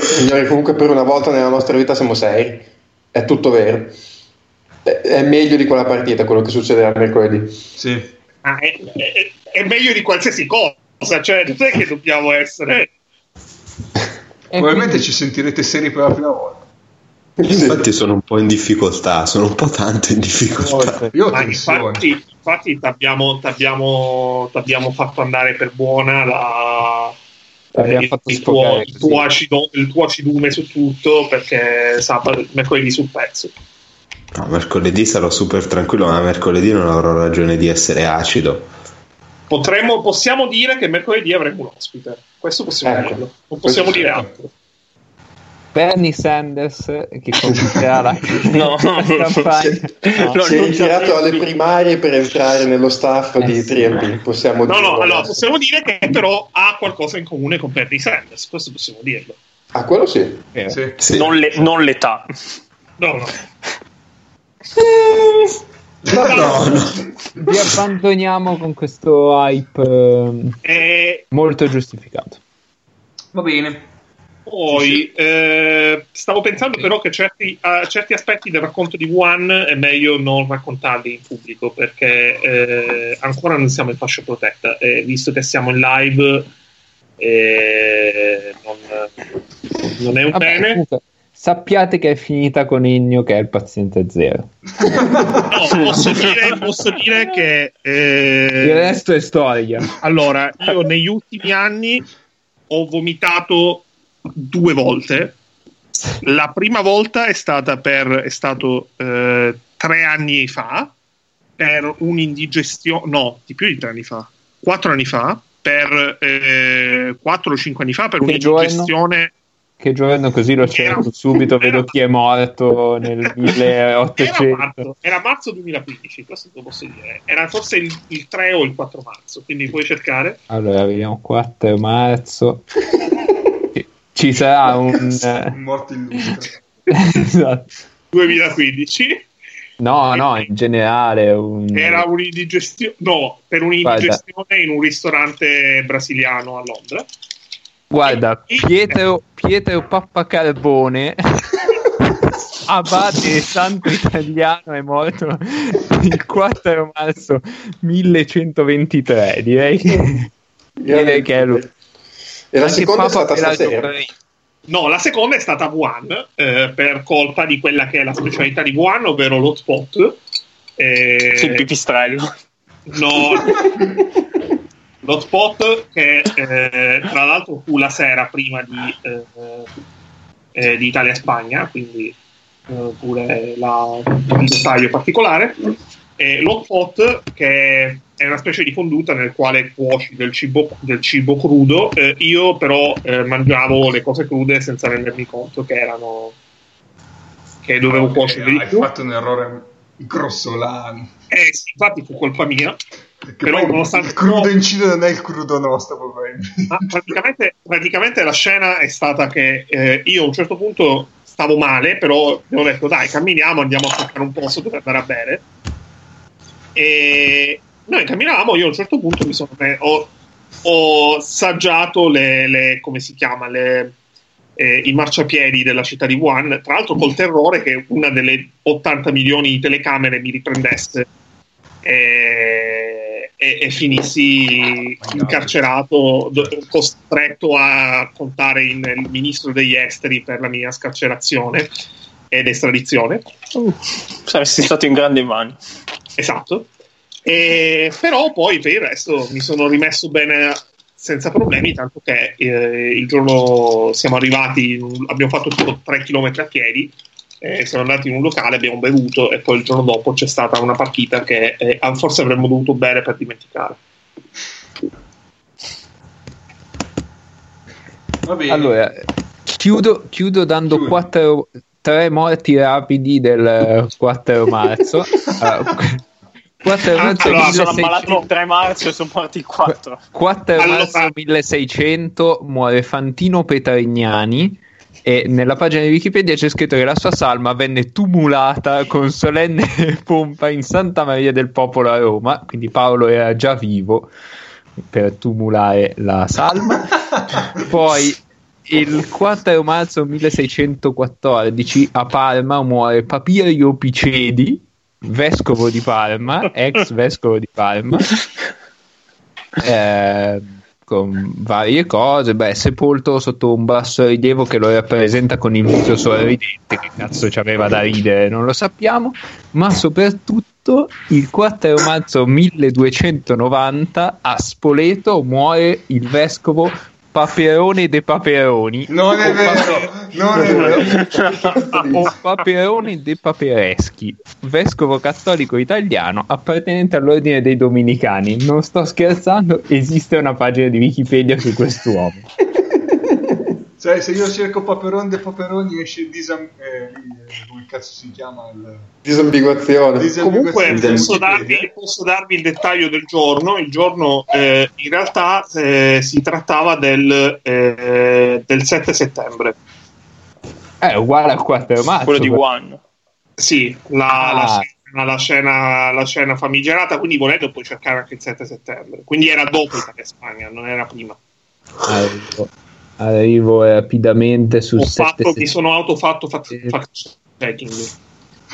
Signori, comunque per una volta nella nostra vita siamo seri, è tutto vero, è meglio di quella partita quello che succederà mercoledì. Sì. Ah, è, è, è meglio di qualsiasi cosa, cioè non è che dobbiamo essere. Probabilmente ci sentirete seri per la prima volta. Infatti sono un po' in difficoltà, sono un po' tanto in difficoltà. Io Ma infatti, infatti t'abbiamo, t'abbiamo, t'abbiamo fatto andare per buona la, eh, fatto il, tuo, il, tuo acido, il tuo acidume su tutto, perché sabato, mercoledì sul pezzo. No, mercoledì sarò super tranquillo, ma mercoledì non avrò ragione di essere acido. Potremmo, possiamo dire che mercoledì avremo un ospite, questo possiamo ecco, dirlo, non possiamo dire altro. Bernie Sanders che compirà la, no, la campagna no, no, si è ritirato alle primarie per entrare nello staff eh, di Friampi, sì, possiamo no, dirlo. No, allora, possiamo dire che però ha qualcosa in comune con Bernie Sanders, questo possiamo dirlo. Ah, quello sì, eh, sì. sì. Non, le, non l'età. No, no. Eh, no, no, no. Vi abbandoniamo con questo hype eh, eh, molto giustificato. Va bene. Poi eh, stavo pensando però che certi, uh, certi aspetti del racconto di Wuhan è meglio non raccontarli in pubblico, perché eh, ancora non siamo in fascia protetta e eh, visto che siamo in live eh, non, non è un Vabbè, bene comunque, sappiate che è finita con Ennio che è il paziente zero. No, posso dire, posso dire che eh, il resto è storia. Allora, io negli ultimi anni ho vomitato due volte. La prima volta è stata per è stato eh, tre anni fa per un'indigestione, no, di più di tre anni fa, quattro anni fa, per eh, quattro o cinque anni fa per che un'indigestione. Giorno? Che giorno, così lo cerco subito, vedo chi è morto nel milleottocento. Era marzo, era marzo duemilaquindici, questo lo posso dire. Era forse il, il tre o il quattro marzo, quindi puoi cercare. Allora, vediamo, quattro marzo. Ci sarà un morto illustre. Esatto. duemilaquindici. No, no, in generale un... era un'indigestione, no, per un'indigestione Guarda. in un ristorante brasiliano a Londra. Guarda, e... Pietro, Pietro Pappacarbone abate e santo italiano è morto il quattro marzo millecentoventitré, direi che, direi che è lui. E la seconda è stata stasera? No, la seconda è stata Wuhan, eh, per colpa di quella che è la specialità di Wuhan, ovvero l'hotspot. Eh, Sul pipistrello. No, l'hotspot che eh, tra l'altro fu la sera prima di, eh, eh, di Italia-Spagna, quindi eh, pure la, un dettaglio particolare. Eh, l'hotpot, che è una specie di fonduta nel quale cuoci del cibo, del cibo crudo, eh, io però eh, mangiavo le cose crude senza rendermi conto che erano che dovevo cuocere. Hai fatto un errore grossolano. Eh sì, infatti fu colpa mia. Perché però nonostante il crudo in Cina non è il crudo nostro, probabilmente. Ma praticamente, praticamente la scena è stata che eh, io a un certo punto stavo male, però ho detto dai, camminiamo, andiamo a cercare un posto dove andare a bere. E noi camminavamo, io a un certo punto mi sono ho, ho assaggiato le, le come si chiama le, eh, i marciapiedi della città di Wuhan, tra l'altro col terrore che una delle ottanta milioni di telecamere mi riprendesse e, e, e finissi incarcerato, costretto a contare in, il ministro degli esteri per la mia scarcerazione ed estradizione. Uh, saresti stato in grandi mani. Esatto, e, però poi per il resto mi sono rimesso bene senza problemi, tanto che eh, il giorno siamo arrivati, abbiamo fatto tipo tre chilometri a piedi, eh, siamo andati in un locale, abbiamo bevuto e poi il giorno dopo c'è stata una partita che eh, forse avremmo dovuto bere per dimenticare. Va bene. Allora, chiudo, chiudo dando chiudo. quattro... tre morti rapidi del quattro marzo. quattro marzo allora, sono ammalato il tre marzo e sono morti quattro. quattro marzo milleseicento muore Fantino Petrignani e nella pagina di Wikipedia c'è scritto che la sua salma venne tumulata con solenne pompa in Santa Maria del Popolo a Roma, quindi Paolo era già vivo per tumulare la salma. Poi il quattro marzo milleseicentoquattordici a Parma muore Papirio Picedi, vescovo di Parma, ex vescovo di Parma, eh, con varie cose. Beh, sepolto sotto un bassorilievo che lo rappresenta con il viso sorridente. Che cazzo c'aveva da ridere, non lo sappiamo. Ma soprattutto il quattro marzo milleduecentonovanta a Spoleto muore il vescovo Paperone de Paperoni. Non è vero, non è vero. O Paperone de Papereschi, vescovo cattolico italiano appartenente all'ordine dei Dominicani. Non sto scherzando, esiste una pagina di Wikipedia su quest'uomo. Cioè, se io cerco Paperon de Paperoni esce disam... eh, come cazzo si chiama? Il... Disambiguazione. Disambiguazione. Comunque posso darvi, posso darvi il dettaglio del giorno. Il giorno eh, in realtà eh, si trattava del, eh, del sette settembre. È eh, uguale al quattro marzo. Quello di Wuhan. Sì, la... Ah. la... La scena, la scena famigerata, quindi volendo puoi cercare anche il sette settembre. Quindi era dopo Italia e Spagna, non era prima. Arrivo, arrivo rapidamente sul sette settembre. Mi sono autofatto fact-checking.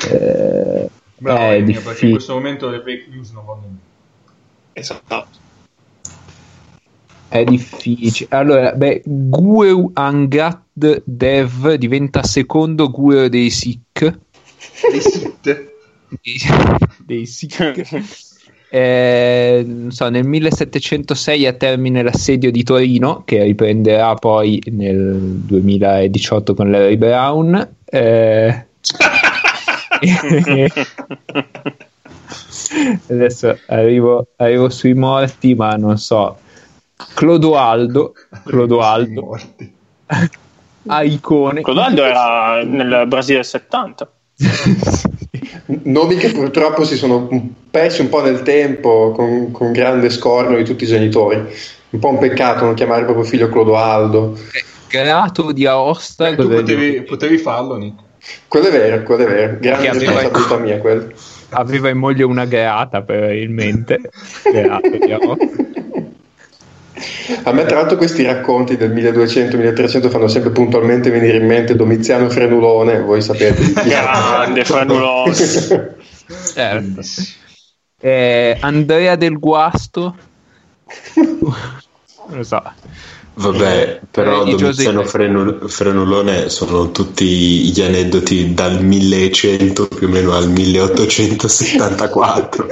Eh, Bravo, eh, Ennio, perché in questo momento le fake news non vanno bene. Esatto. È difficile. Allora, beh, Guru Angad Dev diventa secondo guru dei Sikh. Dei Sikh? Dei, dei Sikh. Eh, non so, nel millesettecentosei a termine l'assedio di Torino, che riprenderà poi nel duemiladiciotto con Larry Brown. Eh, adesso arrivo, arrivo sui morti, ma non so. Clodoaldo Clodoaldo Aicone. Clodoaldo era nel Brasile del settanta. Nomi che purtroppo si sono persi un po' nel tempo, con, con grande scorno di tutti i genitori. Un po' un peccato non chiamare il proprio figlio Clodoaldo. Grato di Aosta. Eh, tu potevi, potevi farlo, Nick. Quello è vero, quello è vero. Grande responsabilità mia, quello. Aveva in moglie una grata, probabilmente. Grato di Aosta. A me tra l'altro questi racconti del milleduecento milletricento fanno sempre puntualmente venire in mente Domiziano Frenulone, voi sapete di chi. Grande Frenulone. Certo. Eh, Andrea Del Guasto. Non lo so. Vabbè, però Domiziano Frenul- Frenulone sono tutti gli aneddoti dal millecento più o meno al milleottocentosettantaquattro.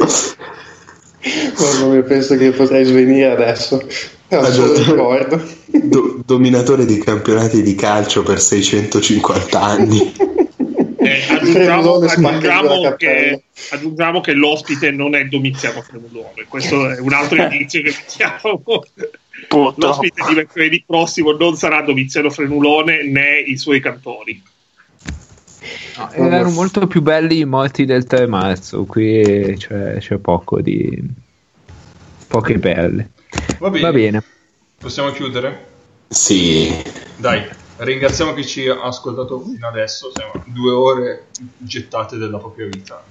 Mamma mia, penso che potrei svenire adesso. No, do- do- dominatore di campionati di calcio per seicentocinquanta anni. Eh, aggiungiamo, aggiungiamo, che, aggiungiamo che l'ospite non è Domiziano Frenulone. Questo è un altro indizio che mettiamo. L'ospite di mercoledì prossimo non sarà Domiziano Frenulone né i suoi cantori. No, erano molto più belli i morti del tre marzo. Qui c'è, c'è poco di poche perle. Va bene. Va bene, possiamo chiudere? Sì, dai, ringraziamo chi ci ha ascoltato fino adesso. Siamo due ore gettate della propria vita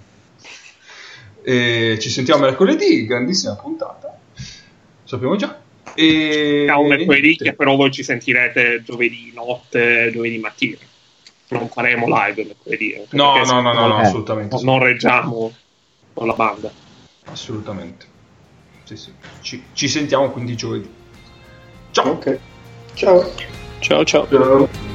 e ci sentiamo mercoledì, grandissima puntata, sappiamo già. E... ciao mercoledì, che però voi ci sentirete giovedì notte, giovedì mattina. Non faremo live mercoledì. No, no, no, no, no, assolutamente. Non reggiamo con la banda. Assolutamente. Sì, sì. Ci, ci sentiamo quindi giovedì. Ciao. Okay. Ciao. Ciao, ciao. Ciao.